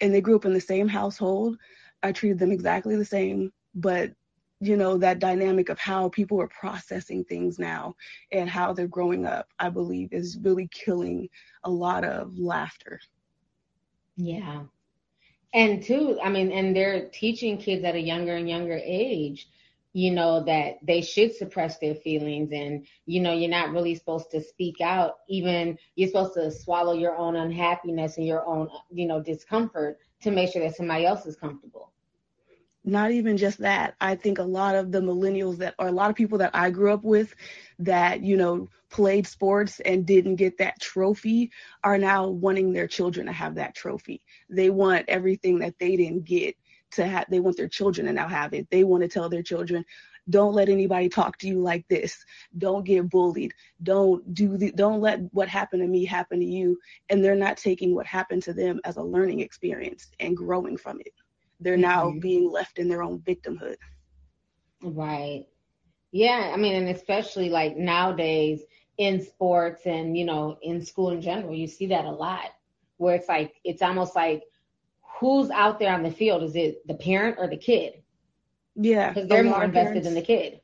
And they grew up in the same household. I treated them exactly the same, but you know, that dynamic of how people are processing things now and how they're growing up, I believe, is really killing a lot of laughter. Yeah. And too, I mean, and they're teaching kids at a younger and younger age, you know, that they should suppress their feelings, and, you know, you're not really supposed to speak out. Even you're supposed to swallow your own unhappiness and your own, you know, discomfort to make sure that somebody else is comfortable. Not even just that. I think a lot of the millennials that are a lot of people that I grew up with that, you know, played sports and didn't get that trophy are now wanting their children to have that trophy. They want everything that they didn't get to have. They want their children to now have it. They want to tell their children, don't let anybody talk to you like this. Don't get bullied. Don't let what happened to me happen to you. And they're not taking what happened to them as a learning experience and growing from it. They're now being left in their own victimhood. Right. Yeah. I mean, and especially like nowadays in sports and, you know, in school in general, you see that a lot where it's like, it's almost like who's out there on the field? Is it the parent or the kid? Yeah. Because they're more invested in the kid.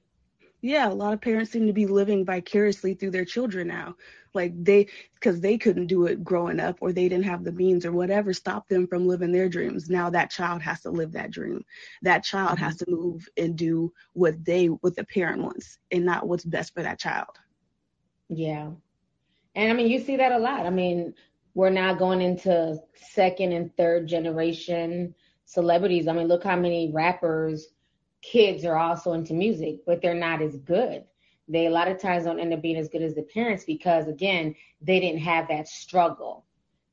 Yeah. A lot of parents seem to be living vicariously through their children now. Like because they couldn't do it growing up, or they didn't have the means or whatever stopped them from living their dreams. Now that child has to live that dream. That child has to move and do what the parent wants and not what's best for that child. Yeah. And I mean, you see that a lot. I mean, we're now going into second and third generation celebrities. I mean, look how many rappers' kids are also into music, but they're not as good. They a lot of times don't end up being as good as the parents because, again, they didn't have that struggle.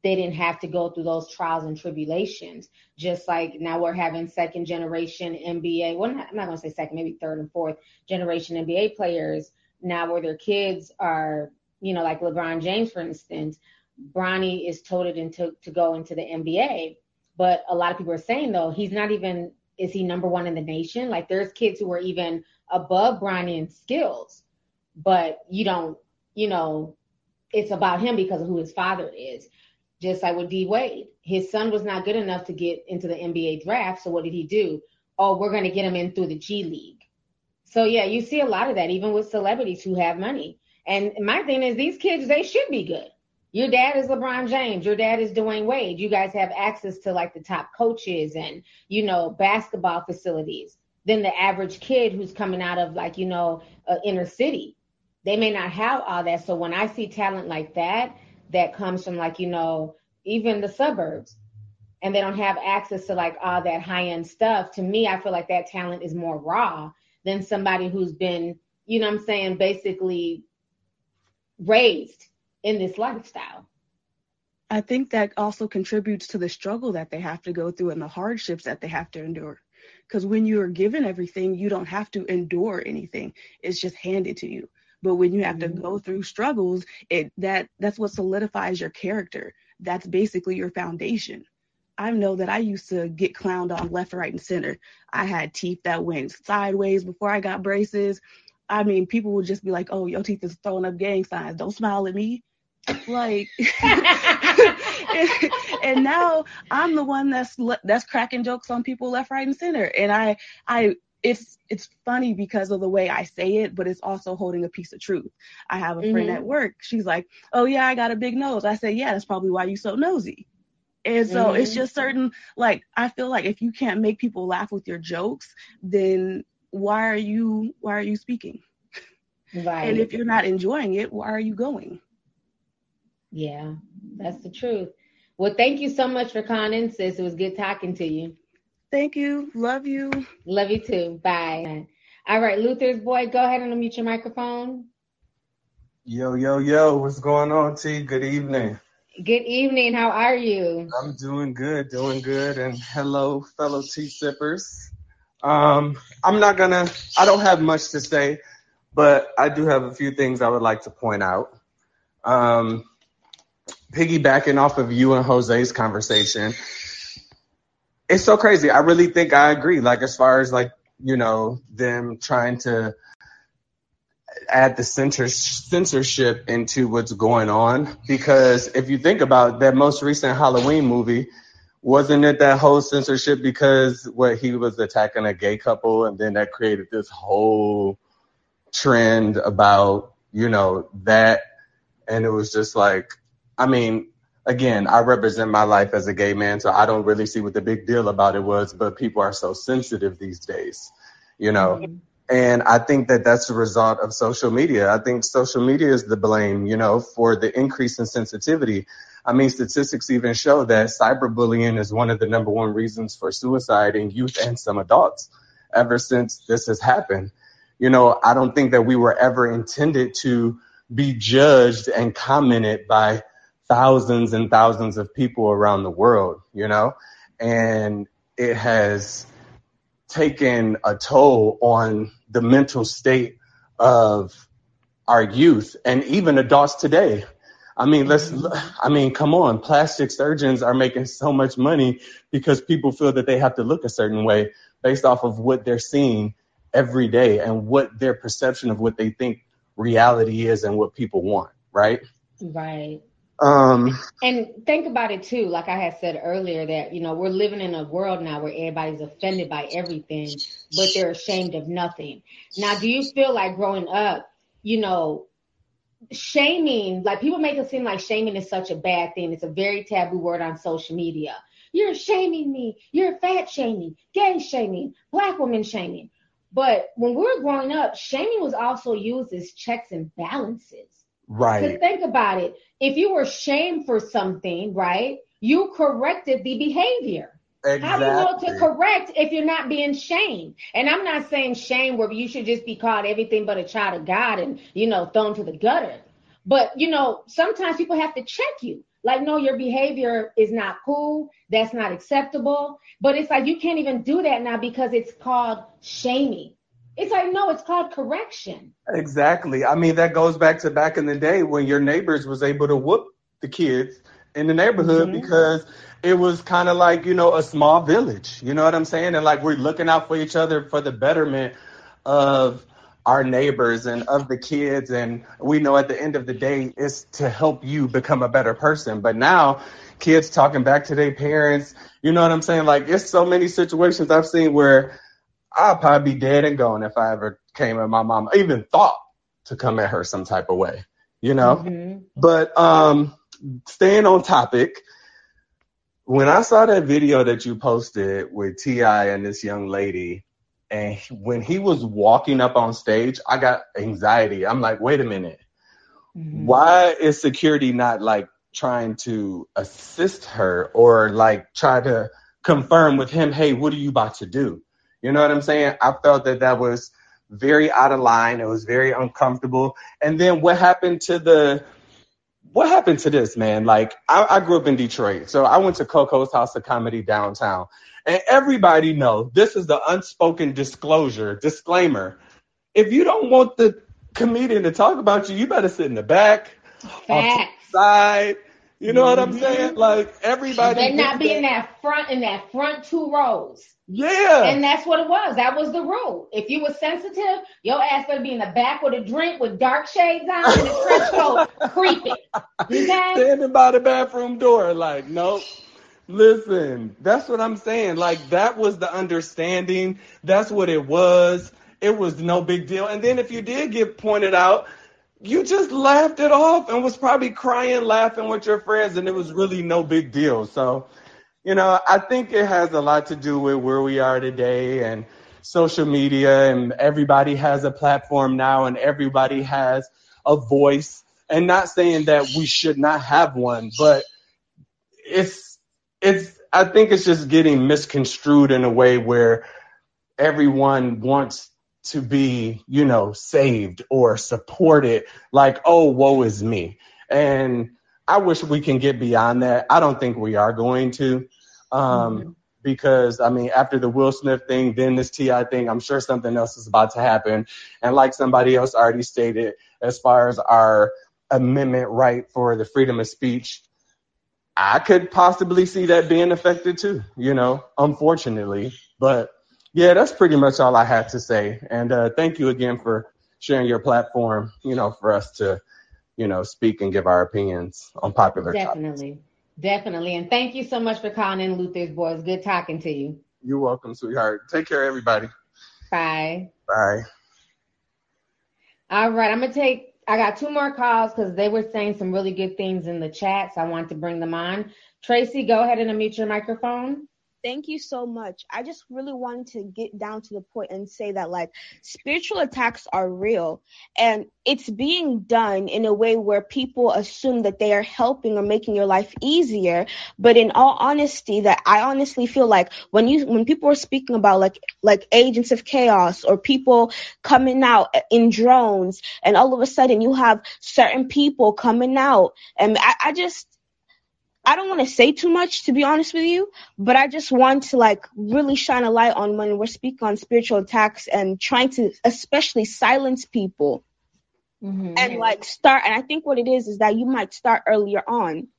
They didn't have to go through those trials and tribulations. Just like now we're having second generation NBA. Well, I'm not going to say second, maybe third and fourth generation NBA players now where their kids are, you know, like LeBron James, for instance. Bronny is toted to go into the NBA. But a lot of people are saying, though, he's not even – is he number one in the nation? Like there's kids who are even above Bronny in skills. But you don't, you know, it's about him because of who his father is. Just like with D. Wade, his son was not good enough to get into the NBA draft. So what did he do? Oh, we're going to get him in through the G League. So, yeah, you see a lot of that, even with celebrities who have money. And my thing is these kids, they should be good. Your dad is LeBron James. Your dad is Dwayne Wade. You guys have access to like the top coaches and, you know, basketball facilities than the average kid who's coming out of like, you know, inner city. They may not have all that. So when I see talent like that, that comes from like, you know, even the suburbs, and they don't have access to like all that high end stuff. To me, I feel like that talent is more raw than somebody who's been, you know what I'm saying, basically raised in this lifestyle. I think that also contributes to the struggle that they have to go through and the hardships that they have to endure. Because when you are given everything, you don't have to endure anything. It's just handed to you. But when you have to go through struggles, that's what solidifies your character. That's basically your foundation. I know that I used to get clowned on left, right, and center. I had teeth that went sideways before I got braces. I mean, people would just be like, oh, your teeth is throwing up gang signs. Don't smile at me. Like, and now I'm the one that's cracking jokes on people left, right, and center. And it's funny because of the way I say it, but it's also holding a piece of truth. I have a friend at work. She's like, oh, yeah, I got a big nose. I said, yeah, that's probably why you so nosy. And so it's just certain, like, I feel like if you can't make people laugh with your jokes, then why are you speaking? Right. And if you're not enjoying it, why are you going? Yeah, that's the truth. Well, thank you so much for calling in, sis. It was good talking to you. Thank you. Love you. Love you too. Bye. All right, Luther's boy, go ahead and unmute your microphone. Yo, yo, yo. What's going on, T? Good evening. Good evening. How are you? I'm doing good. And hello, fellow tea sippers. I don't have much to say, but I do have a few things I would like to point out. Piggybacking off of you and Jose's conversation, it's so crazy. I really think I agree. Like, as far as like, you know, them trying to add the censorship into what's going on, because if you think about that most recent Halloween movie, wasn't it that whole censorship because what he was attacking a gay couple, and then that created this whole trend about, you know, that, and it was just like, I mean, again, I represent my life as a gay man, so I don't really see what the big deal about it was, but people are so sensitive these days, you know. Mm-hmm. And I think that that's a result of social media. I think social media is the blame, you know, for the increase in sensitivity. I mean, statistics even show that cyberbullying is one of the number one reasons for suicide in youth and some adults ever since this has happened. You know, I don't think that we were ever intended to be judged and commented by thousands and thousands of people around the world, you know, and it has taken a toll on the mental state of our youth and even adults today. I mean, come on. Plastic surgeons are making so much money because people feel that they have to look a certain way based off of what they're seeing every day and what their perception of what they think reality is and what people want. Right. Right. And think about it too, like I had said earlier, that, you know, we're living in a world now where everybody's offended by everything, but they're ashamed of nothing. Now, do you feel like growing up, you know, shaming, like people make it seem like shaming is such a bad thing. It's a very taboo word on social media. You're shaming me. You're fat shaming, gay shaming, black woman shaming. But when we were growing up, shaming was also used as checks and balances. Right. Because think about it. If you were shamed for something, right, you corrected the behavior. Exactly. How do you know to correct if you're not being shamed? And I'm not saying shame where you should just be called everything but a child of God and, you know, thrown to the gutter. But, you know, sometimes people have to check you. Like, no, your behavior is not cool. That's not acceptable. But it's like you can't even do that now because it's called shaming. It's like, no, it's called correction. Exactly. I mean, that goes back to back in the day when your neighbors was able to whoop the kids in the neighborhood, mm-hmm. because it was kind of like, you know, a small village. You know what I'm saying? And like, we're looking out for each other for the betterment of our neighbors and of the kids. And we know at the end of the day, it's to help you become a better person. But now kids talking back to their parents, you know what I'm saying? Like, it's so many situations I've seen where I'll probably be dead and gone if I ever came at my mom, even thought to come at her some type of way, you know? Mm-hmm. But staying on topic, when I saw that video that you posted with T.I. and this young lady, and when he was walking up on stage, I got anxiety. I'm like, wait a minute. Mm-hmm. Why is security not like trying to assist her or like try to confirm with him, hey, what are you about to do? You know what I'm saying? I felt that that was very out of line. It was very uncomfortable. And then what happened to this, man? Like, I grew up in Detroit, so I went to Coco's House of Comedy downtown. And everybody know this is the unspoken disclaimer. If you don't want the comedian to talk about you, you better sit in the back, on the side. You know what I'm saying? Like, everybody. They're not being in that front two rows. Yeah. And that's what it was. That was the rule. If you were sensitive, your ass better be in the back with a drink with dark shades on and a trench coat creeping. Okay? Standing by the bathroom door, like, nope. Listen, that's what I'm saying. Like, that was the understanding. That's what it was. It was no big deal. And then if you did get pointed out, you just laughed it off and was probably crying, laughing with your friends, and it was really no big deal. So, you know, I think it has a lot to do with where we are today and social media, and everybody has a platform now and everybody has a voice, and not saying that we should not have one, but I think it's just getting misconstrued in a way where everyone wants to be, you know, saved or supported, like, oh, woe is me. And I wish we can get beyond that. I don't think we are going to, mm-hmm. because, I mean, after the Will Smith thing, then this T.I. thing, I'm sure something else is about to happen. And like somebody else already stated, as far as our amendment right for the freedom of speech, I could possibly see that being affected too, you know, unfortunately. But yeah, that's pretty much all I had to say. And thank you again for sharing your platform, you know, for us to, you know, speak and give our opinions on popular topics. Definitely. And thank you so much for calling in, Luther's Boys. Good talking to you. You're welcome, sweetheart. Take care, everybody. Bye. Bye. All right. I got two more calls because they were saying some really good things in the chat. So I want to bring them on. Tracy, go ahead and unmute your microphone. Thank you so much. I just really wanted to get down to the point and say that, like, spiritual attacks are real, and it's being done in a way where people assume that they are helping or making your life easier. But in all honesty, that I honestly feel like when people are speaking about like agents of chaos or people coming out in drones, and all of a sudden you have certain people coming out, and I don't want to say too much, to be honest with you, but I just want to like really shine a light on when we're speaking on spiritual attacks and trying to especially silence people and like start. And I think what it is that you might start earlier on,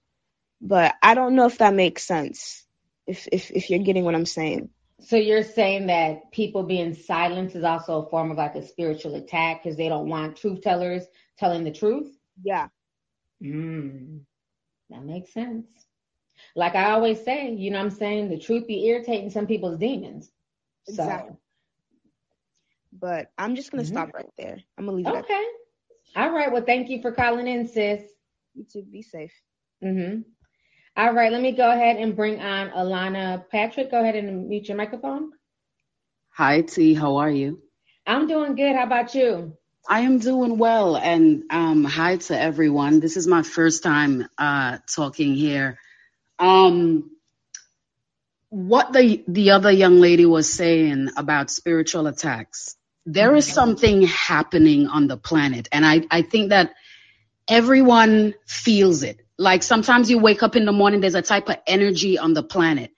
but I don't know if that makes sense, if you're getting what I'm saying. So you're saying that people being silenced is also a form of like a spiritual attack because they don't want truth tellers telling the truth? Yeah. Mm. That makes sense. Like I always say, you know what I'm saying? The truth be irritating some people's demons. So. Exactly. But I'm just going to stop right there. I'm going to leave it. Okay. All right. Well, thank you for calling in, sis. You too. Be safe. All right. Let me go ahead and bring on Alana Patrick. Go ahead and mute your microphone. Hi, T. How are you? I'm doing good. How about you? I am doing well, and hi to everyone. This is my first time talking here. What the other young lady was saying about spiritual attacks, there is something happening on the planet, and I think that everyone feels it. Like sometimes you wake up in the morning, there's a type of energy on the planet.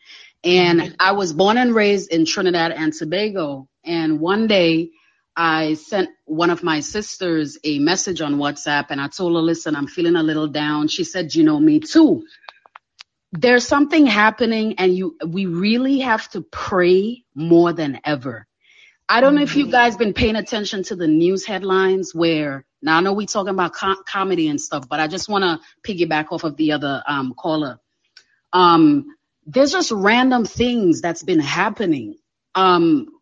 And I was born and raised in Trinidad and Tobago, and one day I sent one of my sisters a message on WhatsApp, and I told her, listen, I'm feeling a little down. She said, you know, me too. There's something happening, and we really have to pray more than ever. I don't know if you guys been paying attention to the news headlines where, now I know we're talking about comedy and stuff, but I just want to piggyback off of the other caller. There's just random things that's been happening.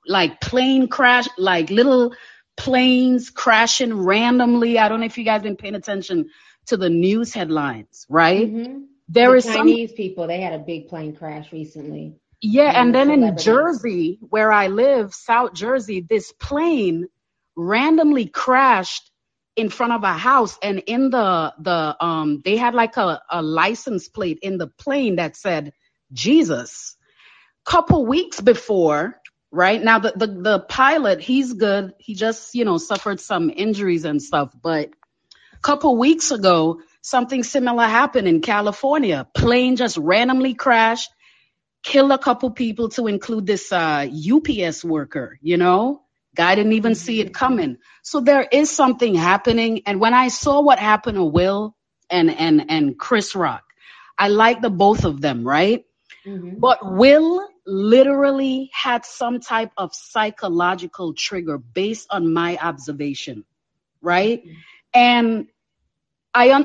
Like plane crash, like little planes crashing randomly. I don't know if you guys been paying attention to the news headlines, right? There the is Chinese people, they had a big plane crash recently. Yeah, and then in Jersey, where I live, South Jersey, this plane randomly crashed in front of a house, and in the they had like a license plate in the plane that said Jesus. Couple weeks before, right now, the pilot, he's good. He just, you know, suffered some injuries and stuff. But a couple weeks ago, something similar happened in California. Plane just randomly crashed, killed a couple people, to include this UPS worker. You know, guy didn't even see it coming. So there is something happening. And when I saw what happened to Will and Chris Rock, I like the both of them, right? But Will literally had some type of psychological trigger based on my observation, right? And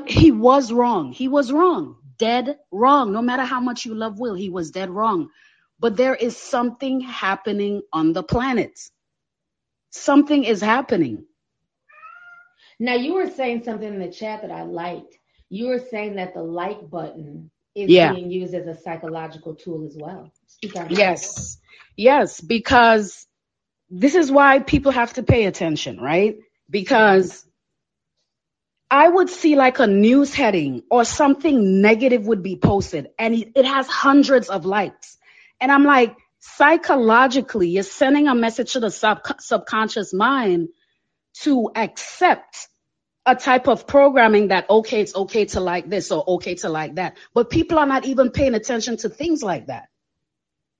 he was wrong. He was wrong, dead wrong. No matter how much you love Will, he was dead wrong. But there is something happening on the planet. Something is happening. Now, you were saying something in the chat that I liked. You were saying that the like button is being used as a psychological tool as well. Yes, because this is why people have to pay attention, right? Because I would see like a news heading or something negative would be posted, and it has hundreds of likes. And I'm like, psychologically, you're sending a message to the subconscious mind to accept a type of programming that, okay, it's okay to like this or okay to like that. But people are not even paying attention to things like that.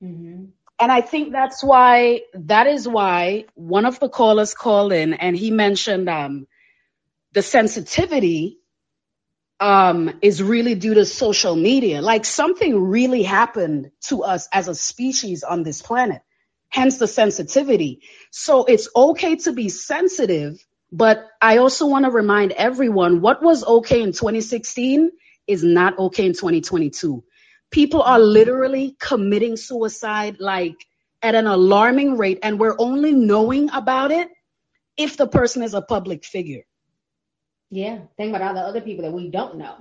And I think that is why one of the callers called in, and he mentioned the sensitivity is really due to social media. Like something really happened to us as a species on this planet, hence the sensitivity. So it's okay to be sensitive But I also want to remind everyone what was okay in 2016 is not okay in 2022. People are literally committing suicide like at an alarming rate, and we're only knowing about it if the person is a public figure. Yeah, think about all the other people that we don't know.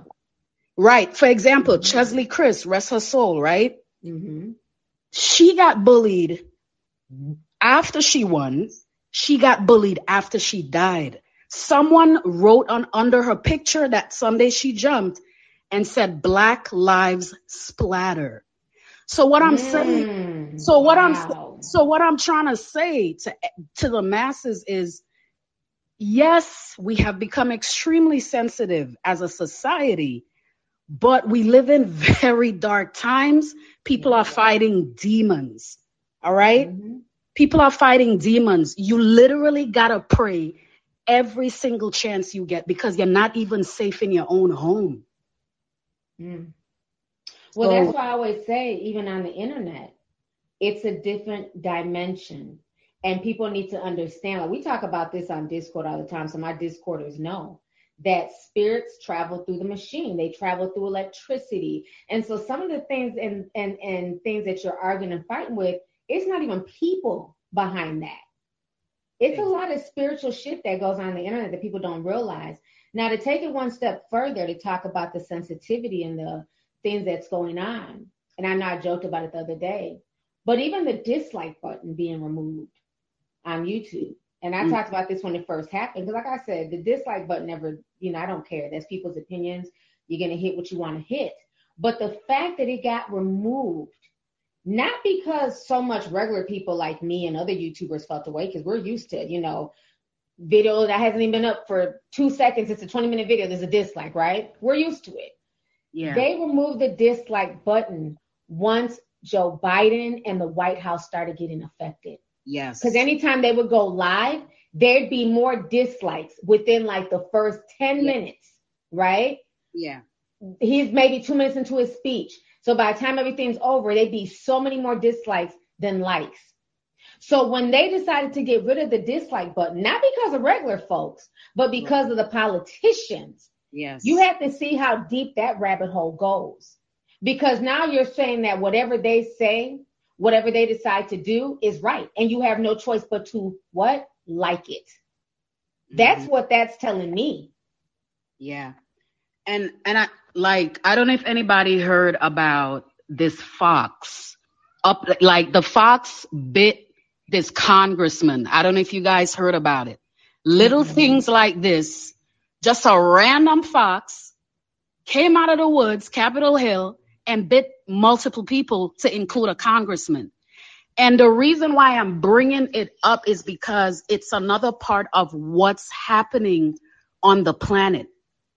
Right. For example, Chesley Chris, rest her soul, right? Mm-hmm. She got bullied after she won. She got bullied after she died. Someone wrote under her picture that Sunday she jumped and said, Black Lives Splatter. So what I'm saying, what I'm trying to say to the masses is, yes, we have become extremely sensitive as a society, but we live in very dark times. People are fighting demons. All right. Mm-hmm. People are fighting demons. You literally got to pray every single chance you get because you're not even safe in your own home. Mm. Well, that's why I always say, even on the internet, it's a different dimension and people need to understand. Like, we talk about this on Discord all the time. So my Discorders know that spirits travel through the machine. They travel through electricity. And so some of the things and things that you're arguing and fighting with, it's not even people behind that. It's a lot of spiritual shit that goes on the internet that people don't realize. Now, to take it one step further, to talk about the sensitivity and the things that's going on, and I know I joked about it the other day, but even the dislike button being removed on YouTube. And I talked about this when it first happened, because like I said, the dislike button never, I don't care. That's people's opinions. You're going to hit what you want to hit. But the fact that it got removed, not because so much regular people like me and other YouTubers felt away, because we're used to, video that hasn't even been up for 2 seconds. It's a 20-minute video. There's a dislike, right? We're used to it. Yeah. They removed the dislike button once Joe Biden and the White House started getting affected. Yes. Because anytime they would go live, there'd be more dislikes within like the first 10 minutes, right? Yeah. He's maybe 2 minutes into his speech. So by the time everything's over, there'd be so many more dislikes than likes. So when they decided to get rid of the dislike button, not because of regular folks, but because of the politicians, yes, you have to see how deep that rabbit hole goes. Because now you're saying that whatever they say, whatever they decide to do is right. And you have no choice but to what? Like it. That's what that's telling me. Yeah. And I I don't know if anybody heard about this fox up, like the fox bit this congressman. I don't know if you guys heard about it. Little things like this, just a random fox came out of the woods, Capitol Hill, and bit multiple people, to include a congressman. And the reason why I'm bringing it up is because it's another part of what's happening on the planet.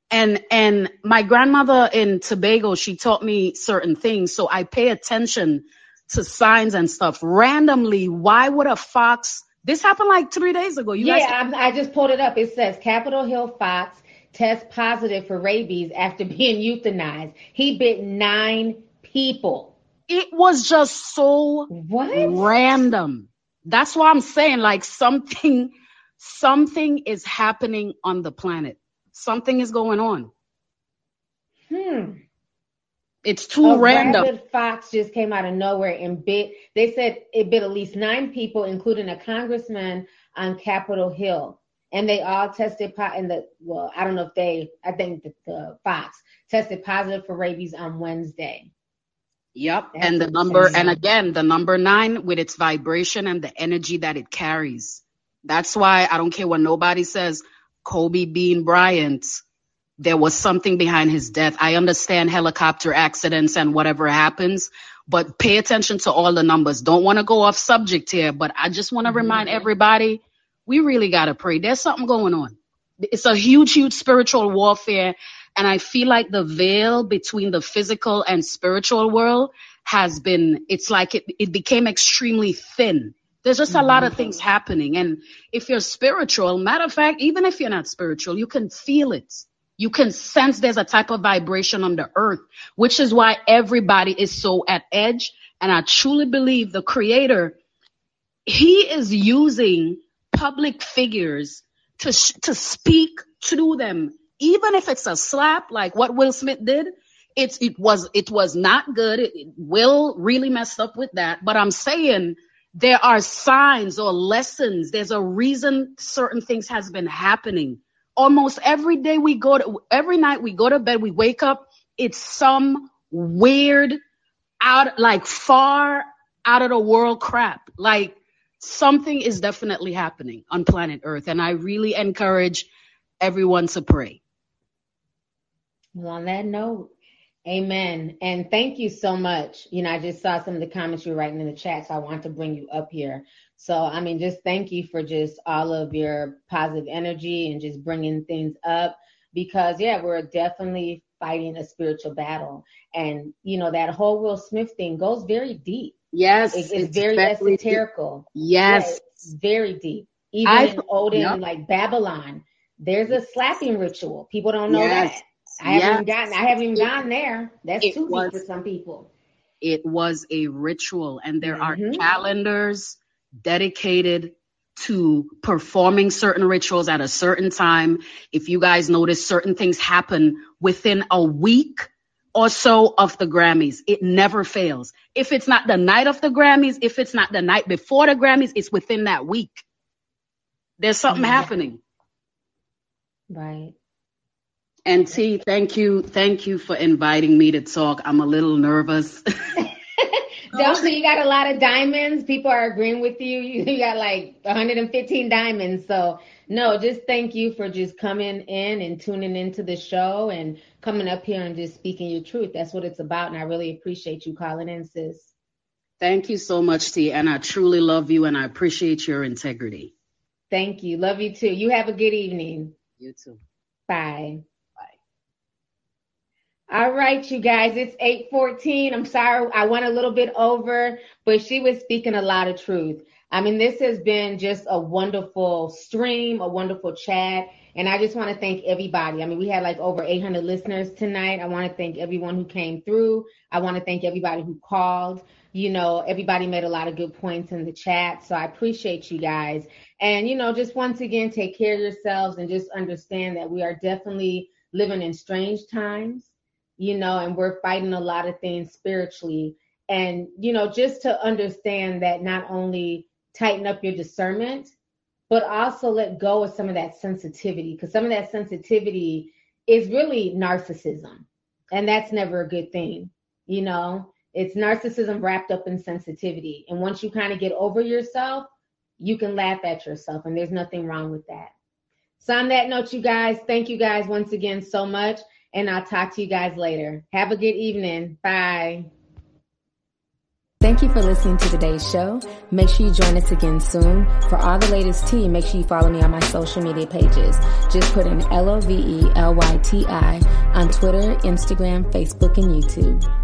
And my grandmother in Tobago, she taught me certain things, so I pay attention to signs and stuff. Randomly, why would a fox? This happened like 3 days ago. I just pulled it up. It says Capitol Hill fox tests positive for rabies after being euthanized. He bit 9 people. It was just so random. That's why I'm saying, like, something is happening on the planet. Something is going on. It's too random. A rabid fox just came out of nowhere and bit. They said it bit at least 9 people, including a congressman on Capitol Hill. And they all tested I think the fox tested positive for rabies on Wednesday. Yep. That's and the number, and again, the number 9 with its vibration and the energy that it carries. That's why I don't care what nobody says. Kobe Bean Bryant, there was something behind his death. I understand helicopter accidents and whatever happens, but pay attention to all the numbers. Don't want to go off subject here, but I just want to remind everybody, we really got to pray. There's something going on. It's a huge, huge spiritual warfare. And I feel like the veil between the physical and spiritual world has been, it's like it became extremely thin. There's just a lot of things happening. And if you're spiritual, matter of fact, even if you're not spiritual, you can feel it. You can sense there's a type of vibration on the earth, which is why everybody is so at edge. And I truly believe the creator, he is using public figures to speak to them, even if it's a slap like what Will Smith did. It was not good. Will really messed up with that. But I'm saying there are signs or lessons. There's a reason certain things has been happening. Almost every day every night we go to bed, we wake up, it's some weird far out of the world crap. Like something is definitely happening on planet Earth. And I really encourage everyone to pray. Well, on that note, amen. And thank you so much. You know, I just saw some of the comments you're writing in the chat, so I want to bring you up here. So, I mean, just thank you for just all of your positive energy and just bringing things up because, yeah, we're definitely fighting a spiritual battle. And, you know, that whole Will Smith thing goes very deep. Yes. It's very esoterical. Deep. Yes. Yeah, it's very deep. Even in olden, like Babylon, there's a slapping ritual. People don't know that. I haven't even gotten there. That's too deep for some people. It was a ritual, and there are calendars dedicated to performing certain rituals at a certain time. If you guys notice, certain things happen within a week or so of the Grammys. It never fails. If it's not the night of the Grammys, if it's not the night before the Grammys, it's within that week. There's something happening. Right. And T, thank you for inviting me to talk. I'm a little nervous. Delta, you got a lot of diamonds. People are agreeing with you. You got like 115 diamonds. So no, just thank you for just coming in and tuning into the show and coming up here and just speaking your truth. That's what it's about. And I really appreciate you calling in, sis. Thank you so much, T. And I truly love you and I appreciate your integrity. Thank you. Love you too. You have a good evening. You too. Bye. All right, you guys, it's 8:14. I'm sorry, I went a little bit over, but she was speaking a lot of truth. I mean, this has been just a wonderful stream, a wonderful chat, and I just want to thank everybody. I mean, we had like over 800 listeners tonight. I want to thank everyone who came through. I want to thank everybody who called. You know, everybody made a lot of good points in the chat, so I appreciate you guys. And, you know, just once again, take care of yourselves and just understand that we are definitely living in strange times. You know, and we're fighting a lot of things spiritually. And, you know, just to understand that not only tighten up your discernment, but also let go of some of that sensitivity, because some of that sensitivity is really narcissism. And that's never a good thing. You know, it's narcissism wrapped up in sensitivity. And once you kind of get over yourself, you can laugh at yourself. And there's nothing wrong with that. So on that note, you guys, thank you guys once again so much. And I'll talk to you guys later. Have a good evening. Bye. Thank you for listening to today's show. Make sure you join us again soon. For all the latest tea, make sure you follow me on my social media pages. Just put in LOVELYTI on Twitter, Instagram, Facebook, and YouTube.